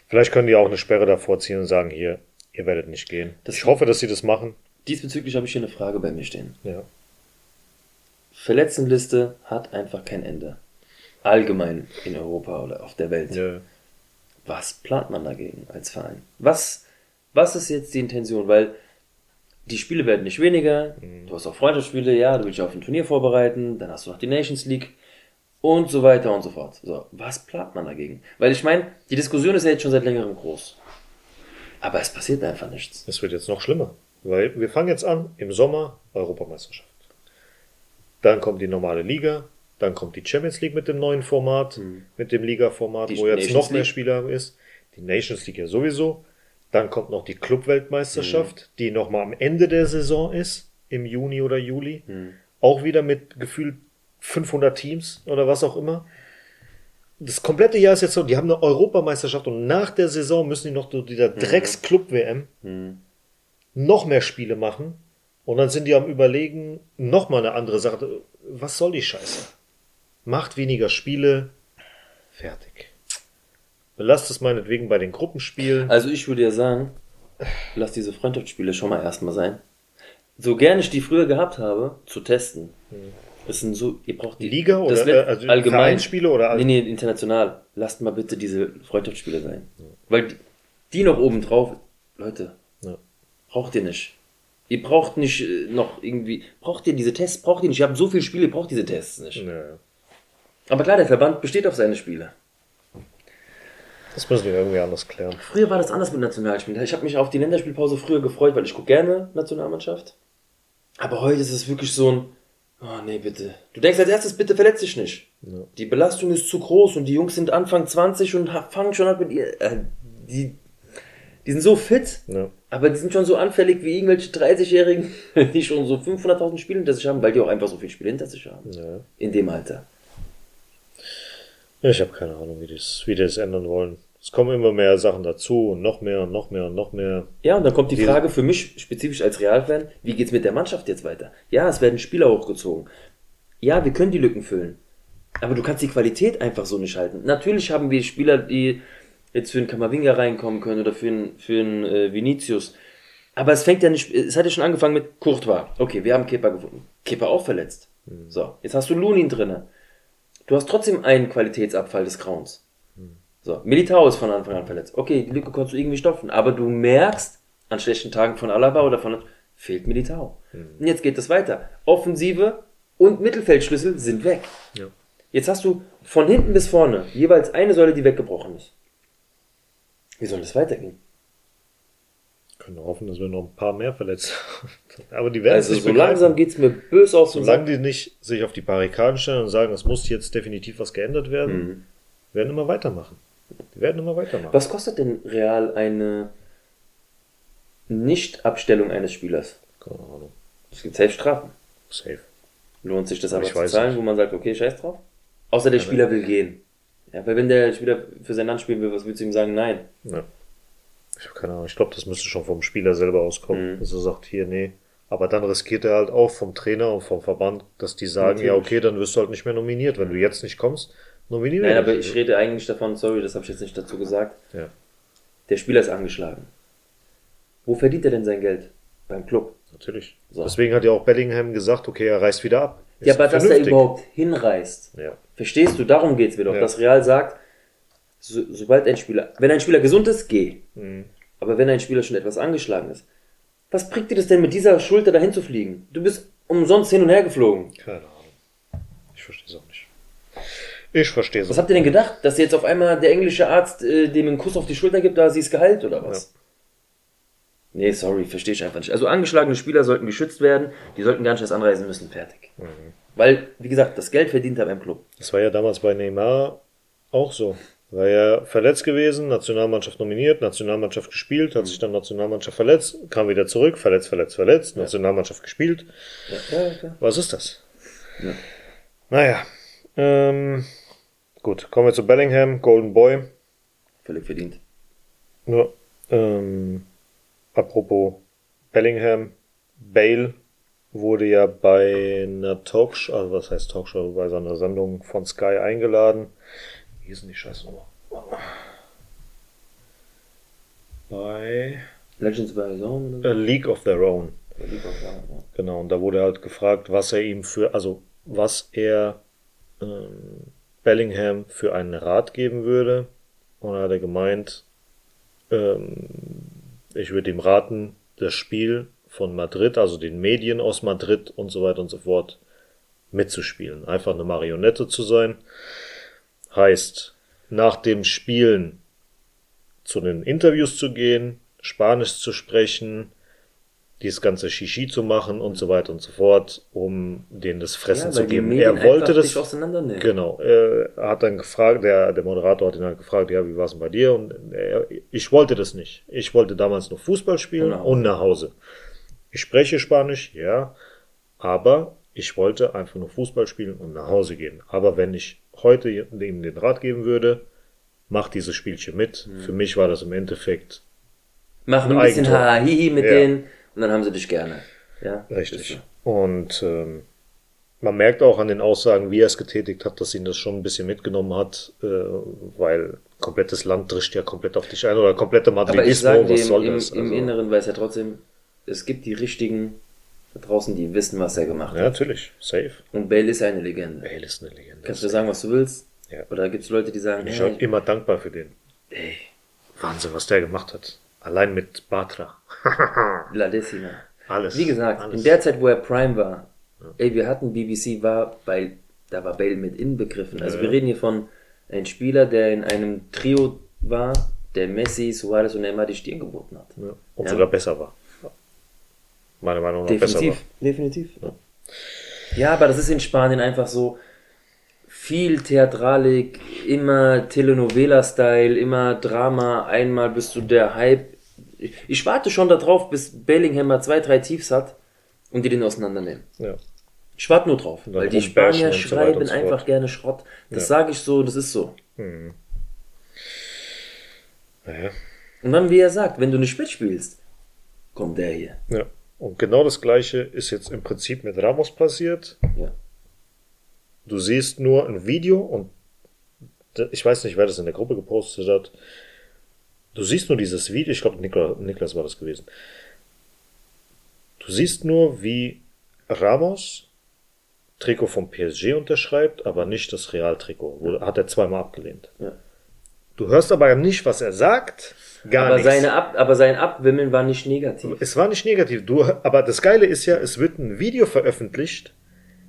Vielleicht können die auch eine Sperre davor ziehen und sagen, hier, ihr werdet nicht gehen. Das ich hoffe, dass sie das machen. Diesbezüglich habe ich hier eine Frage bei mir stehen. Ja. Verletztenliste hat einfach kein Ende. Allgemein in Europa oder auf der Welt. Ja. Was plant man dagegen als Verein? Was, was ist jetzt die Intention? Weil die Spiele werden nicht weniger. Mhm. Du hast auch Freundschaftsspiele, ja, du willst dich auf ein Turnier vorbereiten. Dann hast du noch die Nations League und so weiter und so fort. So, was plant man dagegen? Weil ich meine, die Diskussion ist ja jetzt schon seit längerem groß. Aber es passiert einfach nichts. Es wird jetzt noch schlimmer, weil wir fangen jetzt an im Sommer Europameisterschaft. Dann kommt die normale Liga, dann kommt die Champions League mit dem neuen Format, mhm. mit dem Liga-Format, die wo jetzt Nations noch mehr League. Spieler ist. Die Nations League ja sowieso. Dann kommt noch die Club-Weltmeisterschaft, mhm. die nochmal am Ende der Saison ist, im Juni oder Juli. Mhm. Auch wieder mit gefühlt fünfhundert Teams oder was auch immer. Das komplette Jahr ist jetzt so, die haben eine Europameisterschaft und nach der Saison müssen die noch durch dieser Drecks-Club-W M mhm. noch mehr Spiele machen und dann sind die am Überlegen, nochmal eine andere Sache. Was soll die Scheiße? Macht weniger Spiele, fertig. Lasst es meinetwegen bei den Gruppenspielen. Also ich würde ja sagen, lasst diese Freundschaftsspiele schon mal erstmal sein. So gerne ich die früher gehabt habe, zu testen. Mhm. Das sind so, ihr braucht die Liga oder das Let- also allgemein Vereinsspiele oder all- nee, nee, international. Lasst mal bitte diese Freundschaftsspiele sein. Ja. Weil die, die noch oben drauf, Leute, ja. braucht ihr nicht. Ihr braucht nicht noch irgendwie, braucht ihr diese Tests, braucht ihr nicht, ihr habt so viele Spiele, ihr braucht diese Tests nicht. Nee. Aber klar, der Verband besteht auf seine Spiele. Das müssen wir irgendwie anders klären. Früher war das anders mit Nationalspielen. Ich habe mich auf die Länderspielpause früher gefreut, weil ich gucke gerne Nationalmannschaft. Aber heute ist es wirklich so ein, oh nee, bitte. Du denkst als erstes, bitte verletz dich nicht. Ja. Die Belastung ist zu groß und die Jungs sind Anfang zwanzig und fangen schon an mit ihr. Äh, die, die sind so fit, ja. Aber die sind schon so anfällig wie irgendwelche dreißigjährigen, die schon so fünfhunderttausend Spiele hinter sich haben, weil die auch einfach so viele Spiele hinter sich haben. Ja. In dem Alter. Ja, ich habe keine Ahnung, wie die das, wie die das ändern wollen. Es kommen immer mehr Sachen dazu und noch mehr und noch mehr und noch mehr. Ja, und dann kommt die Frage für mich spezifisch als Real-Fan, wie geht's mit der Mannschaft jetzt weiter? Ja, es werden Spieler hochgezogen. Ja, wir können die Lücken füllen. Aber du kannst die Qualität einfach so nicht halten. Natürlich haben wir Spieler, die jetzt für einen Camavinga reinkommen können oder für einen, für einen äh, Vinicius. Aber es fängt ja nicht, es hat ja schon angefangen mit Courtois. Okay, wir haben Kepa gefunden. Kepa auch verletzt. Mhm. So, jetzt hast du Lunin drin. Du hast trotzdem einen Qualitätsabfall des Grauens. So, Militao ist von Anfang an verletzt. Okay, die Lücke konntest du irgendwie stopfen, aber du merkst, an schlechten Tagen von Alaba oder von fehlt Militao. Mhm. Und jetzt geht das weiter. Offensive und Mittelfeldschlüssel sind weg. Ja. Jetzt hast du von hinten bis vorne jeweils eine Säule, die weggebrochen ist. Wie soll das weitergehen? Wir können hoffen, dass wir noch ein paar mehr verletzt haben. Aber die werden also es nicht so begreifen. Langsam geht es mir böse aus. Solange die nicht sich auf die Barrikaden stellen und sagen, es muss jetzt definitiv was geändert werden, mhm. werden immer weitermachen. Die werden immer weitermachen. Was kostet denn Real eine Nicht-Abstellung eines Spielers? Keine Ahnung. Es gibt safe Strafen. Safe. Lohnt sich das aber zu zahlen, nicht. Wo man sagt, okay, scheiß drauf? Außer der ja, Spieler will gehen. Ja, weil wenn der Spieler für sein Land spielen will, was willst du ihm sagen? Nein. Ja. Ich habe keine Ahnung. Ich glaube, das müsste schon vom Spieler selber auskommen. Mhm. Dass er sagt, hier, nee. Aber dann riskiert er halt auch vom Trainer und vom Verband, dass die sagen, natürlich. Ja, okay, dann wirst du halt nicht mehr nominiert. Wenn du jetzt nicht kommst, nominieren wir. Nein, aber ich rede eigentlich davon, sorry, das habe ich jetzt nicht dazu gesagt. Ja. Der Spieler ist angeschlagen. Wo verdient er denn sein Geld? Beim Club. Natürlich. So. Deswegen hat ja auch Bellingham gesagt, okay, er reißt wieder ab. Ist ja, aber vernünftig. Dass er überhaupt hinreißt. Ja. Verstehst du? Darum geht es mir doch. Ja. Dass Real sagt, so, sobald ein Spieler, wenn ein Spieler gesund ist, geh. Mhm. Aber wenn ein Spieler schon etwas angeschlagen ist, was bringt dir das denn mit dieser Schulter dahin zu fliegen? Du bist umsonst hin und her geflogen. Keine Ahnung. Ich verstehe es auch nicht. Ich verstehe es. Was habt ihr denn gedacht? Dass jetzt auf einmal der englische Arzt äh, dem einen Kuss auf die Schulter gibt, da sie es geheilt oder was? Ja. Nee, sorry, verstehe ich einfach nicht. Also angeschlagene Spieler sollten geschützt werden, die sollten gar nicht erst anreisen müssen, fertig. Mhm. Weil, wie gesagt, das Geld verdient er beim Club. Das war ja damals bei Neymar auch so. War ja verletzt gewesen, Nationalmannschaft nominiert, Nationalmannschaft gespielt, hat mhm. sich dann Nationalmannschaft verletzt, kam wieder zurück, verletzt, verletzt, verletzt, ja. Nationalmannschaft gespielt. Ja, ja, ja. Was ist das? Ja. Naja, ähm... gut, kommen wir zu Bellingham, Golden Boy. Völlig verdient. Ja, ähm, apropos Bellingham, Bale wurde ja bei einer Talkshow, also was heißt Talkshow, bei so einer Sendung von Sky eingeladen. Hier sind die Scheiße noch. Bei Legends of Their Own. A League of Their Own. League of Their Own, ja. Genau, und da wurde halt gefragt, was er ihm für, also was er ähm, Bellingham für einen Rat geben würde, und da hat er gemeint, ähm, ich würde ihm raten, das Spiel von Madrid, also den Medien aus Madrid und so weiter und so fort, mitzuspielen. Einfach eine Marionette zu sein. Heißt, nach dem Spielen zu den Interviews zu gehen, Spanisch zu sprechen, dieses ganze Shishi zu machen und so weiter und so fort, um denen das Fressen ja, zu geben. Er wollte das. Genau. Er hat dann gefragt, der, der Moderator hat ihn halt gefragt, ja, wie war es denn bei dir? Und er, ich wollte das nicht. Ich wollte damals nur Fußball spielen genau. und nach Hause. Ich spreche Spanisch, ja, aber ich wollte einfach nur Fußball spielen und nach Hause gehen. Aber wenn ich heute ihm den Rat geben würde, mach dieses Spielchen mit. Mhm. Für mich war das im Endeffekt. Mach ein, ein bisschen Hahihi mit ja. denen. Und dann haben sie dich gerne. Ja, richtig. Und ähm, man merkt auch an den Aussagen, wie er es getätigt hat, dass ihn das schon ein bisschen mitgenommen hat, äh, weil komplettes Land drischt ja komplett auf dich ein oder komplette Madridismo. Aber ich sage dir, im, im, also, im Inneren weiß er trotzdem, es gibt die richtigen da draußen, die wissen, was er gemacht ja, hat. Ja, natürlich. Safe. Und Bale ist eine Legende. Bale ist eine Legende. Kannst du sagen, was du willst? Ja. Oder gibt es Leute, die sagen, ich bin hey, immer dankbar für den. Ey, Wahnsinn, was der gemacht hat. Allein mit Batra. La Decima. Alles. Wie gesagt, alles. In der Zeit, wo er Prime war, ja. ey, wir hatten B B C, war bei, da war Bale mit inbegriffen. Also ja, wir ja. reden hier von einem Spieler, der in einem Trio war, der Messi, Suarez und Neymar die Stirn geboten hat. Ja. Und ja. sogar besser war. Ja. Meiner Meinung nach definitiv, besser war. Definitiv, definitiv. Ja. Ja, aber das ist in Spanien einfach so viel Theatralik, immer Telenovela-Style, immer Drama, einmal bist du der Hype. Ich, ich warte schon darauf, bis Bellingham mal zwei, drei Tiefs hat und die den auseinandernehmen. Ja. Ich warte nur drauf, weil die Spanier schreiben so einfach gerne Schrott. Das ja. sage ich so, das ist so. Hm. Naja. Und dann, wie er sagt, wenn du nicht mitspielst, kommt der hier. Ja. Und genau das Gleiche ist jetzt im Prinzip mit Ramos passiert. Ja. Du siehst nur ein Video und ich weiß nicht, wer das in der Gruppe gepostet hat. Du siehst nur dieses Video, ich glaube, Niklas, Niklas war das gewesen. Du siehst nur, wie Ramos Trikot vom P S G unterschreibt, aber nicht das Real-Trikot. Hat er zweimal abgelehnt. Ja. Du hörst aber nicht, was er sagt. Gar aber, seine Ab, aber sein Abwimmeln war nicht negativ. Es war nicht negativ. Du, aber das Geile ist ja, es wird ein Video veröffentlicht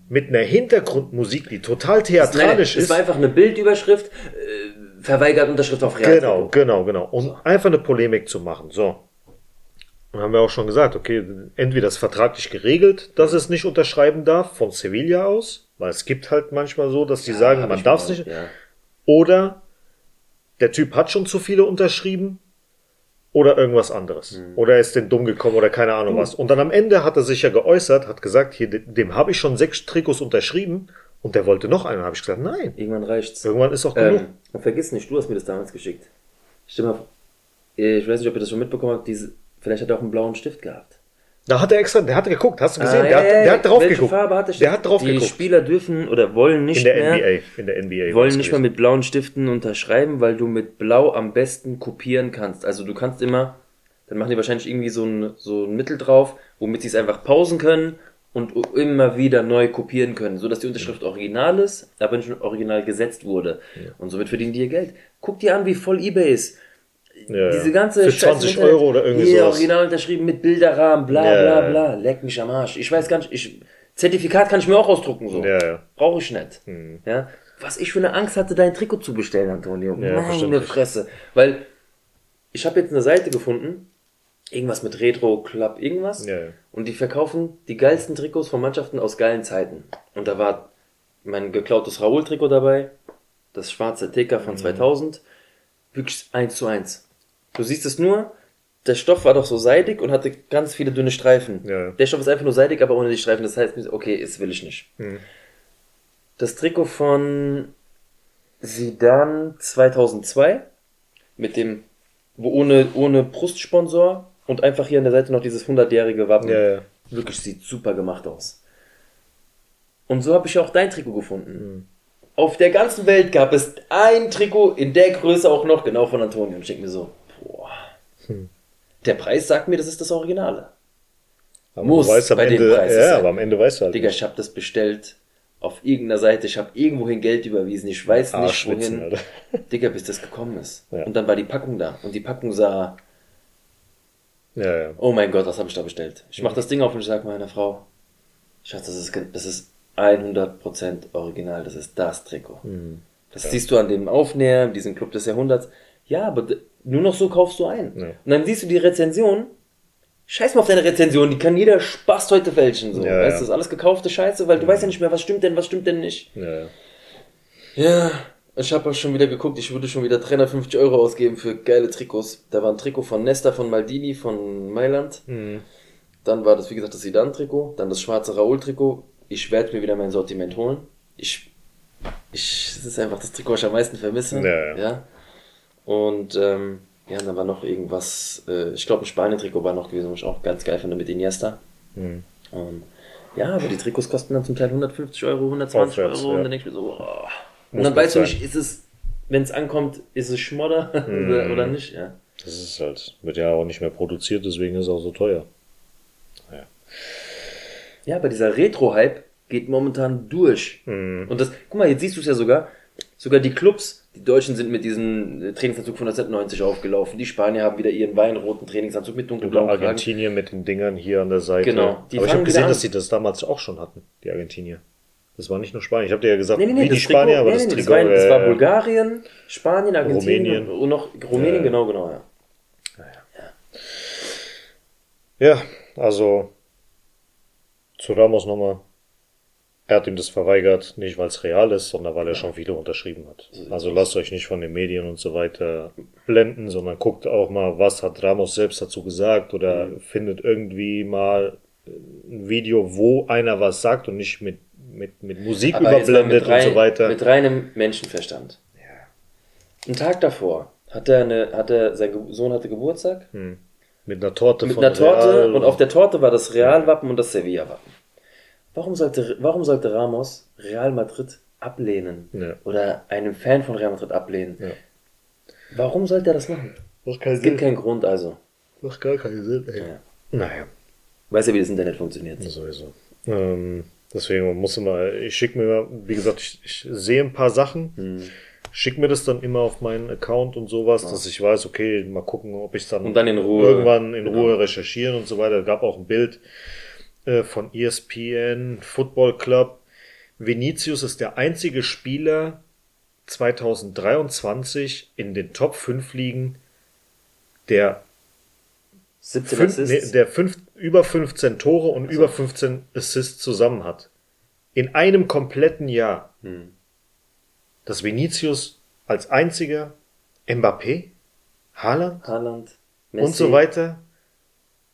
mit einer Hintergrundmusik, die total theatralisch ist. Es war einfach eine Bildüberschrift, äh, verweigert Unterschrift auf Real. Genau, genau, genau. Um einfach eine Polemik zu machen. So. Und haben wir auch schon gesagt, okay, entweder ist vertraglich geregelt, dass es nicht unterschreiben darf, von Sevilla aus, weil es gibt halt manchmal so, dass die ja, sagen, man darf es nicht. Ja. Oder der Typ hat schon zu viele unterschrieben. Oder irgendwas anderes. Hm. Oder er ist denn dumm gekommen oder keine Ahnung hm. was. Und dann am Ende hat er sich ja geäußert, hat gesagt, hier, dem habe ich schon sechs Trikots unterschrieben und der wollte noch einen. Habe ich gesagt, nein. Irgendwann reicht's. Irgendwann ist auch genug. Ähm, und vergiss nicht, du hast mir das damals geschickt. Stimmt, ich weiß nicht, ob ihr das schon mitbekommen habt, diese, vielleicht hat er auch einen blauen Stift gehabt. Da hat er extra, der hat geguckt, hast du gesehen? Ah, der, ey, hat, der ey, hat drauf welche geguckt. Farbe hat der, der hat drauf die geguckt. Die Spieler dürfen oder wollen nicht mehr. In der N B A. In der N B A. Wollen nicht mehr mit blauen Stiften unterschreiben, weil du mit blau am besten kopieren kannst. Also du kannst immer, dann machen die wahrscheinlich irgendwie so ein, so ein Mittel drauf, womit sie es einfach pausen können und immer wieder neu kopieren können, sodass die Unterschrift mhm. original ist, aber nicht original gesetzt wurde. Ja. Und somit verdienen die ihr Geld. Guck dir an, wie voll eBay ist. Ja, diese ganze für zwanzig Euro oder irgendwie sowas. Original unterschrieben mit Bilderrahmen, bla bla ja, bla. Leck mich am Arsch. Ich weiß gar nicht, ich, Zertifikat kann ich mir auch ausdrucken. So. Ja, ja. Brauche ich nicht. Hm. Ja? Was ich für eine Angst hatte, dein Trikot zu bestellen, Antonio. Ja, meine Fresse. Weil ich habe jetzt eine Seite gefunden, irgendwas mit Retro Club, irgendwas. Ja, ja. Und die verkaufen die geilsten Trikots von Mannschaften aus geilen Zeiten. Und da war mein geklautes Raoul-Trikot dabei, das schwarze T K von mhm. zweitausend. Wirklich eins zu eins. Du siehst es nur, der Stoff war doch so seidig und hatte ganz viele dünne Streifen. Ja. Der Stoff ist einfach nur seidig, aber ohne die Streifen. Das heißt, okay, das will ich nicht. Hm. Das Trikot von Zidane zweitausendzwei mit dem, wo ohne, ohne Brustsponsor und einfach hier an der Seite noch dieses hundertjährige Wappen. Ja, ja. Wirklich sieht super gemacht aus. Und so habe ich auch dein Trikot gefunden. Hm. Auf der ganzen Welt gab es ein Trikot in der Größe auch noch, genau von Antonio. Und ich denke mir so, boah, hm. der Preis sagt mir, das ist das Originale. Aber muss weiß, bei dem Ende, Preis ja, sein. Aber am Ende weißt du halt Digga, nicht. Ich habe das bestellt auf irgendeiner Seite, ich habe irgendwohin Geld überwiesen, ich weiß ah, nicht schwitzen, wohin. Alter. Digga, bis das gekommen ist. Ja. Und dann war die Packung da und die Packung sah, ja, ja. oh mein Gott, was habe ich da bestellt? Ich mache das Ding auf und ich sage meiner Frau, Schatz, das ist, das ist hundert Prozent original, das ist das Trikot. Mhm. Das ja. siehst du an dem Aufnäher, diesem Club des Jahrhunderts. Ja, aber nur noch so kaufst du ein. Ja. Und dann siehst du die Rezension. Scheiß mal auf deine Rezension, die kann jeder Spaß heute fälschen. So. Ja, weißt ja. du, das ist alles gekaufte Scheiße, weil du ja. weißt ja nicht mehr, was stimmt denn, was stimmt denn nicht. Ja, ja. ja ich habe auch schon wieder geguckt, ich würde schon wieder dreihundertfünfzig Euro ausgeben für geile Trikots. Da war ein Trikot von Nesta, von Maldini, von Mailand. Mhm. Dann war das, wie gesagt, das Zidane-Trikot. Dann das schwarze Raoul-Trikot. Ich werde mir wieder mein Sortiment holen. Ich, ich, das ist einfach das Trikot, was ich am meisten vermisse. Ja, ja. ja. Und, ähm, ja, dann war noch irgendwas, äh, ich glaube, ein Spanien-Trikot war noch gewesen, was ich auch ganz geil finde, mit Iniesta. Mhm. Und, ja, aber die Trikots kosten dann zum Teil hundertfünfzig Euro, hundertzwanzig Aufwärts, Euro, ja. und dann denke ich mir so, oh. Und dann weißt du nicht, ist es, wenn es ankommt, ist es Schmodder mhm. oder nicht, ja. Das ist halt, wird ja auch nicht mehr produziert, deswegen ist es auch so teuer. Ja. Ja, aber dieser Retro-Hype geht momentan durch. Mhm. Und das, guck mal, jetzt siehst du es ja sogar, sogar die Clubs, Die Deutschen sind mit diesem Trainingsanzug von neunzehnhundertneunzig aufgelaufen. Die Spanier haben wieder ihren weinroten Trainingsanzug mit dunkelblauen Kragen. Argentinien mit den Dingern hier an der Seite. Genau. Die Aber ich habe gesehen, an, dass sie das damals auch schon hatten, die Argentinier. Das war nicht nur Spanien. Ich habe dir ja gesagt, nee, nee, nee, wie die Spanier, Trikot, aber nee, das nee, Trikot... Das war, das war Bulgarien, Spanien, Argentinien Rumänien. und noch Rumänien, äh, genau, genau, ja. Ja. ja, also zu Ramos nochmal. Er hat ihm das verweigert, nicht weil es real ist, sondern weil er schon viele unterschrieben hat. Also lasst euch nicht von den Medien und so weiter blenden, sondern guckt auch mal, was hat Ramos selbst dazu gesagt oder mhm. findet irgendwie mal ein Video, wo einer was sagt und nicht mit Mit, mit Musik aber überblendet mit rein, und so weiter. Mit reinem Menschenverstand. Ja. Einen Tag davor hat er eine, hat er, sein Ge- Sohn hatte Geburtstag. Hm. Mit einer Torte mit von einer Torte Real. Und auf der Torte war das Real-Wappen und das Sevilla-Wappen. Warum sollte, warum sollte Ramos Real Madrid ablehnen? Ja. Oder einen Fan von Real Madrid ablehnen? Ja. Warum sollte er das machen? Das es gibt keinen Grund, also. Macht gar keinen Sinn, ey. Naja. naja. Weiß ja, wie das Internet funktioniert. Ja, sowieso. Ähm... Deswegen muss immer, ich schicke mir immer, wie gesagt, ich, ich sehe ein paar Sachen, hm. schicke mir das dann immer auf meinen Account und sowas, ah. dass ich weiß, okay, mal gucken, ob ich es dann, und dann in Ruhe, irgendwann in genau. Ruhe recherchieren und so weiter. Es gab auch ein Bild äh, von E S P N, Football Club. Vinicius ist der einzige Spieler zwanzig dreiundzwanzig in den Top fünf Ligen, der, fünf, nee, der fünf, über fünfzehn Tore und also. über fünfzehn Assists zusammen hat. In einem kompletten Jahr. Hm. Dass Vinicius als einziger, Mbappé, Haaland, Haaland Messi und so weiter,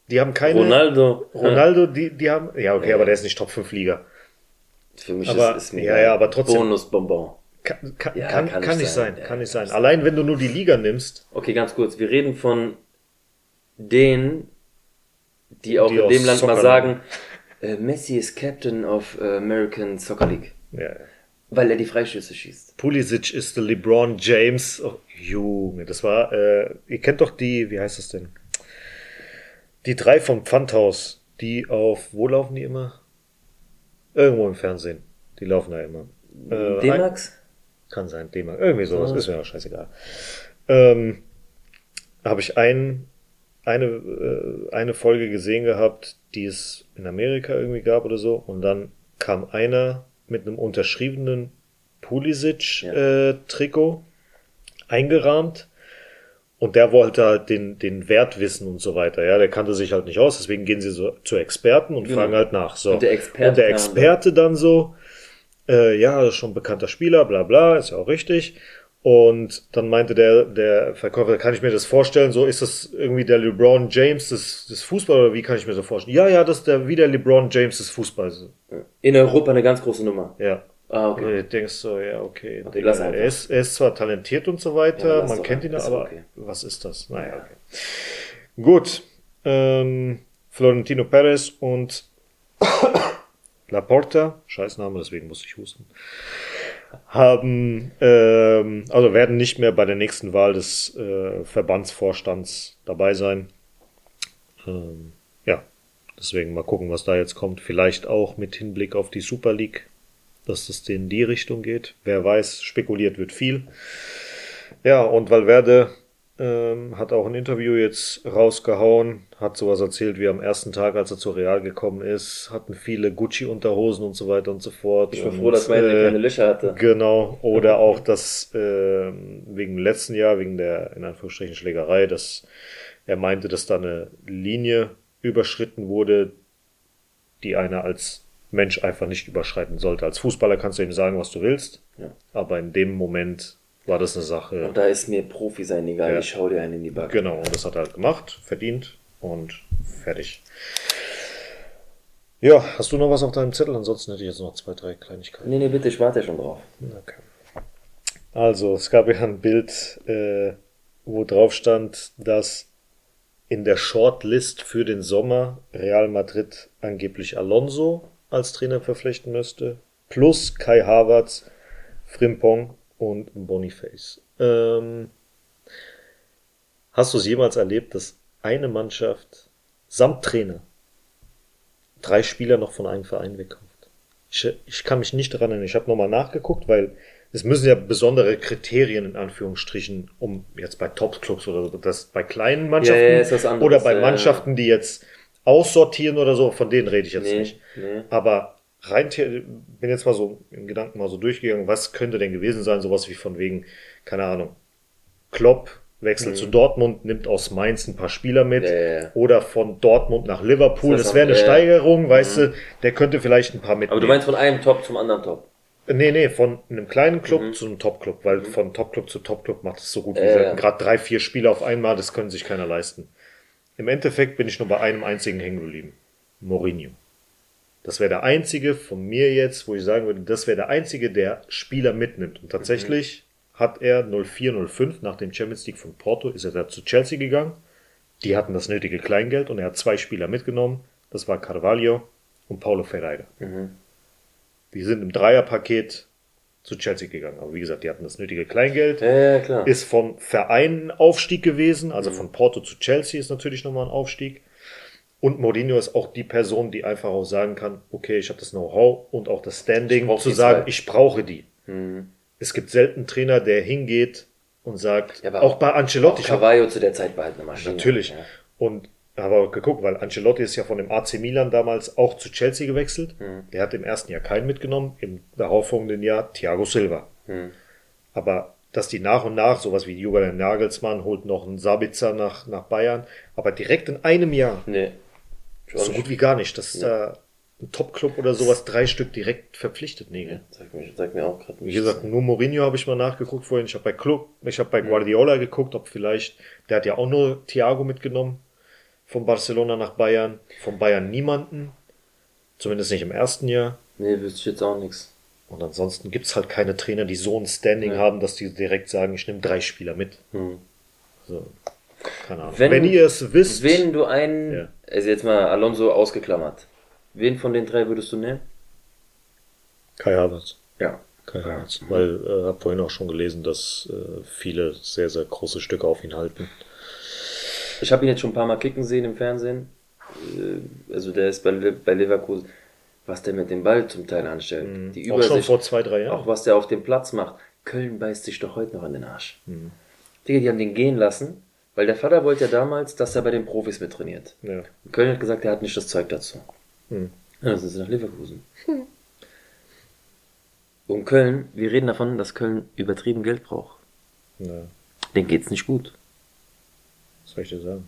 die haben keine... Ronaldo. Ronaldo, die, die haben... Ja, okay, ja. aber der ist nicht Top fünf Liga. Für mich aber, ist es mega. Ja, ja, aber trotzdem... Bonusbonbon. Kann, kann, ja, kann, kann, kann nicht sein, sein. kann nicht sein. Allein, wenn du nur die Liga nimmst... Okay, ganz kurz. Wir reden von den... Die auch die in dem Land Soccer mal sagen, äh, Messi ist Captain of American Soccer League. Ja, ja. Weil er die Freistöße schießt. Pulisic ist der LeBron James. Oh, Junge, das war, äh, ihr kennt doch die, wie heißt das denn? Die drei vom Pfandhaus, die auf, wo laufen die immer? Irgendwo im Fernsehen. Die laufen da immer. Äh, D-Max? Ein, kann sein, D-Max. Irgendwie sowas, oh. ist mir auch scheißegal. Ähm, habe ich einen eine äh, eine Folge gesehen gehabt, die es in Amerika irgendwie gab oder so, und dann kam einer mit einem unterschriebenen Pulisic ja. äh, Trikot eingerahmt, und der wollte halt den den Wert wissen und so weiter, ja, der kannte sich halt nicht aus, deswegen gehen sie so zu Experten und genau. fragen halt nach, so, und der Experte, und der Experte dann so äh, ja, schon ein bekannter Spieler, bla bla, ist ja auch richtig. Und dann meinte der, der Verkäufer, kann ich mir das vorstellen? So, ist das irgendwie der LeBron James des, des Fußballs, oder wie kann ich mir so vorstellen? Ja, ja, das ist der, wie der LeBron James des Fußballs. In Europa eine ganz große Nummer. Ja. Ah, okay. Und du denkst so, ja, okay. okay lass er, ist, er ist zwar talentiert und so weiter, ja, man kennt ihn, aber okay. was ist das? Naja, okay. Gut. Ähm, Florentino Perez und Laporta, Scheißname, deswegen muss ich husten. haben, ähm, also werden nicht mehr bei der nächsten Wahl des äh, Verbandsvorstands dabei sein. Ähm, ja, deswegen mal gucken, was da jetzt kommt. Vielleicht auch mit Hinblick auf die Super League, dass das in die Richtung geht. Wer weiß, spekuliert wird viel. Ja, und Valverde ähm, hat auch ein Interview jetzt rausgehauen, hat sowas erzählt wie am ersten Tag, als er zu Real gekommen ist, hatten viele Gucci-Unterhosen und so weiter und so fort. Ich war froh, dass meine äh, keine Löcher hatte. Genau, oder auch das äh, wegen dem letzten Jahr, wegen der, in Anführungsstrichen, Schlägerei, dass er meinte, dass da eine Linie überschritten wurde, die einer als Mensch einfach nicht überschreiten sollte. Als Fußballer kannst du ihm sagen, was du willst, ja. aber in dem Moment... war das eine Sache... Und da ist mir Profi sein egal, ja. ich schau dir einen in die Backe. Genau, und das hat er halt gemacht, verdient und fertig. Ja, hast du noch was auf deinem Zettel? Ansonsten hätte ich jetzt noch zwei, drei Kleinigkeiten. Nee, nee, bitte, ich warte ja schon drauf. Okay. Also, es gab ja ein Bild, äh, wo drauf stand, dass in der Shortlist für den Sommer Real Madrid angeblich Alonso als Trainer verpflichten müsste, plus Kai Havertz, Frimpong und Boniface. Ähm, hast du es jemals erlebt, dass eine Mannschaft samt Trainer drei Spieler noch von einem Verein wegkauft? Ich, ich kann mich nicht daran erinnern. Ich habe nochmal nachgeguckt, weil es müssen ja besondere Kriterien in Anführungsstrichen, um jetzt bei Top-Clubs oder so, das bei kleinen Mannschaften ja, ja, ist das anderes, oder bei Mannschaften, ja, ja. die jetzt aussortieren oder so, von denen rede ich jetzt nee, nicht. Nee. Aber rein, bin jetzt mal so im Gedanken mal so durchgegangen, was könnte denn gewesen sein, sowas wie von wegen, keine Ahnung, Klopp wechselt mhm. zu Dortmund, nimmt aus Mainz ein paar Spieler mit, ja, ja, ja. oder von Dortmund nach Liverpool, das, das wäre eine ja, Steigerung, ja. weißt mhm. du, der könnte vielleicht ein paar mitnehmen. Aber du meinst von einem Top zum anderen Top? Nee, nee, von einem kleinen Club mhm. zu einem Top-Club, weil mhm. von Top-Club zu Top-Club macht es so gut wie äh, ja. gerade drei, vier Spieler auf einmal, das können sich keiner leisten. Im Endeffekt bin ich nur bei einem einzigen hängen geblieben. Mourinho. Das wäre der einzige von mir jetzt, wo ich sagen würde, das wäre der einzige, der Spieler mitnimmt. Und tatsächlich mhm. hat er null vier null fünf nach dem Champions League von Porto, ist er da zu Chelsea gegangen. Die hatten das nötige Kleingeld und er hat zwei Spieler mitgenommen. Das war Carvalho und Paulo Ferreira. Mhm. Die sind im Dreierpaket zu Chelsea gegangen. Aber wie gesagt, die hatten das nötige Kleingeld. Ja, ja, klar. Ist vom Verein ein Aufstieg gewesen. Also mhm. von Porto zu Chelsea ist natürlich nochmal ein Aufstieg. Und Mourinho ist auch die Person, die einfach auch sagen kann, okay, ich habe das Know-how und auch das Standing, zu sagen, Zeit. ich brauche die. Mhm. Es gibt selten einen Trainer, der hingeht und sagt, ja, auch, auch bei Ancelotti. Auch Carvalho zu der Zeit behalten. Natürlich. Ja. Und habe auch geguckt, weil Ancelotti ist ja von dem A C Milan damals auch zu Chelsea gewechselt. Mhm. Er hat im ersten Jahr keinen mitgenommen, im darauffolgenden Jahr Thiago Silva. Mhm. Aber dass die nach und nach, sowas wie Julian Nagelsmann, holt noch einen Sabitzer nach, nach Bayern, aber direkt in einem Jahr, nee, so gut wie gar nicht, dass da ja. äh, ein Top-Club oder sowas drei Stück direkt verpflichtet. Nee, ja, sag mir, sag mir auch gerade nicht. Wie gesagt, nur Mourinho habe ich mal nachgeguckt vorhin. Ich habe bei Club, ich habe bei Guardiola mhm. geguckt, ob vielleicht, der hat ja auch nur Thiago mitgenommen. Von Barcelona nach Bayern, von Bayern niemanden, zumindest nicht im ersten Jahr. Nee, wüsste ich jetzt auch nichts. Und ansonsten gibt es halt keine Trainer, die so ein Standing ja. haben, dass die direkt sagen, ich nehme drei Spieler mit. Hm. So. Keine Ahnung. Wenn, wenn ihr es wisst. Wen du einen, ja. also jetzt mal Alonso ausgeklammert, wen von den drei würdest du nehmen? Kai Havertz. Ja. Kai Havertz, mhm. weil ich äh, habe vorhin auch schon gelesen, dass äh, viele sehr, sehr große Stücke auf ihn halten. Ich habe ihn jetzt schon ein paar Mal kicken sehen im Fernsehen. Also der ist bei, Le- bei Leverkusen, was der mit dem Ball zum Teil anstellt. Mhm. Die Übersicht, auch schon vor zwei, drei Jahren. Auch was der auf dem Platz macht. Köln beißt sich doch heute noch an den Arsch. Mhm. Digga, die haben den gehen lassen, weil der Vater wollte ja damals, dass er bei den Profis mit trainiert. Ja. Köln hat gesagt, er hat nicht das Zeug dazu. Mhm. Ja, dann sind sie nach Leverkusen. Mhm. Und Köln, wir reden davon, dass Köln übertrieben Geld braucht. Ja. Denen geht's nicht gut. Was soll ich dir sagen?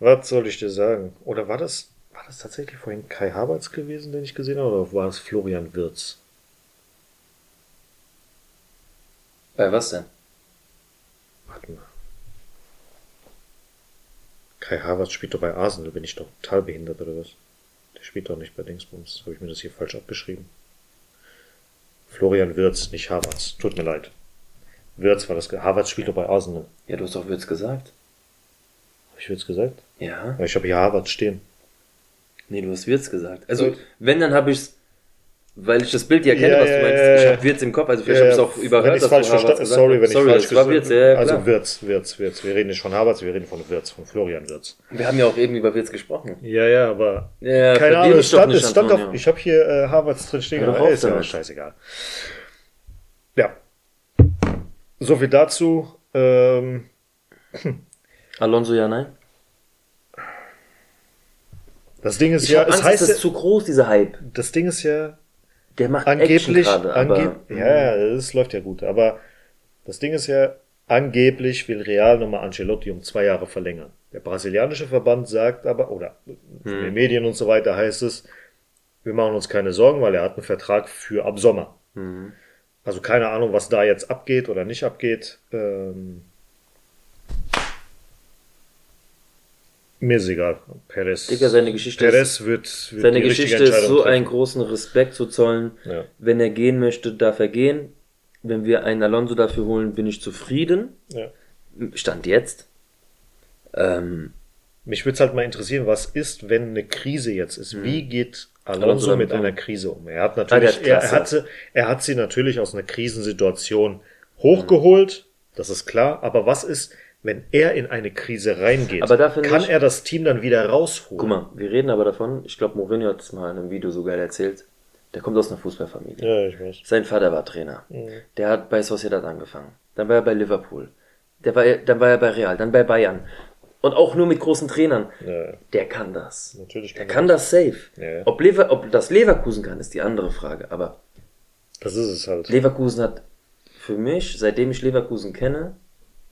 Was soll ich dir sagen? Oder war das, war das tatsächlich vorhin Kai Havertz gewesen, den ich gesehen habe, oder war es Florian Wirtz? Bei was denn? Warte mal. Kai Havertz spielt doch bei Arsenal, bin ich doch total behindert, oder was? Der spielt doch nicht bei Dingsbums. Habe ich mir das hier falsch abgeschrieben? Florian Wirtz, nicht Havertz. Tut mir leid. Wirtz war das. Havertz spielt doch bei Arsenal. Ja, du hast doch Wirtz gesagt. Habe ich Wirtz gesagt? Ja. Ich habe hier Havertz stehen. Nee, du hast Wirtz gesagt. Also, gut. Wenn, dann habe ich es, weil ich das Bild ja kenne, yeah, was du meinst. Ich habe Wirtz im Kopf, also vielleicht yeah, habe ich es auch überhört, dass du Havertz versta- gesagt Sorry, wenn Sorry, ich falsch verstanden habe. Sorry, das war Wirtz, ja, klar. Also Wirtz, Wirtz, Wirtz. Wir reden nicht von Havertz, wir reden von Wirtz, von Florian Wirtz. Wir haben ja auch eben über Wirtz gesprochen. Ja, ja, aber... Ja, keine Ahnung, es stand, stand, stand auf... Ja. Ich habe hier äh, Havertz drin stehen, aber ist ja scheißegal. Ja. So viel dazu. Ähm. Hm. Alonso, ja, nein. Das Ding ist ich ja, es Angst, heißt das ja, ist zu groß, dieser Hype. Das Ding ist ja, der macht angeblich, grade, angeb- aber, ja, es läuft ja gut. Aber das Ding ist ja, angeblich will Real nochmal Ancelotti um zwei Jahre verlängern. Der brasilianische Verband sagt aber, oder in den Medien und so weiter heißt es, wir machen uns keine Sorgen, weil er hat einen Vertrag für ab Sommer. Mhm. Also keine Ahnung, was da jetzt abgeht oder nicht abgeht. Ähm, mir ist egal. Perez, Digga, seine Geschichte, Perez wird, wird seine Geschichte ist so treffen. Einen großen Respekt zu zollen. Ja. Wenn er gehen möchte, darf er gehen. Wenn wir einen Alonso dafür holen, bin ich zufrieden. Ja. Stand jetzt. Ähm, Mich würde es halt mal interessieren, was ist, wenn eine Krise jetzt ist? Mh. Wie geht Alonso mit einer Krise um? Er hat natürlich, er, er hatte, er hat sie natürlich aus einer Krisensituation hochgeholt. Mhm. Das ist klar. Aber was ist, wenn er in eine Krise reingeht? Aber dafür kann ich, er das Team dann wieder rausholen? Guck mal, wir reden aber davon. Ich glaube, Mourinho hat es mal in einem Video sogar erzählt, Der kommt aus einer Fußballfamilie. Ja, ich weiß. Sein Vater war Trainer. Mhm. Der hat bei Sociedad angefangen. Dann war er bei Liverpool. Der war, dann war er bei Real, dann bei Bayern. Und auch nur mit großen Trainern. Ja. Der kann das. Natürlich kann der kann das, das safe. Ja. Ob, Lever, ob das Leverkusen kann, ist die andere Frage. Aber das ist es halt. Leverkusen hat für mich, seitdem ich Leverkusen kenne,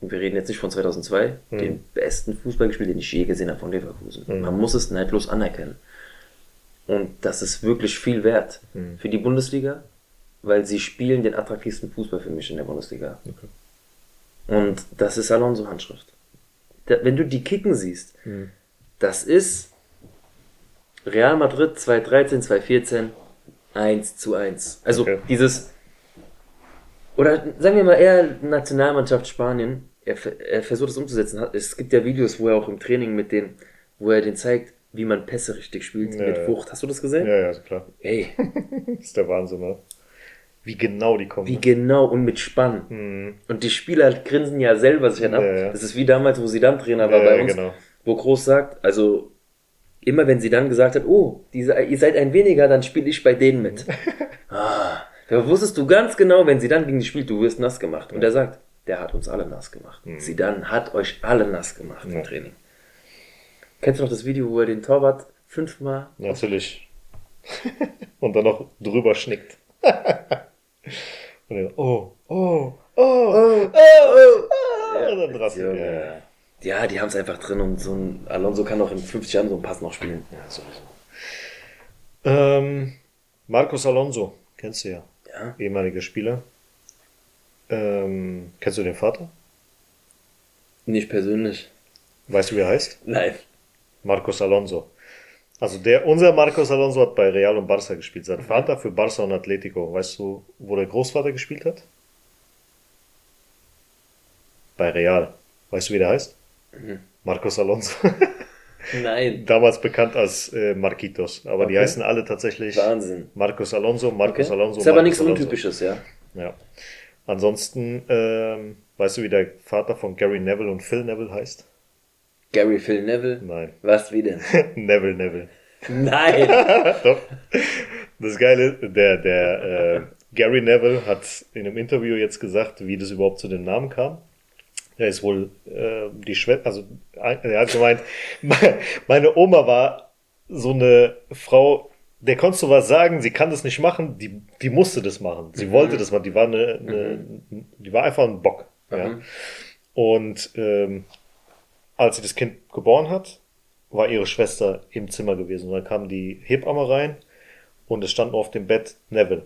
und wir reden jetzt nicht von zweitausendzwei, mhm. den besten Fußball gespielt, den ich je gesehen habe von Leverkusen. Mhm. Man muss es neidlos anerkennen. Und das ist wirklich viel wert mhm. für die Bundesliga, weil sie spielen den attraktivsten Fußball für mich in der Bundesliga. Okay. Und das ist Alonso Handschrift. Da, wenn du die Kicken siehst, mhm. das ist Real Madrid zweitausenddreizehn, zweitausendvierzehn, eins zu eins. Also okay. dieses, oder sagen wir mal eher Nationalmannschaft Spanien, er, er versucht es umzusetzen. Es gibt ja Videos, wo er auch im Training mit denen, wo er den zeigt, wie man Pässe richtig spielt, ja, mit Wucht. Hast du das gesehen? Ja, ja, klar. Ey. Das ist der Wahnsinn, ne? Wie genau die kommen. Wie genau und mit Spann. Mhm. Und die Spieler grinsen ja selber sich ab. Ja, ja. Das ist wie damals, wo Zidane Trainer war ja, bei uns, genau. wo Groß sagt, also immer wenn Zidane gesagt hat, oh, diese, ihr seid ein weniger, dann spiele ich bei denen mit. ah, da wusstest du ganz genau, wenn Zidane gegen dich spielt, du wirst nass gemacht. Und ja. er sagt, der hat uns alle nass gemacht. Mhm. Zidane hat euch alle nass gemacht ja. im Training. Kennst du noch das Video, wo er den Torwart fünfmal... Natürlich. Und dann noch drüber schnickt. Und dann, oh, oh, oh, oh, oh, oh, oh. Ja, und dann rastet er. Ja, ja, die haben es einfach drin und so ein Alonso kann auch in fünfzig Jahren so einen Pass noch spielen. Ja, sowieso. Ähm, Marcos Alonso, kennst du ja. Ja. Ehemaliger Spieler. Ähm, kennst du den Vater? Nicht persönlich. Weißt du, wie er heißt? Nein. Marcos Alonso. Also der, unser Marcos Alonso hat bei Real und Barca gespielt. Sein Vater für Barca und Atletico. Weißt du, wo der Großvater gespielt hat? Bei Real. Weißt du, wie der heißt? Mhm. Marcos Alonso. Nein. Damals bekannt als äh, Marquitos. Aber okay. die heißen alle tatsächlich Wahnsinn. Marcos Alonso, Marcos okay. Alonso. Ist aber Marcos nichts Alonso. Untypisches, ja. Ja. Ansonsten, ähm, weißt du, wie der Vater von Gary Neville und Phil Neville heißt? Gary Phil Neville? Nein. Was, wie denn? Neville Neville. Nein! Doch. Das Geile, der, der äh, Gary Neville hat in einem Interview jetzt gesagt, wie das überhaupt zu dem Namen kam. Er ist wohl äh, die Schwester, also er hat gemeint, meine Oma war so eine Frau, der konntest du was sagen, sie kann das nicht machen, die, die musste das machen. Sie mhm. wollte das machen, die war, eine, eine, mhm. die war einfach ein Bock. Mhm. Ja. Und ähm, als sie das Kind geboren hat, war ihre Schwester im Zimmer gewesen. Und dann kam die Hebamme rein und es stand auf dem Bett Neville.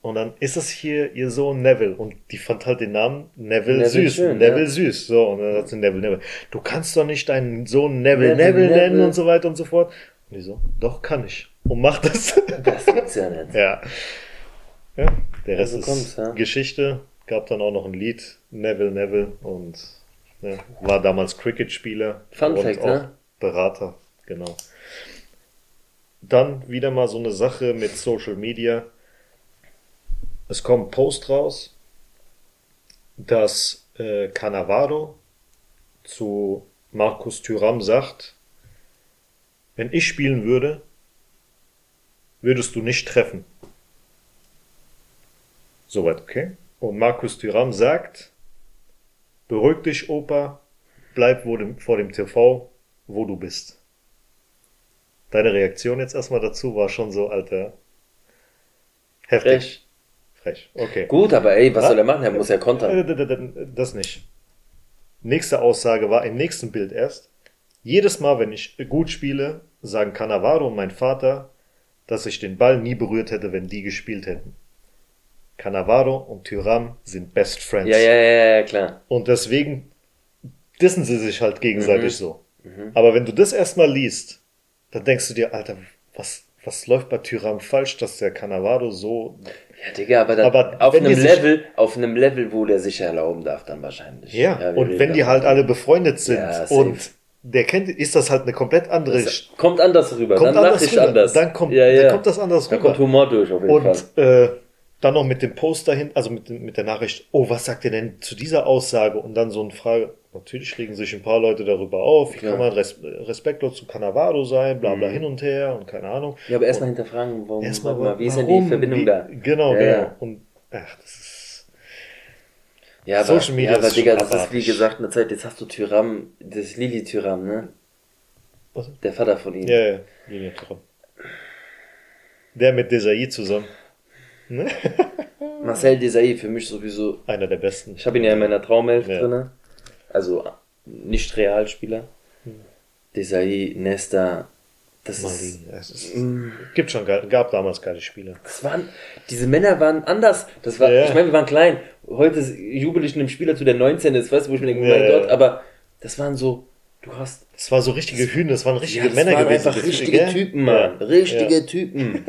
Und dann ist es hier ihr Sohn Neville. Und die fand halt den Namen Neville, Neville süß. Schön, Neville ja. süß. So, und dann sagt sie Neville, Neville. Du kannst doch nicht deinen Sohn Neville, Neville, Neville, Neville nennen und so weiter und so fort. Und die so, doch, kann ich. Und macht das. Das gibt's ja nicht. Ja. ja der Rest also ist ja. Geschichte. Gab dann auch noch ein Lied, Neville, Neville und... Ja, war damals Cricket-Spieler Fun und Fact, auch ne? Berater, genau. Dann wieder mal so eine Sache mit Social Media. Es kommt ein Post raus, dass äh, Cannavaro zu Markus Thuram sagt, wenn ich spielen würde, würdest du nicht treffen. Soweit okay. Und Markus Thuram sagt, beruhig dich, Opa, bleib vor dem T V, wo du bist. Deine Reaktion jetzt erstmal dazu war schon so, Alter, heftig. Frech. Frech, okay. Gut, aber ey, was ja? soll er machen? Er muss ja kontern. Das nicht. Nächste Aussage war im nächsten Bild erst, jedes Mal, wenn ich gut spiele, sagen Cannavaro und mein Vater, dass ich den Ball nie berührt hätte, wenn die gespielt hätten. Cannavaro und Thuram sind Best Friends. Ja, ja, ja, ja, klar. Und deswegen dissen sie sich halt gegenseitig mhm. so. Mhm. Aber wenn du das erstmal liest, dann denkst du dir, Alter, was, was läuft bei Thuram falsch, dass der Cannavaro so... Ja, Digga, aber, dann aber auf einem Level, sich... auf einem Level, wo der sich erlauben darf, dann wahrscheinlich. Ja, ja und wenn die halt alle befreundet sind ja, und der kennt, ist das halt eine komplett andere... Das kommt anders rüber, kommt dann anders lacht ich anders. Dann kommt, ja, ja. dann kommt das anders dann rüber. Dann kommt Humor durch, auf jeden und, Fall. Äh, Dann noch mit dem Post dahin, also mit, mit der Nachricht, oh, was sagt ihr denn zu dieser Aussage? Und dann so eine Frage, Natürlich regen sich ein paar Leute darüber auf, wie kann man respektlos zu Cannavaro sein, bla bla, mhm. hin und her und keine Ahnung. Ja, aber erstmal hinterfragen, warum, erst mal, warum, wie ist denn die Verbindung wie, da? Genau, ja, genau. Ja. Und ach, das ist... Ja, aber, Social Media ja, aber ist Digga, das ist wie gesagt eine Zeit, jetzt hast du Thuram, das ist Lili Thuram, ne? Was? Der Vater von ihm. Ja, ja, Lili Thuram. Der mit Desailly zusammen. Ne? Marcel Desailly, für mich sowieso... Einer der Besten. Ich habe ihn ja in meiner Traumelf ja. drinne. Also Nicht-Realspieler. Hm. Desailly, Nesta, das Marien, ist... Es ist mm, gibt schon, gab damals keine Spieler. Das waren, diese Männer waren anders. Das war, ja, ich meine, wir waren klein. Heute jubel ich einem Spieler zu, der neunzehn ist, weißt du, wo ich mir denke, ja, mein ja. Gott, aber das waren so, du hast... Das war so richtige das, Hühner, das waren richtige ja, das Männer waren gewesen. Das waren einfach richtige gell? Typen, Mann. Ja. Richtige ja. Typen.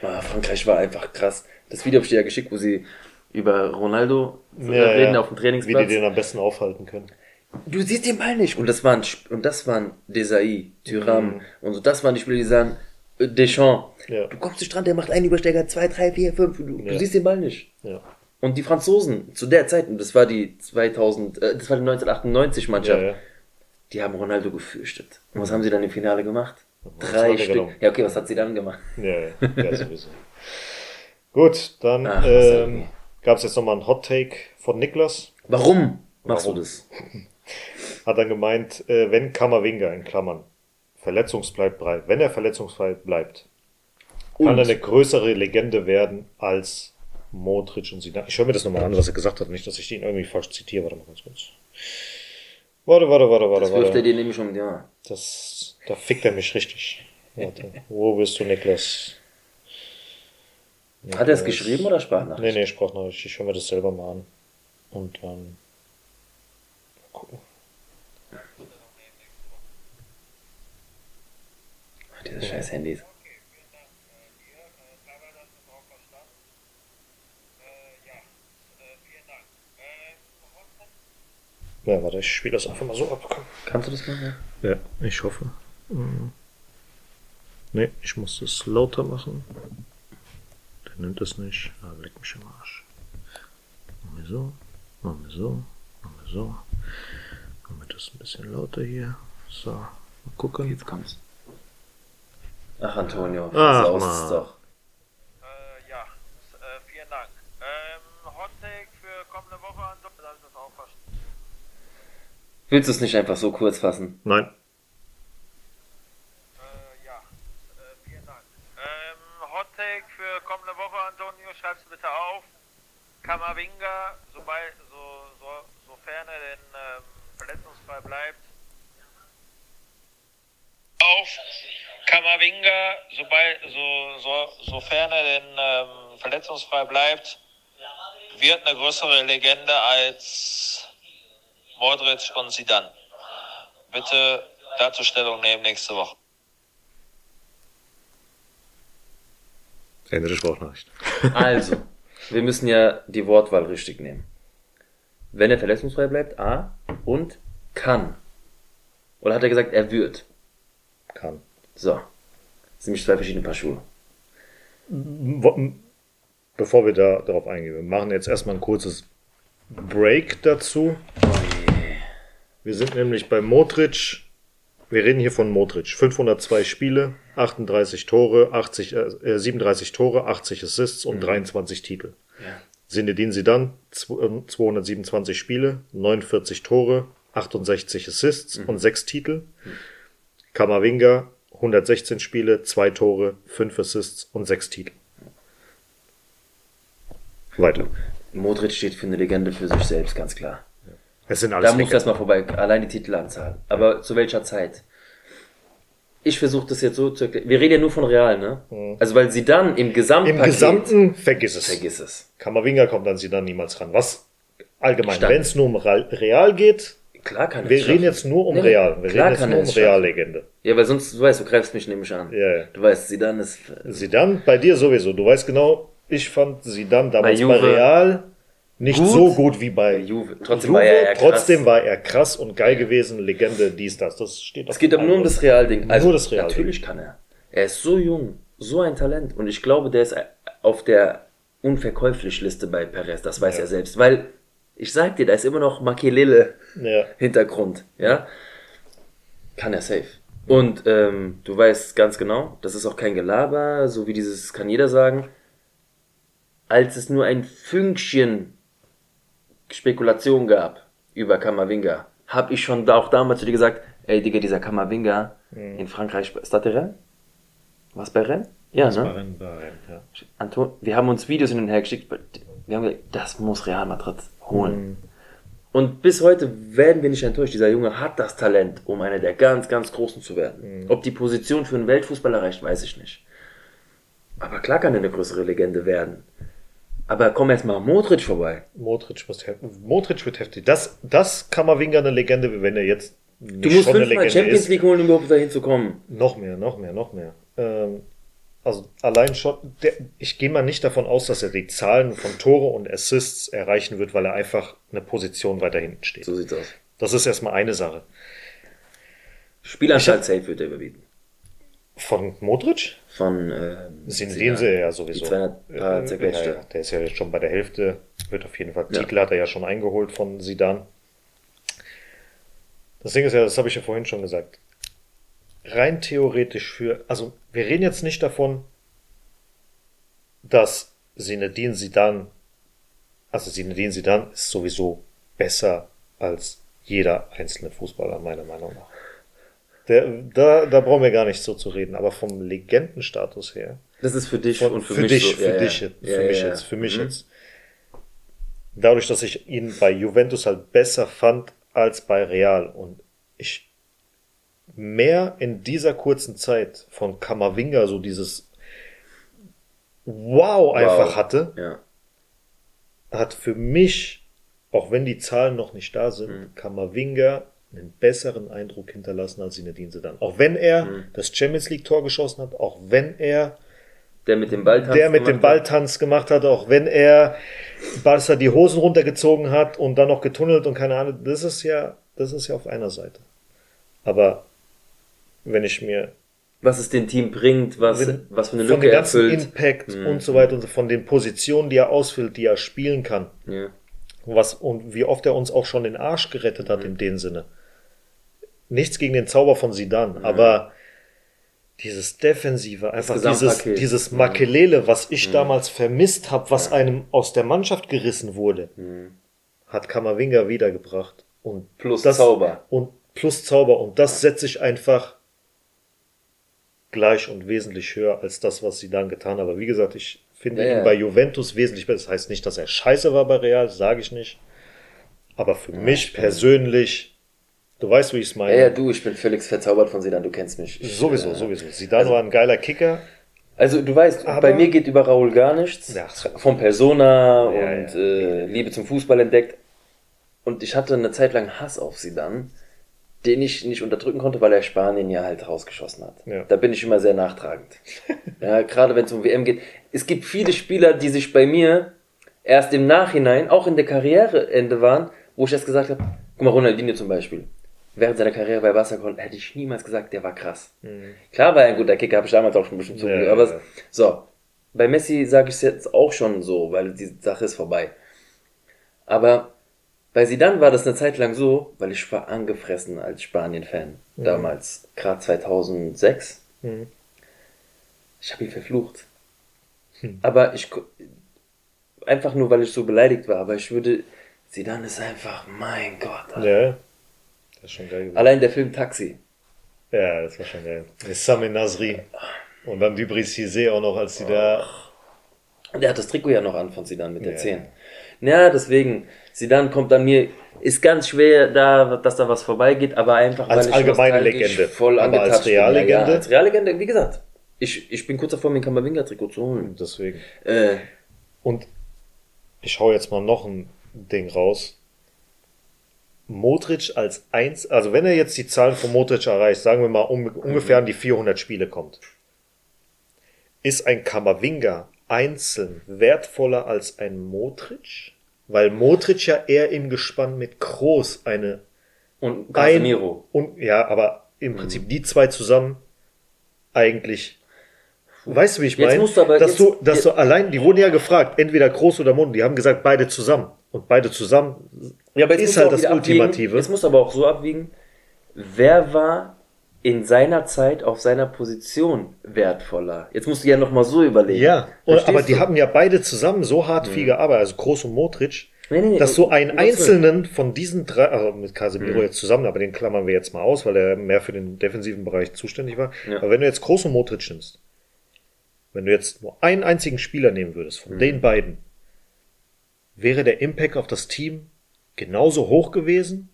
ah, Frankreich war einfach krass. Das Video habe ich dir ja geschickt, wo sie... über Ronaldo ja, reden ja. auf dem Trainingsplatz. Wie die den am besten aufhalten können. Du siehst den Ball nicht. Und das waren, und das waren Desailly, Thuram mhm. und so, das waren die Spieler, die sagen, Deschamps, ja. du kommst nicht dran, der macht einen Übersteiger, zwei, drei, vier, fünf, du, ja. du siehst den Ball nicht. Ja. Und die Franzosen, zu der Zeit, und das war die zweitausend, äh, das war die neunzehnhundertachtundneunzig-Mannschaft, ja, ja. die haben Ronaldo gefürchtet. Und was haben sie dann im Finale gemacht? Was Drei Stück. Genommen? Ja, okay, was hat sie dann gemacht? Ja, ja, ja sowieso. Gut, dann, Ach, ähm, gab es jetzt nochmal einen Hot-Take von Niklas. Warum machst Warum? du das? Hat dann gemeint, äh, wenn Camavinga in Klammern verletzungsfrei bleibt, wenn er verletzungsfrei bleibt, und? kann er eine größere Legende werden als Modric und Zidane. Ich höre mir das nochmal an, was er gesagt hat, nicht, dass ich ihn irgendwie falsch zitiere. Warte mal ganz kurz. Warte, warte, warte, warte. Das wirft er dir nämlich um die Ohren. Das, da fickt er mich richtig. Warte, wo bist du, Niklas? Niklas. Hat er es geschrieben oder Sprachnachricht? Nee, nee, Sprachnachricht. Ich höre mir das selber mal an. Und dann... Ähm, gucken. Ach, diese ja. scheiß Handys. Ja, warte, ich spiele das einfach mal so ab. Komm. Kannst du das machen? Ja, ja ich hoffe. Hm. Nee, ich muss das lauter machen. Nimmt das nicht, ah, leck mich im Arsch. Machen wir so, machen wir so, machen wir so. Machen wir das ein bisschen lauter hier. So, mal gucken. Jetzt kommt's. Ach, Antonio, ah, aus ist es doch. Äh, ja, äh, vielen Dank. Ähm, Hot Take für kommende Woche, Antonio, darf ich das auch verstehen? Willst du es nicht einfach so kurz fassen? Nein. Für kommende Woche, Antonio, schreibst du bitte auf. Camavinga, sobald, so, so, sofern er denn ähm, verletzungsfrei bleibt. Auf Camavinga, sobald, so, so, sofern er denn ähm, verletzungsfrei bleibt, wird eine größere Legende als Modric und Zidane. Bitte dazu Stellung nehmen nächste Woche. Ende der Sprachnachricht. Also, wir müssen ja die Wortwahl richtig nehmen. Wenn er verletzungsfrei bleibt, A, und kann. Oder hat er gesagt, er wird? Kann. So. Das sind nämlich zwei verschiedene Paar Schuhe. Bevor wir da darauf eingehen, wir machen jetzt erstmal ein kurzes Break dazu. Oh yeah. Wir sind nämlich bei Modric. Wir reden hier von Modric. fünfhundertzwei Spiele, achtunddreißig Tore, achtzig, äh, siebenunddreißig Tore, achtzig Assists und mhm. dreiundzwanzig Titel. Ja. Zinedine Zidane, zweihundertsiebenundzwanzig Spiele, neunundvierzig Tore, achtundsechzig Assists mhm. und sechs Titel. Mhm. Camavinga, hundertsechzehn Spiele, zwei Tore, fünf Assists und sechs Titel. Weiter. Modric steht für eine Legende für sich selbst, ganz klar. Das sind alles da muss ich erstmal vorbei, allein die Titelanzahl. Aber ja. zu welcher Zeit? Ich versuche das jetzt so zu erklären. Wir reden ja nur von Real, ne? Mhm. Also weil sie dann im Gesamtpaket... Im Gesamten, vergiss es. Vergiss es. Camavinga kommt an sie dann niemals ran. Was allgemein, wenn es nur um Real geht... Klar kann Wir schaffen. reden jetzt nur um nee, Real. Wir reden jetzt nur um Real-Legende. Ja, weil sonst, du weißt, du greifst mich nämlich an. Ja, ja. Du weißt, Zidane ist... Zidane, bei dir sowieso. Du weißt genau, ich fand Zidane damals bei, bei Real... Nicht gut. so gut wie bei Juve. Trotzdem, Juve, war, er trotzdem war er krass und geil gewesen. Legende, dies, das. Das steht. Es geht aber nur um das Real-Ding. Also nur das Real-Ding. Natürlich kann er. Er ist so jung, so ein Talent. Und ich glaube, der ist auf der Unverkäuflich-Liste bei Perez. Das weiß ja. er selbst. Weil Ich sag dir, da ist immer noch Makelele ja. Hintergrund. Ja? Kann er safe. Und ähm, du weißt ganz genau, das ist auch kein Gelaber, so wie dieses kann jeder sagen. Als es nur ein Fünkchen Spekulation gab über Camavinga, habe ich schon auch damals zu dir gesagt, ey Digga, dieser Camavinga mhm. in Frankreich, ist das der Rennes? Was bei Rennes? Ja, das ne? Bei Rennes, bei Rennes, ja. Anton, wir haben uns Videos hin und her geschickt, wir haben gesagt, das muss Real Madrid holen. Mhm. Und bis heute werden wir nicht enttäuscht. Dieser Junge hat das Talent, um einer der ganz, ganz Großen zu werden. Mhm. Ob die Position für einen Weltfußballer reicht, weiß ich nicht. Aber klar kann er eine größere Legende werden. Aber komm erst mal an Modric vorbei. Modric, muss hef- Modric wird heftig. Das, das Camavinga eine Legende, wenn er jetzt nicht du musst schon eine Legende ist. Du musst fünfmal Champions League holen, um überhaupt dahin zu kommen. Noch mehr, noch mehr, noch mehr. Ähm, also allein schon, der, ich gehe mal nicht davon aus, dass er die Zahlen von Tore und Assists erreichen wird, weil er einfach eine Position weiter hinten steht. So sieht's aus. Das ist erstmal eine Sache. Spielanteil safe wird er überbieten. Von Modric? Von äh, sind den sie ja sowieso. zweihundert, äh, zerquetschte. Ja, ja. Der ist ja jetzt schon bei der Hälfte. Wird auf jeden Fall. Ja. Titel hat er ja schon eingeholt von Zidane. Das Ding ist ja, das habe ich ja vorhin schon gesagt. Rein theoretisch für, also wir reden jetzt nicht davon, dass Zinedine Zidane, also Zinedine Zidane ist sowieso besser als jeder einzelne Fußballer meiner Meinung nach. Der, da, da brauchen wir gar nicht so zu reden, aber vom Legendenstatus her. Das ist für dich von, und für, für mich. Dich, so, für ja, dich, ja. Für ja, mich ja, jetzt, für ja. mich mhm. jetzt. Dadurch, dass ich ihn bei Juventus halt besser fand als bei Real und ich mehr in dieser kurzen Zeit von Camavinga so dieses Wow einfach wow. hatte, ja. hat für mich, auch wenn die Zahlen noch nicht da sind, mhm. Camavinga einen besseren Eindruck hinterlassen als Zinedine Zidane. Auch wenn er mhm. das Champions League Tor geschossen hat, auch wenn er der mit dem Balltanz, der mit dem Balltanz gemacht hat, auch wenn er Barca die Hosen runtergezogen hat und dann noch getunnelt und keine Ahnung, das ist ja, das ist ja auf einer Seite. Aber wenn ich mir was es dem Team bringt, was wenn, was für eine Lücke er erfüllt, von dem ganzen Impact mhm. und so weiter und so, von den Positionen, die er ausfüllt, die er spielen kann, ja. was und wie oft er uns auch schon den Arsch gerettet hat mhm. in dem Sinne. Nichts gegen den Zauber von Zidane, mhm. aber dieses Defensive, einfach dieses, dieses Makelele, was ich mhm. damals vermisst habe, was ja. einem aus der Mannschaft gerissen wurde, mhm. hat Camavinga wiedergebracht. Und plus das, Zauber. Und plus Zauber. Und das setze ich einfach gleich und wesentlich höher als das, was Zidane getan hat. Aber wie gesagt, ich finde ja, ihn ja. bei Juventus wesentlich besser. Das heißt nicht, dass er scheiße war bei Real, sage ich nicht. Aber für ja, mich persönlich... Du weißt, wie ich es meine. Ja, ja, du, ich bin völlig verzaubert von Zidane, du kennst mich. Sowieso, ja. sowieso. Zidane also, war ein geiler Kicker. Also du weißt, bei mir geht über Raúl gar nichts. Ja, von Persona ja, und ja. Äh, Liebe zum Fußball entdeckt. Und ich hatte eine Zeit lang Hass auf Zidane, den ich nicht unterdrücken konnte, weil er Spanien ja halt rausgeschossen hat. Ja. Da bin ich immer sehr nachtragend. ja, gerade wenn es um W M geht. Es gibt viele Spieler, die sich bei mir erst im Nachhinein, auch in der Karriereende waren, wo ich erst gesagt habe, guck mal, Ronaldinho zum Beispiel. Während seiner Karriere bei Barcelona hätte ich niemals gesagt, der war krass. Mhm. Klar war er ein guter Kicker, habe ich damals auch schon ein bisschen zugehört. Ja, aber ja. so, bei Messi sage ich es jetzt auch schon so, weil die Sache ist vorbei. Aber bei Zidane war das eine Zeit lang so, weil ich war angefressen als Spanien-Fan mhm. damals, gerade zweitausendsechs. Mhm. Ich habe ihn verflucht. Mhm. Aber ich, einfach nur, weil ich so beleidigt war, aber ich würde, Zidane ist einfach, mein Gott. Alter. Ja. Das ist schon geil. Allein der Film Taxi. Ja, das war schon geil. Sami Nasri. Und dann Vibris Cissé auch noch, als die oh. da... Der hat das Trikot ja noch an von Zidane mit der ja. zehn. Ja, deswegen, Zidane kommt an mir, ist ganz schwer, da, dass da was vorbeigeht, aber einfach... Als weil allgemeine ich Legende. Voll aber als Reallegende? Ja, als Reallegende, wie gesagt. Ich, ich bin kurz davor, mir ein Camavinga-Trikot zu holen. Deswegen. Äh, Und ich hau jetzt mal noch ein Ding raus. Modric als eins, also wenn er jetzt die Zahlen von Modric erreicht, sagen wir mal um, ungefähr an die vierhundert Spiele kommt, ist ein Camavinga einzeln wertvoller als ein Modric? Weil Modric ja eher im Gespann mit Kroos eine... Und Casemiro. Ein, und, ja, aber im Prinzip mhm. die zwei zusammen eigentlich... Weißt du, wie ich meine? Dass, du, dass du allein, die wurden ja gefragt, entweder Kroos oder Modric, die haben gesagt, beide zusammen. Und beide zusammen ja, aber ist halt das Ultimative. Es muss aber auch so abwiegen, wer war in seiner Zeit auf seiner Position wertvoller? Jetzt musst du ja nochmal so überlegen. Ja, und, aber du? die haben ja beide zusammen so hart mhm. viel gearbeitet, also Kroos und Modric, nee, nee, nee, dass so einen Einzelnen von diesen drei, also mit Casemiro mhm. jetzt zusammen, aber den klammern wir jetzt mal aus, weil er mehr für den defensiven Bereich zuständig war. Ja. Aber wenn du jetzt Kroos und Modric nimmst, wenn du jetzt nur einen einzigen Spieler nehmen würdest, von mhm. den beiden, wäre der Impact auf das Team genauso hoch gewesen?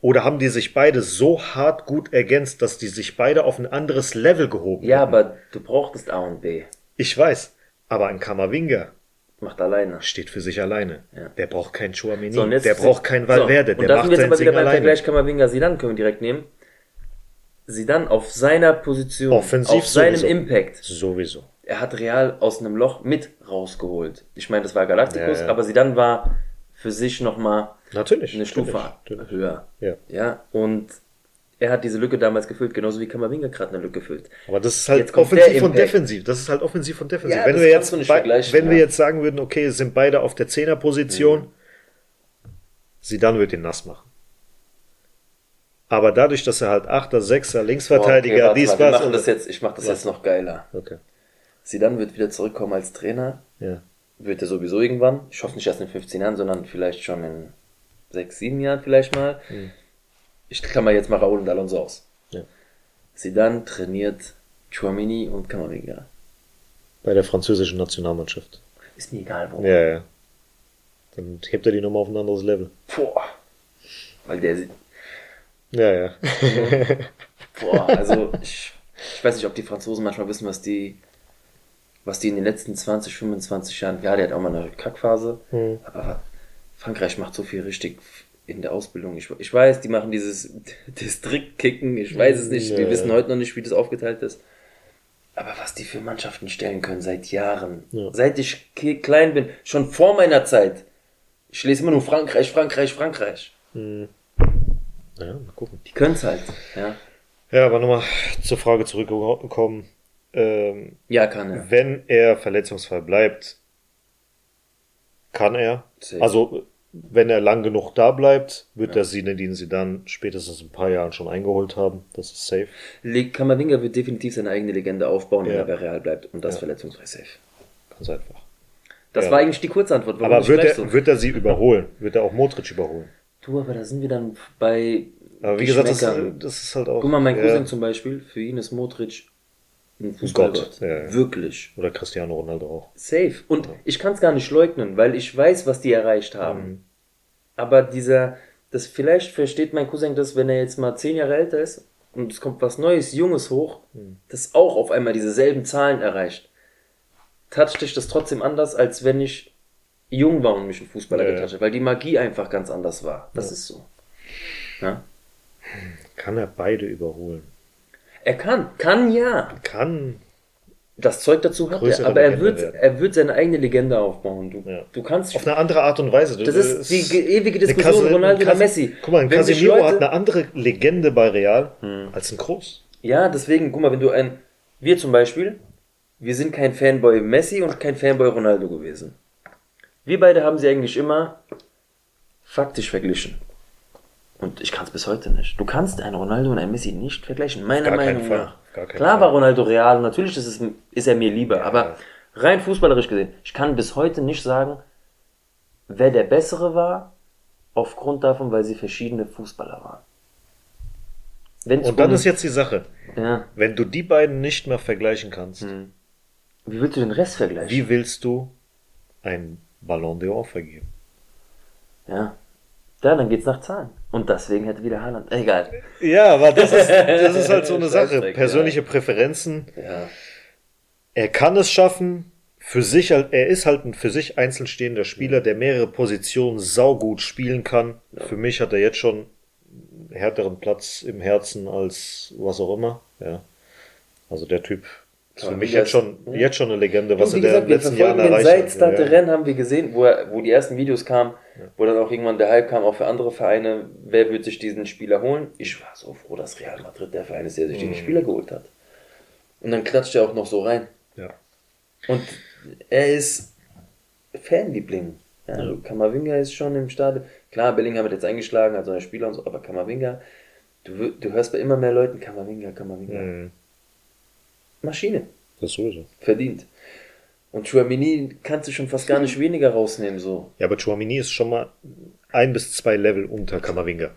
Oder haben die sich beide so hart gut ergänzt, dass die sich beide auf ein anderes Level gehoben haben? Ja, hatten? aber du brauchtest A und B. Ich weiß, aber ein Camavinga macht alleine. Steht für sich alleine. Ja. Der braucht keinen Tchouaméni, so, der braucht keinen Valverde, so, und der macht sein Ding alleine. Und da sind wir jetzt aber wieder beim Vergleich Camavinga, Zidane können wir direkt nehmen. Zidane auf seiner Position, offensiv auf seinem sowieso. Impact. Sowieso. Er hat Real aus einem Loch mit rausgeholt. Ich meine, das war Galacticos, ja, ja. aber Zidane war für sich nochmal... Natürlich. Eine Stufe natürlich, höher. Ja. ja. Und er hat diese Lücke damals gefüllt, genauso wie Camavinga gerade eine Lücke füllt. Aber das ist halt offensiv und defensiv. Das ist halt offensiv und defensiv. Ja, wenn wir jetzt, wenn ja. wir jetzt sagen würden, okay, sind beide auf der Zehner-Position, mhm. Zidane wird ihn nass machen. Aber dadurch, dass er halt Achter, Sechser, Linksverteidiger, oh, okay, dies, was... Wir machen das jetzt, ich mache das was? jetzt noch geiler. Okay. Zidane wird wieder zurückkommen als Trainer. Ja. Wird er sowieso irgendwann. Ich hoffe nicht erst in fünfzehn Jahren, sondern vielleicht schon in sechs, sieben Jahren vielleicht mal. Mhm. Ich klammer jetzt mal Raúl und Alonso aus. Ja. Zidane trainiert Tchouaméni und Camavinga. Bei der französischen Nationalmannschaft. Ist mir egal, wo. Ja, ja. Dann hebt er die nochmal auf ein anderes Level. Boah. Weil der... Ja, ja. Boah, also ich, ich weiß nicht, ob die Franzosen manchmal wissen, was die... was die in den letzten zwanzig, fünfundzwanzig Jahren, ja, der hat auch mal eine Kackphase, mhm. aber Frankreich macht so viel richtig in der Ausbildung. Ich, ich weiß, die machen dieses Distriktkicken, ich weiß es nicht, ja, wir ja. wissen heute noch nicht, wie das aufgeteilt ist. Aber was die für Mannschaften stellen können seit Jahren, ja. seit ich klein bin, schon vor meiner Zeit, ich lese immer nur Frankreich, Frankreich, Frankreich. Mhm. Ja, mal gucken. Die können es halt, ja. Ja, aber nochmal zur Frage zurückgekommen. Ähm, ja, kann er. Wenn er verletzungsfrei bleibt, kann er. Safe. Also, wenn er lang genug da bleibt, wird ja. der Zinedine Zidane spätestens in ein paar Jahren schon eingeholt haben. Das ist safe. Camavinga wird definitiv seine eigene Legende aufbauen, ja. wenn er bei Real bleibt. Und das ja. verletzungsfrei safe. Ganz einfach. Das ja. war eigentlich die Kurzantwort. Warum aber wird er, so? wird er sie überholen? Wird er auch Modric überholen? Du, aber da sind wir dann bei... Aber wie gesagt, das, das ist halt auch... Guck mal, mein Cousin ja. zum Beispiel, für ihn ist Modric... Fußballgott, ja, ja. wirklich. Oder Cristiano Ronaldo auch. Safe. Und ja. ich kann es gar nicht leugnen, weil ich weiß, was die erreicht haben. Mhm. Aber dieser, das vielleicht versteht mein Cousin das, wenn er jetzt mal zehn Jahre älter ist und es kommt was Neues, Junges hoch, mhm. das auch auf einmal dieselben Zahlen erreicht. Toucht dich das trotzdem anders, als wenn ich jung war und mich ein Fußballer ja, getatscht habe, weil die Magie einfach ganz anders war. Das ja. ist so. Ja? Kann er beide überholen? Er kann, kann ja. Kann. Das Zeug dazu hat er, aber er wird, er wird seine eigene Legende aufbauen. Du, ja. du kannst auf eine andere Art und Weise. Du, das ist die ewige Diskussion Ronaldo oder Messi. Guck mal, ein Casemiro Leute... hat eine andere Legende bei Real hm. als ein Kroos. Ja, deswegen, guck mal, wenn du ein, wir zum Beispiel, wir sind kein Fanboy Messi und kein Fanboy Ronaldo gewesen. Wir beide haben sie eigentlich immer faktisch verglichen. Und ich kann es bis heute nicht. Du kannst einen Ronaldo und einen Messi nicht vergleichen, meiner Gar Meinung nach. Gar Klar Fall. war Ronaldo Real, natürlich ist, es, ist er mir lieber, ja. aber rein fußballerisch gesehen, ich kann bis heute nicht sagen, wer der Bessere war, aufgrund davon, weil sie verschiedene Fußballer waren. Wenn's und dann ist jetzt die Sache, ja. wenn du die beiden nicht mehr vergleichen kannst, hm. wie willst du den Rest vergleichen? Wie willst du einen Ballon d'Or vergeben? Ja. Ja, dann geht's nach Zahlen. Und deswegen hätte wieder Haaland. Egal. Ja, aber das ist, das ist halt so eine Sache. Persönliche ja. Präferenzen. Ja. Er kann es schaffen. Für sich, er ist halt ein für sich einzeln stehender Spieler, der mehrere Positionen saugut spielen kann. Ja. Für mich hat er jetzt schon einen härteren Platz im Herzen als was auch immer. Ja. Also der Typ. Das ist für mich jetzt schon, jetzt schon eine Legende, was er in den letzten Jahren erreicht hat. Seit der Rennen haben wir gesehen, wo, er, wo die ersten Videos kamen, ja. wo dann auch irgendwann der Hype kam, auch für andere Vereine, wer wird sich diesen Spieler holen? Ich war so froh, dass Real Madrid der Verein ist, der sich mhm. den Spieler geholt hat. Und dann klatscht er auch noch so rein. Ja. Und er ist Fanliebling. Ja, also Camavinga ist schon im Stadion. Klar, Bellingham hat jetzt eingeschlagen, also ein Spieler und so, aber Camavinga, du, du hörst bei immer mehr Leuten Camavinga, Camavinga. Mhm. Maschine. Das sowieso. Verdient. Und Tchouaméni kannst du schon fast gar nicht weniger rausnehmen, so. Ja, aber Tchouaméni ist schon mal ein bis zwei Level unter Camavinga.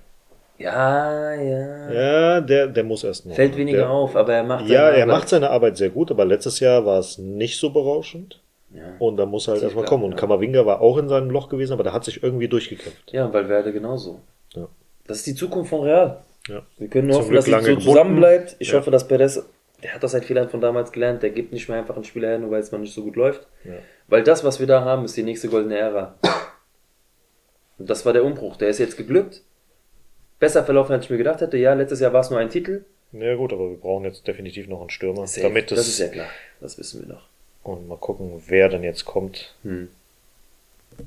Ja, ja. Ja, der, der muss erst noch. Fällt weniger der, auf, aber er macht seine Ja, er Arbeit. macht seine Arbeit sehr gut, aber letztes Jahr war es nicht so berauschend. Ja, und da muss er halt erstmal kommen. Und ja. Camavinga war auch in seinem Loch gewesen, aber da hat sich irgendwie durchgekämpft. Ja, und Valverde genauso. Ja. Das ist die Zukunft von Real. Ja. Wir können nur hoffen, Glück dass er so gebunden. zusammenbleibt. Ich ja. hoffe, dass Perez, der hat aus seinen Fehlern von damals gelernt, der gibt nicht mehr einfach einen Spieler her, nur weil es mal nicht so gut läuft. Ja. Weil das, was wir da haben, ist die nächste goldene Ära. Und das war der Umbruch. Der ist jetzt geglückt. Besser verlaufen, als ich mir gedacht hätte. Ja, letztes Jahr war es nur ein Titel. Ja gut, aber wir brauchen jetzt definitiv noch einen Stürmer. Safe. Damit das, das ist ja klar. Das wissen wir noch. Und mal gucken, wer dann jetzt kommt. Hm.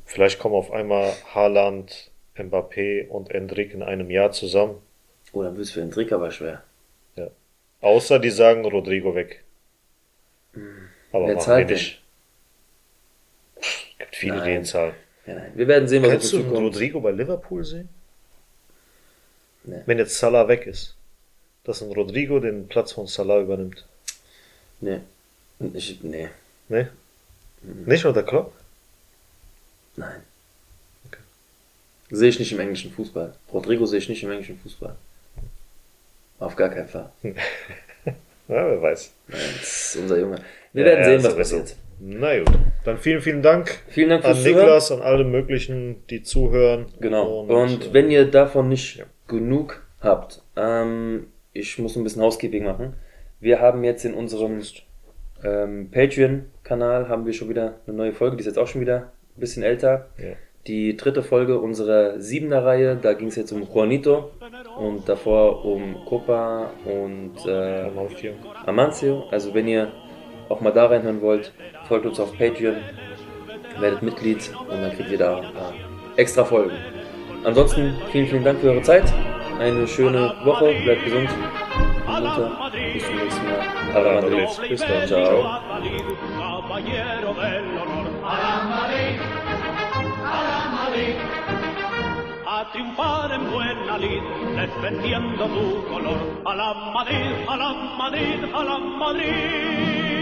Vielleicht kommen auf einmal Haaland, Mbappé und Endrick in einem Jahr zusammen. Oh, dann wird es für Endrick aber schwer. Ja. Außer die sagen Rodrigo weg. Hm. Aber wer zahlt denn? Es gibt viele, nein. die ihn zahlen. Ja, nein. Wir werden sehen, was Kannst du Rodrigo bei Liverpool sehen? Nee. Wenn jetzt Salah weg ist. Dass ein Rodrigo den Platz von Salah übernimmt. Nee. Ich, nee. Nee? Mhm. Nicht unter Klopp? Nein. Okay. Sehe ich nicht im englischen Fußball. Rodrigo sehe ich nicht im englischen Fußball. Auf gar keinen Fall. Ja, wer weiß. Nein, das ist unser Junge. Wir ja, werden sehen, was passiert. Na gut. Dann vielen, vielen Dank. Vielen Dank fürs Zuhören. An Niklas, an alle möglichen, die zuhören. Genau. Und, und wenn ihr davon nicht ja. genug habt, ähm, ich muss ein bisschen Housekeeping machen. Wir haben jetzt in unserem... Ähm, Patreon-Kanal haben wir schon wieder eine neue Folge, die ist jetzt auch schon wieder ein bisschen älter. Ja. Die dritte Folge unserer siebener Reihe, da ging es jetzt um Juanito und davor um Copa und äh, Amancio. Also wenn ihr auch mal da reinhören wollt, folgt uns auf Patreon, werdet Mitglied und dann kriegt ihr da ein paar extra Folgen. Ansonsten vielen, vielen Dank für eure Zeit, eine schöne Woche, bleibt gesund und munter. Bis zum nächsten Mal. A la Madrid, questo ciao. Caballero dell'onor. A la Madrid, a la Madrid. A triunfar en buena lid, defendiendo tu color. A la Madrid, a la Madrid, a la Madrid.